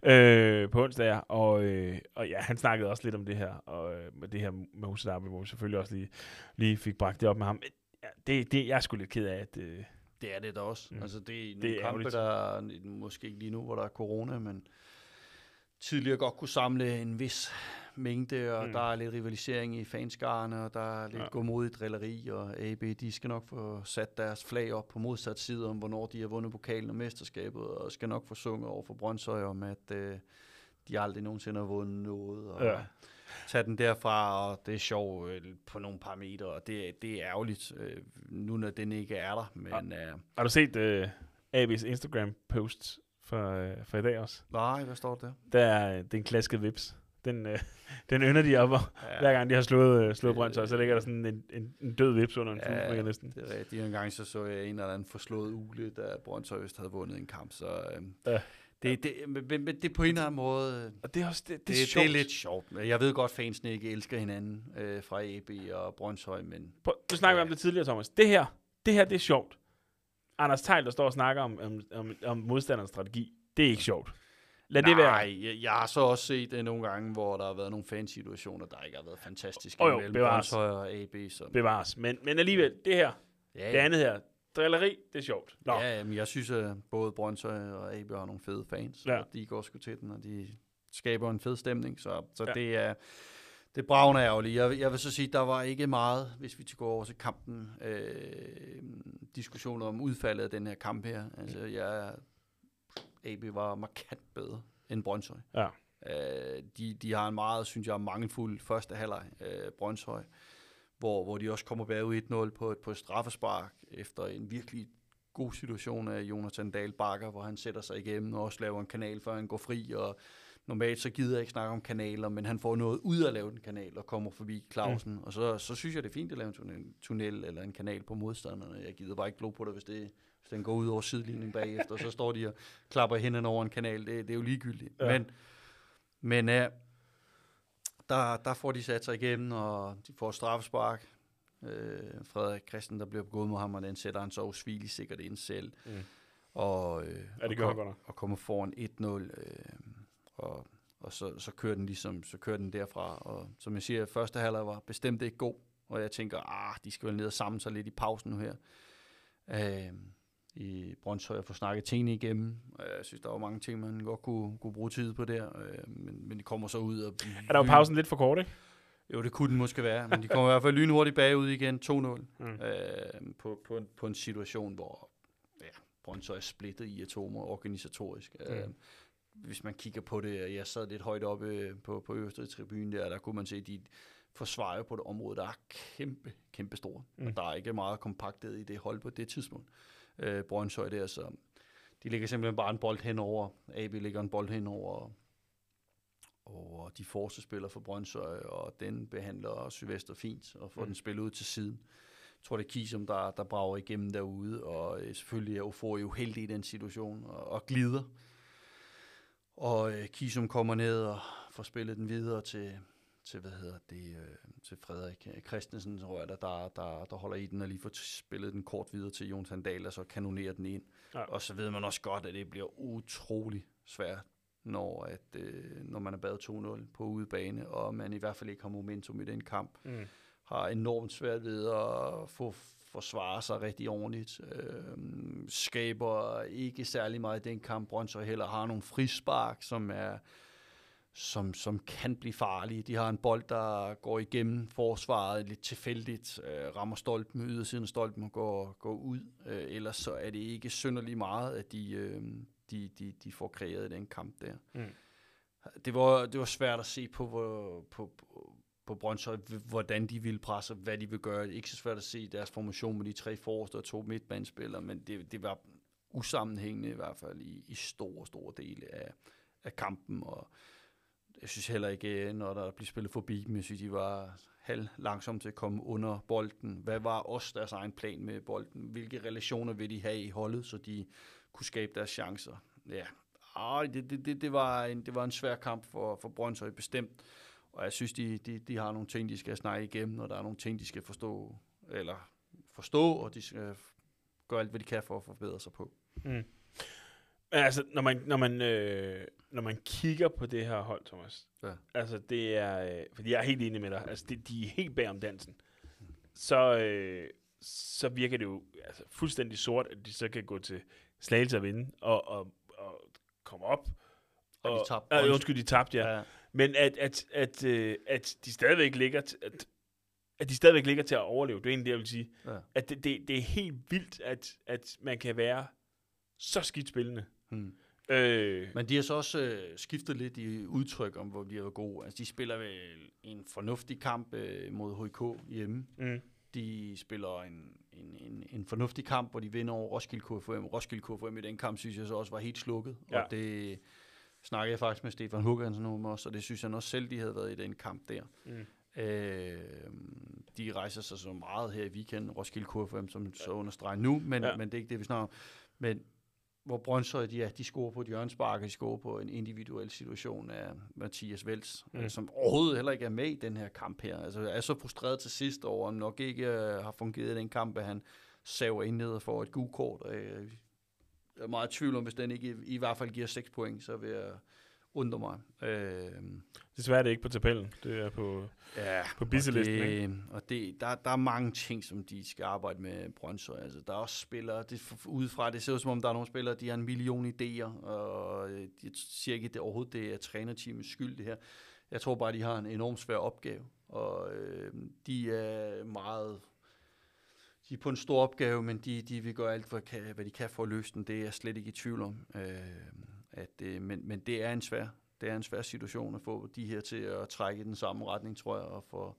Øh, på onsdag, ja. Og, øh, og ja, han snakkede også lidt om det her, og øh, med det her med Husedarby, hvor vi selvfølgelig også lige, lige fik bragt det op med ham. Ja, det, det jeg er sgu lidt ked af, at... Øh, det er det da også. Mm. Altså, det er nogle det er kampe, ærgerligt. Der måske ikke lige nu, hvor der er corona, men tidligere godt kunne samle en vis mængde, og mm. der er lidt rivalisering i fanskarerne, og der er lidt ja. Godmodigt drilleri, og A B, de skal nok få sat deres flag op på modsat side om, hvornår de har vundet pokalen og mesterskabet, og skal nok få sunget over for Brøndshøj om, at øh, de aldrig nogensinde har vundet noget, og ja. tage den derfra, og det er sjovt øh, på nogle parametre, og det, det er ærgerligt, øh, nu når den ikke er der. Men, har, øh, har du set øh, A B's Instagram-post for, øh, for i dag også? Nej, hvad står det der? Der er, det er en klasket vips. Den, øh, den ynder de op, og ja. hver gang de har slået, øh, slået Brøndshøj, så ligger der sådan en, en, en død vips under en ja, fugl, næsten. Det er rigtigt. En gang så så jeg en eller anden forslået ugle, da Brøndshøj Øst havde vundet en kamp, så øh, ja. det, det, men, men det på en eller anden måde, og det, er også, det, det, det, er sjovt. Det er lidt sjovt. Jeg ved godt, fansene ikke elsker hinanden øh, fra A B og Brøndshøj, men... Du snakkede øh, om det tidligere, Thomas. Det her, det her, det er sjovt. Anders Tejl, der står og snakker om, om, om, om modstanderens strategi, det er ikke sjovt. Lad Nej, det være. Jeg, jeg har så også set det nogle gange, hvor der har været nogle fansituationer, der ikke har været fantastiske. Oh, jo, bevares. Og A B, sådan. Bevares. Men, men alligevel, det her, ja, det andet her, drilleri, det er sjovt. Nå. Ja, men jeg synes, at både Brøndshøj og A B har nogle fede fans. Ja. De går sgu til den, og de skaber en fed stemning. Så, så ja. det er... Det bravende er ærgerligt. Jeg, jeg vil så sige, der var ikke meget, hvis vi går over til kampen, øh, diskussioner om udfaldet af den her kamp her. Altså, jeg... A B var markant bedre end Brøndshøj. Ja. Øh, de, de har en meget, synes jeg, mangelfuld første halvleg, øh, Brøndshøj, hvor, hvor de også kommer bagud et nul på et, på et straffespark, efter en virkelig god situation af Jonathan Dahl Bakker, hvor han sætter sig igennem og også laver en kanal, før han går fri, og normalt så gider jeg ikke snakke om kanaler, men han får noget ud at lave den kanal og kommer forbi Clausen, mm. og så, så synes jeg, det er fint at lave en tunnel eller en kanal på modstanderne. Jeg gider bare ikke glo på det, hvis det hvis den går ud over sidelinjen bagefter, så står de og klapper hænderne over en kanal. Det, det er jo ligegyldigt. Ja. Men, men ja, der, der får de sat sig igennem, og de får straffespark. Øh, Frederik Christen, der bliver begået mod ham, og den sætter han så usvigeligt sikkert ind selv. Mm. Og, øh, ja, det og, kom, og kommer foran et nul. Øh, og, og så, så kører den ligesom, så kører den derfra, og som jeg siger, første halvleg var bestemt ikke god, og jeg tænker, ah, de skal vel ned og samle sig lidt i pausen nu her. Øh, I Brøndshøj at få snakket tingene igennem. Jeg synes, der var mange ting, man godt kunne, kunne bruge tid på der, øh, men, men de kommer så ud og... Er der jo pausen lidt for kort, ikke? Jo, det kunne den måske være, men de kommer i hvert fald lynhurtigt bagud igen, to nul, mm. øh, på, på, en, på en situation, hvor ja, Brøndshøj er splittet i atomer organisatorisk. Mm. Øh, hvis man kigger på det, jeg sad lidt højt oppe på, på øverste tribune der, der kunne man se, at de forsvarer på det område, der er kæmpe, kæmpe store, mm. og der er ikke meget kompaktet i det hold på det tidspunkt. Øh, Brøndshøj der, så de ligger simpelthen bare en bold henover, A B ligger en bold henover, og de forsvarsspillere for Brøndshøj, og den behandler Sylvester fint, og får mm. den spillet ud til siden. Jeg tror, det er Kisum, der, der brager igennem derude, og øh, selvfølgelig er Ofori jo heldig i den situation, og, og glider. Og øh, Kisum kommer ned og får spillet den videre til, til hvad hedder det, øh, til Frederik Christensen, tror jeg, der, der, der, der holder i den, og lige får spillet den kort videre til Jon Sandal, og så kanonerer den ind. Ja. Og så ved man også godt, at det bliver utrolig svært, når, at, øh, når man er baget to nul på udebane, og man i hvert fald ikke har momentum i den kamp, mm. har enormt svært ved at få forsvarer sig rigtig ordentligt, øh, skaber ikke særlig meget i den kamp. Brøndshøj heller har nogle frispark, som er som, som kan blive farlige. De har en bold, der går igennem forsvaret lidt tilfældigt, øh, rammer stolpen, ydersiden af stolpen og går, går ud. Øh, ellers så er det ikke synderligt meget, at de, øh, de, de, de får kreeret i den kamp der. Mm. Det var, det var svært at se på, hvor, på, på på Brøndshøj, hvordan de vil presse, hvad de vil gøre. Det er ikke så svært at se deres formation med de tre forreste og to midtbanespillere, men det, det var usammenhængende i hvert fald i, i store, store dele af, af kampen, og jeg synes heller ikke, når der blev spillet forbi dem, jeg synes, de var halv langsomt til at komme under bolden. Hvad var også deres egen plan med bolden? Hvilke relationer vil de have i holdet, så de kunne skabe deres chancer? Ja, Arh, det, det, det, det, var en, det var en svær kamp for, for Brøndshøj bestemt. Og jeg synes, de, de, de har nogle ting, de skal snakke igennem, og der er nogle ting, de skal forstå, eller forstå, og de skal gøre alt, hvad de kan for at forbedre sig på. Mm. Altså, når man, når, man, øh, når man kigger på det her hold, Thomas, ja. altså det er, øh, fordi jeg er helt enig med dig, altså det, de er helt bag om dansen, så, øh, så virker det jo altså, fuldstændig sort, at de så kan gå til Slagelse og vinde, og, og, og komme op, og, og de tabte. Øh, undskyld, de tabte, ja. ja. Men at, at, at, øh, at, de stadigvæk ligger t- at, at de stadigvæk ligger til at overleve, det er egentlig det, jeg vil sige. Ja. At det, det, det er helt vildt, at, at man kan være så skidt spillende. Hmm. Øh. Men de har så også øh, skiftet lidt i udtryk om, hvor de har været gode. Altså, de spiller vel en fornuftig kamp øh, mod H I K hjemme. Mm. De spiller en, en, en, en fornuftig kamp, hvor de vinder over Roskilde K F U M. Roskilde K F U M i den kamp, synes jeg så også var helt slukket. Ja. Og det snakkede jeg faktisk med Stefan Huggensen om også, og det synes han også selv, de havde været i den kamp der. Mm. Øh, de rejser sig så meget her i weekenden, Roskilde K F U M, som så understreger nu, men, ja. men det er ikke det, vi snakker om. Men hvor Brøndshøj, de er, de scorer på et hjørnespark, de scorer på en individuel situation af Mathias Vels, mm. som overhovedet heller ikke er med i den her kamp her. Altså er så frustreret til sidst over, at nok ikke øh, har fungeret i den kamp, at han saver ind ned og får et gult kort. Øh, jeg er meget i tvivl om, hvis den ikke i, i hvert fald giver seks point, så vil jeg undre mig. Øh, Desværre er det ikke på tabellen, det er på, ja, på bisselisten. Og, det, ikke? og det, der, der er mange ting, som de skal arbejde med Brøndshøj. Altså, der er også spillere, det, udefra, det ser ud som om, der er nogle spillere, de har en million idéer, og jeg siger ikke, at det overhovedet det er trænerteamets skyld, det her. Jeg tror bare, de har en enormt svær opgave, og øh, de er meget... De er på en stor opgave, men de, de vil gøre alt, for, hvad de kan for at løse den. Det er jeg slet ikke i tvivl om. Øh, at, øh, men, men det er en svær... Det er en svær situation at få de her til at trække i den samme retning, tror jeg, og for,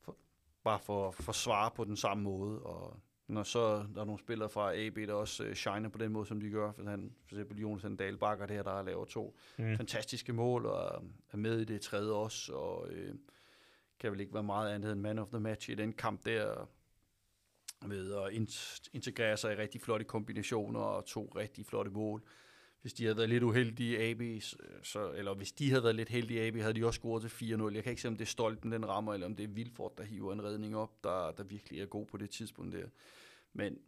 for, bare for at forsvare på den samme måde. Og når så der er nogle spillere fra A B, der også uh, shiner på den måde, som de gør, for, han, for eksempel Jonas Dahl Bakker der, der laver to mm. fantastiske mål, og er med i det tredje også, og øh, kan vel ikke være meget andet end man of the match i den kamp der, med at int- integrere sig i rigtig flotte kombinationer, og to rigtig flotte mål. Hvis de havde været lidt uheldige A B, så, eller hvis de havde været lidt heldige A B, havde de også scoret til fire nul. Jeg kan ikke se, om det er Stolten, den rammer, eller om det er Vilfort, der hiver en redning op, der, der virkelig er god på det tidspunkt der. Men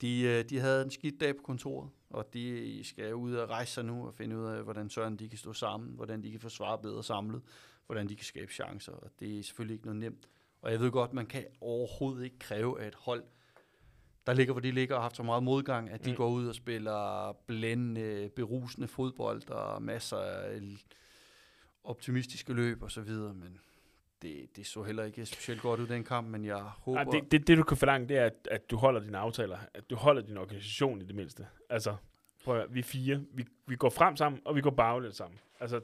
de, de havde en skidt dag på kontoret, og de skal ud og rejse sig nu og finde ud af, hvordan søren de kan stå sammen, hvordan de kan forsvare bedre samlet, hvordan de kan skabe chancer, og det er selvfølgelig ikke noget nemt. Og jeg ved godt, man kan overhovedet ikke kræve af et hold, der ligger, hvor de ligger og har haft så meget modgang, at de mm. går ud og spiller blændende, berusende fodbold og masser af optimistiske løb og så videre, men det, det så heller ikke specielt godt ud den kamp, men jeg håber... Ej, det, det, det, du kan forlange, det er, at, at du holder dine aftaler, at du holder din organisation i det mindste. Altså, prøv at høre, vi er fire, vi, vi går frem sammen, og vi går baglæns sammen. Altså,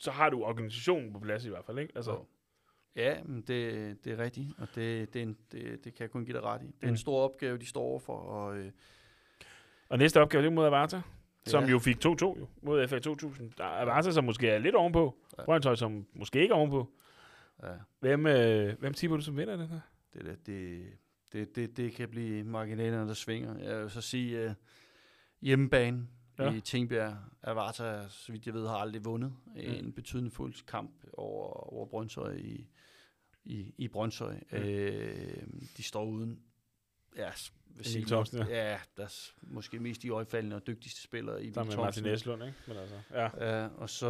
så har du organisationen på plads i hvert fald, ikke? Altså... Oh. Ja, men det, det er rigtigt, og det, det, er en, det, det kan jeg kun give dig ret i. Det er mm. en stor opgave, de står overfor. Og, øh, og næste opgave, det er mod Avarta, som ja. jo fik to-to jo, mod F A to tusind. Avarta, som måske er lidt ovenpå. Ja. Brøndshøj, som måske ikke er ovenpå. Ja. Hvem, øh, hvem tipper du som vinder den her? Det, det, det, det, det, det kan blive marginalerne, der svinger. Jeg vil så sige, øh, hjemmebane ja. i Tingbjerg. Avarta, så vidt jeg ved, har aldrig vundet mm. en betydningsfuld kamp over, over Brøndshøj i... i, i Brøndshøj. Mm. Øh, de står uden, ja, sige, Thompson, ja. ja der er måske mest i øjefaldene og dygtigste spillere i Thompson. Sammen med Martin Eslund, ikke? Men altså, ja. ja. Og så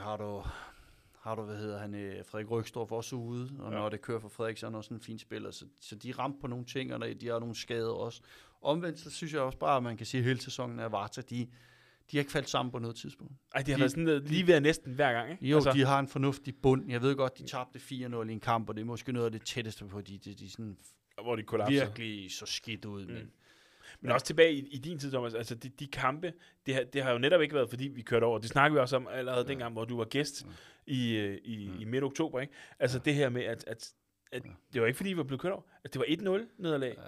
har du, har du, hvad hedder han, Frederik Rygstorff også ude, og ja. når det kører for Frederik, så er han også en fin spiller, så, så de er ramt på nogle ting, og de har nogle skader også. Omvendt, så synes jeg også bare, at man kan sige, at hele sæsonen er Varta, de De har ikke faldt sammen på noget tidspunkt. Ej, de har de, været sådan noget, lige ved næsten hver gang, ikke? Jo, altså. De har en fornuftig bund. Jeg ved godt, de tabte fire nul i en kamp, og det er måske noget af det tætteste på, de, de, de sådan hvor de kollapser. Virkelig så skidt ud. Mm. Men, men, men også tilbage i, i din tid, Thomas, altså de, de kampe, det har, det har jo netop ikke været, fordi vi kørte over. Det snakker vi også om allerede ja. dengang, hvor du var gæst mm. i, i, mm. i midt oktober, ikke? Altså ja. det her med, at, at, at ja. det var ikke, fordi vi var blevet kørt over. Altså, det var et nul nederlag. Ja.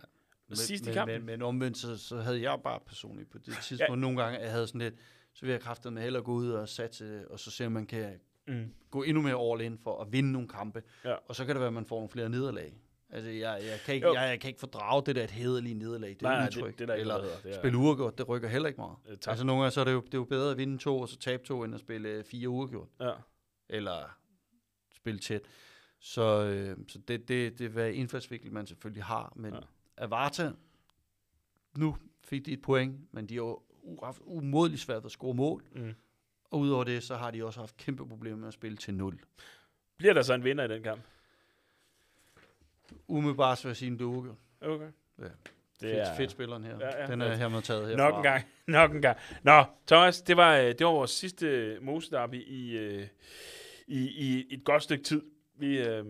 Men, men, men, men omvendt, så, så havde jeg bare personligt på det tidspunkt, ja. nogle gange, jeg havde sådan lidt, så ville jeg kræftet med hellere gå ud og satse, og så se, om man kan mm. gå endnu mere all in for at vinde nogle kampe. Ja. Og så kan det være, at man får nogle flere nederlag. Altså, jeg, jeg, kan, ikke, jeg, jeg kan ikke fordrage det der et hederlige nederlag. Det er nej, udtryk. Det, det der ikke eller hedder, spille uregjort, det rykker heller ikke meget. Øh, altså, nogle gange, så er det, jo, det er jo bedre at vinde to, og så tabe to, end at spille fire uregjort. Ja. Eller spille tæt. Så, øh, så det, det, det er, hvad indfaldsvinkel man selvfølgelig har, men... Ja. Avarta, nu fik de et point, men de har jo haft umådeligt svært at score mål. Mm. Og udover det, så har de også haft kæmpe problemer med at spille til nul. Bliver der så en vinder i den kamp? Umiddelbart, så vil jeg sige, det er okay. Okay. Ja. Det fedt, er... fedt spilleren her. Ja, ja, den er hermed taget herfra. Nok en gang. Nok en gang. Nå, Thomas, det var, det var vores sidste Mose-derby i, i, i et godt stykke tid. Vi... Øh,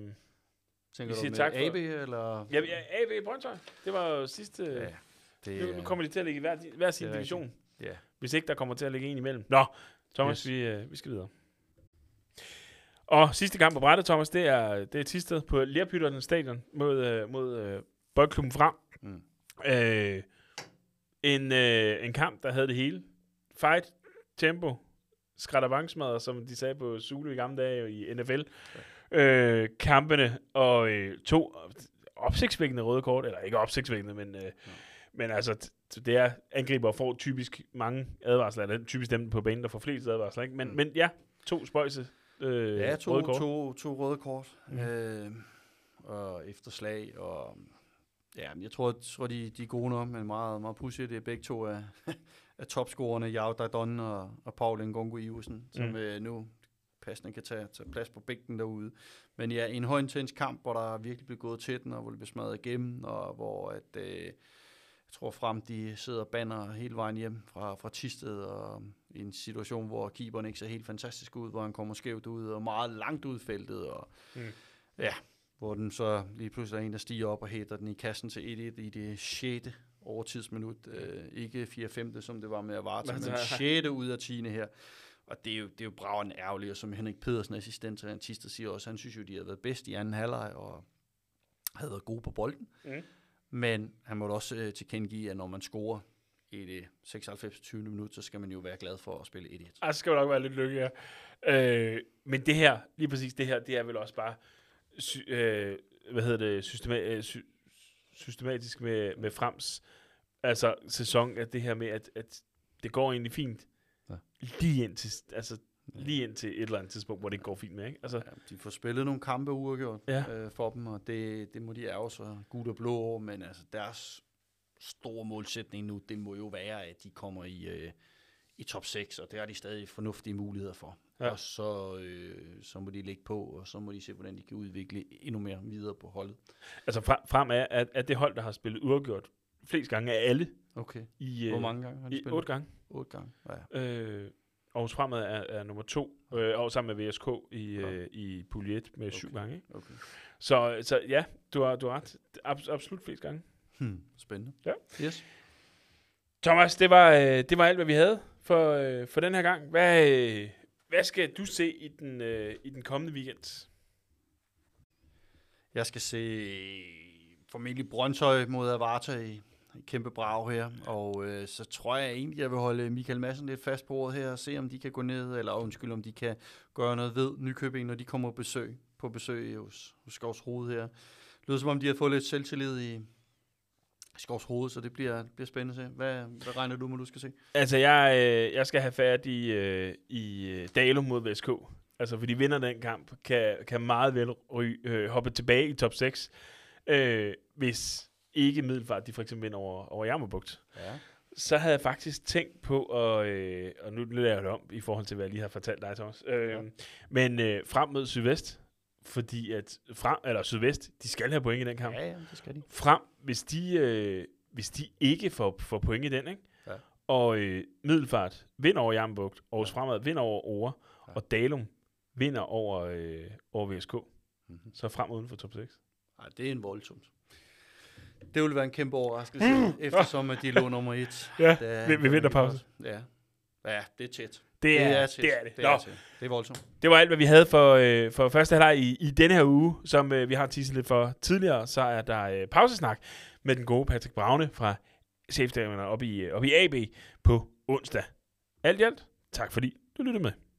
Tænker vi du med A B, eller? Ja, A B Brøndshøj. Det var sidste... Ja, det, nu kommer de til at ligge i hver, hver sin division. Ja. hvis ikke der kommer til at ligge en imellem. Nå, Thomas, yes. vi, øh, vi skal videre. Og sidste kamp på brættet, Thomas, det er, det er Thisted på Lerpytternes Stadion mod, øh, mod øh, Boldklubben Frem. Mm. Øh, en, øh, en kamp, der havde det hele. Fight, tempo, skrattavangsmadder, som de sagde på Zulu i gamle dage i N F L. Øh, kampene og øh, to opsigtsvækkende røde kort, eller ikke opsigtsvækkende, men, øh, mm. men altså, t- det er angriber får typisk mange advarsler, eller typisk dem på banen, der får flest advarsler, ikke? Men, mm. men ja, to spøjse. Øh, ja, to røde kort, to, to røde kort mm. øh, og efterslag, og ja, jeg tror, tror de, de er gode nok, men meget, meget pudsigt. Det er begge to af, af topscorerne, Yao Daidon og, og Paul Ngongo Iversen, som mm. øh, nu passende kan tage, tage plads på bænken derude. Men ja, en højintens kamp, hvor der virkelig blev gået til den, og hvor det blev smadret igennem, og hvor at, øh, jeg tror frem, de sidder og banner hele vejen hjem fra, fra Thisted, og i en situation, hvor keeperen ikke ser helt fantastisk ud, hvor han kommer skævt ud, og meget langt ud feltet, og mm. ja, hvor den så lige pludselig er en, der stiger op og hætter den i kassen til et-et i det sjette overtidsminut. Øh, ikke fire-femte, som det var med at varte, men sjette ud af tiende her. Og det er jo, det er jo braven ærgerlig, og som Henrik Pedersen, assistent til Thisted, siger også, han synes jo, de har været bedst i anden halvleg, og havde været gode på bolden. Mm. Men han måtte også øh, tilkendegive, at når man scorer i det seksoghalvfemsindstyvende minut, så skal man jo være glad for at spille et-et. Altså skal man nok være lidt lykkelig, ja. øh, Men det her, lige præcis det her, det er vel også bare, sy- øh, hvad hedder det, systema- sy- systematisk med, med Frems altså, sæson, at det her med, at, at det går egentlig fint, lige ind til altså ja. lige ind til et eller andet tidspunkt, hvor det ikke går fint med, ikke? Altså ja, de får spillet nogle kampe uafgjort ja. øh, for dem, og det det må de ærge sig gult og blå over, men altså deres store målsætning nu, det må jo være, at de kommer i øh, i top seks, og det har de stadig fornuftige muligheder for. Ja. Og så øh, så må de ligge på, og så må de se, hvordan de kan udvikle endnu mere videre på holdet. Altså frem, frem er at, at det hold, der har spillet uafgjort flest gange af alle. Okay. I, øh, Hvor mange gange har de spillet? Otte gange. Otte gange, ja. Øh, Aarhus Fremad er, er nummer to, øh, og sammen med V S K i, ja. øh, i Puljet med okay. syv gange. Ikke? Okay. Så, så ja, du har, du har ret. Ab- absolut flest gange. Hmm. Spændende. Ja. Yes. Thomas, det var, øh, det var alt, hvad vi havde for, øh, for den her gang. Hvad, øh, hvad skal du se i den, øh, i den kommende weekend? Jeg skal se formentlig Brøndshøj mod Avarta i kæmpe brag her, og øh, så tror jeg egentlig, jeg vil holde Michael Madsen lidt fast på ordet her, og se, om de kan gå ned, eller undskyld, om de kan gøre noget ved Nykøbing, når de kommer på besøg, på besøg hos, hos Skovshoved her. Lød som om, de har fået lidt selvtillid i Skovshoved, så det bliver, det bliver spændende at se. Hvad, hvad regner du med, du skal se? Altså, jeg, øh, jeg skal have fat i, øh, i Dalum mod V S K, altså, for de vinder den kamp, kan, kan meget vel ry, øh, hoppe tilbage i top seks, øh, hvis ikke Middelfart, de for eksempel vinder over, over Jammerbugt, ja. Så havde jeg faktisk tænkt på, at, øh, og nu lader jeg det om, i forhold til, hvad jeg lige har fortalt dig, Thomas, øh, ja. men øh, frem mod Sydvest, fordi at, frem, eller Sydvest, de skal have point i den kamp. Ja, ja, det skal de. Frem, hvis de, øh, hvis de ikke får, får point i den, ikke? Ja. Og øh, Middelfart vinder over Jammerbugt, Aarhus ja. Fremad vinder over Åre, ja. Og Dalum vinder over, øh, over V S K, mm-hmm. så frem uden for top seks. Ej, det er en voldsomt. Det ville være en kæmpe overraskelse, mm. eftersom at de lå nummer et. Ja, vi, vi vinterpause. Ja. ja, det er tæt. Det er det. Er tæt. Det, er det. Det, er tæt. Det er voldsomt. Det var alt, hvad vi havde for, øh, for første halvleg i, i denne her uge, som øh, vi har tisset lidt for tidligere. Så er der øh, pausesnak med den gode Patrick Braune fra cheftræneren op i, øh, op i A B på onsdag. Alt i alt, tak fordi du lyttede med.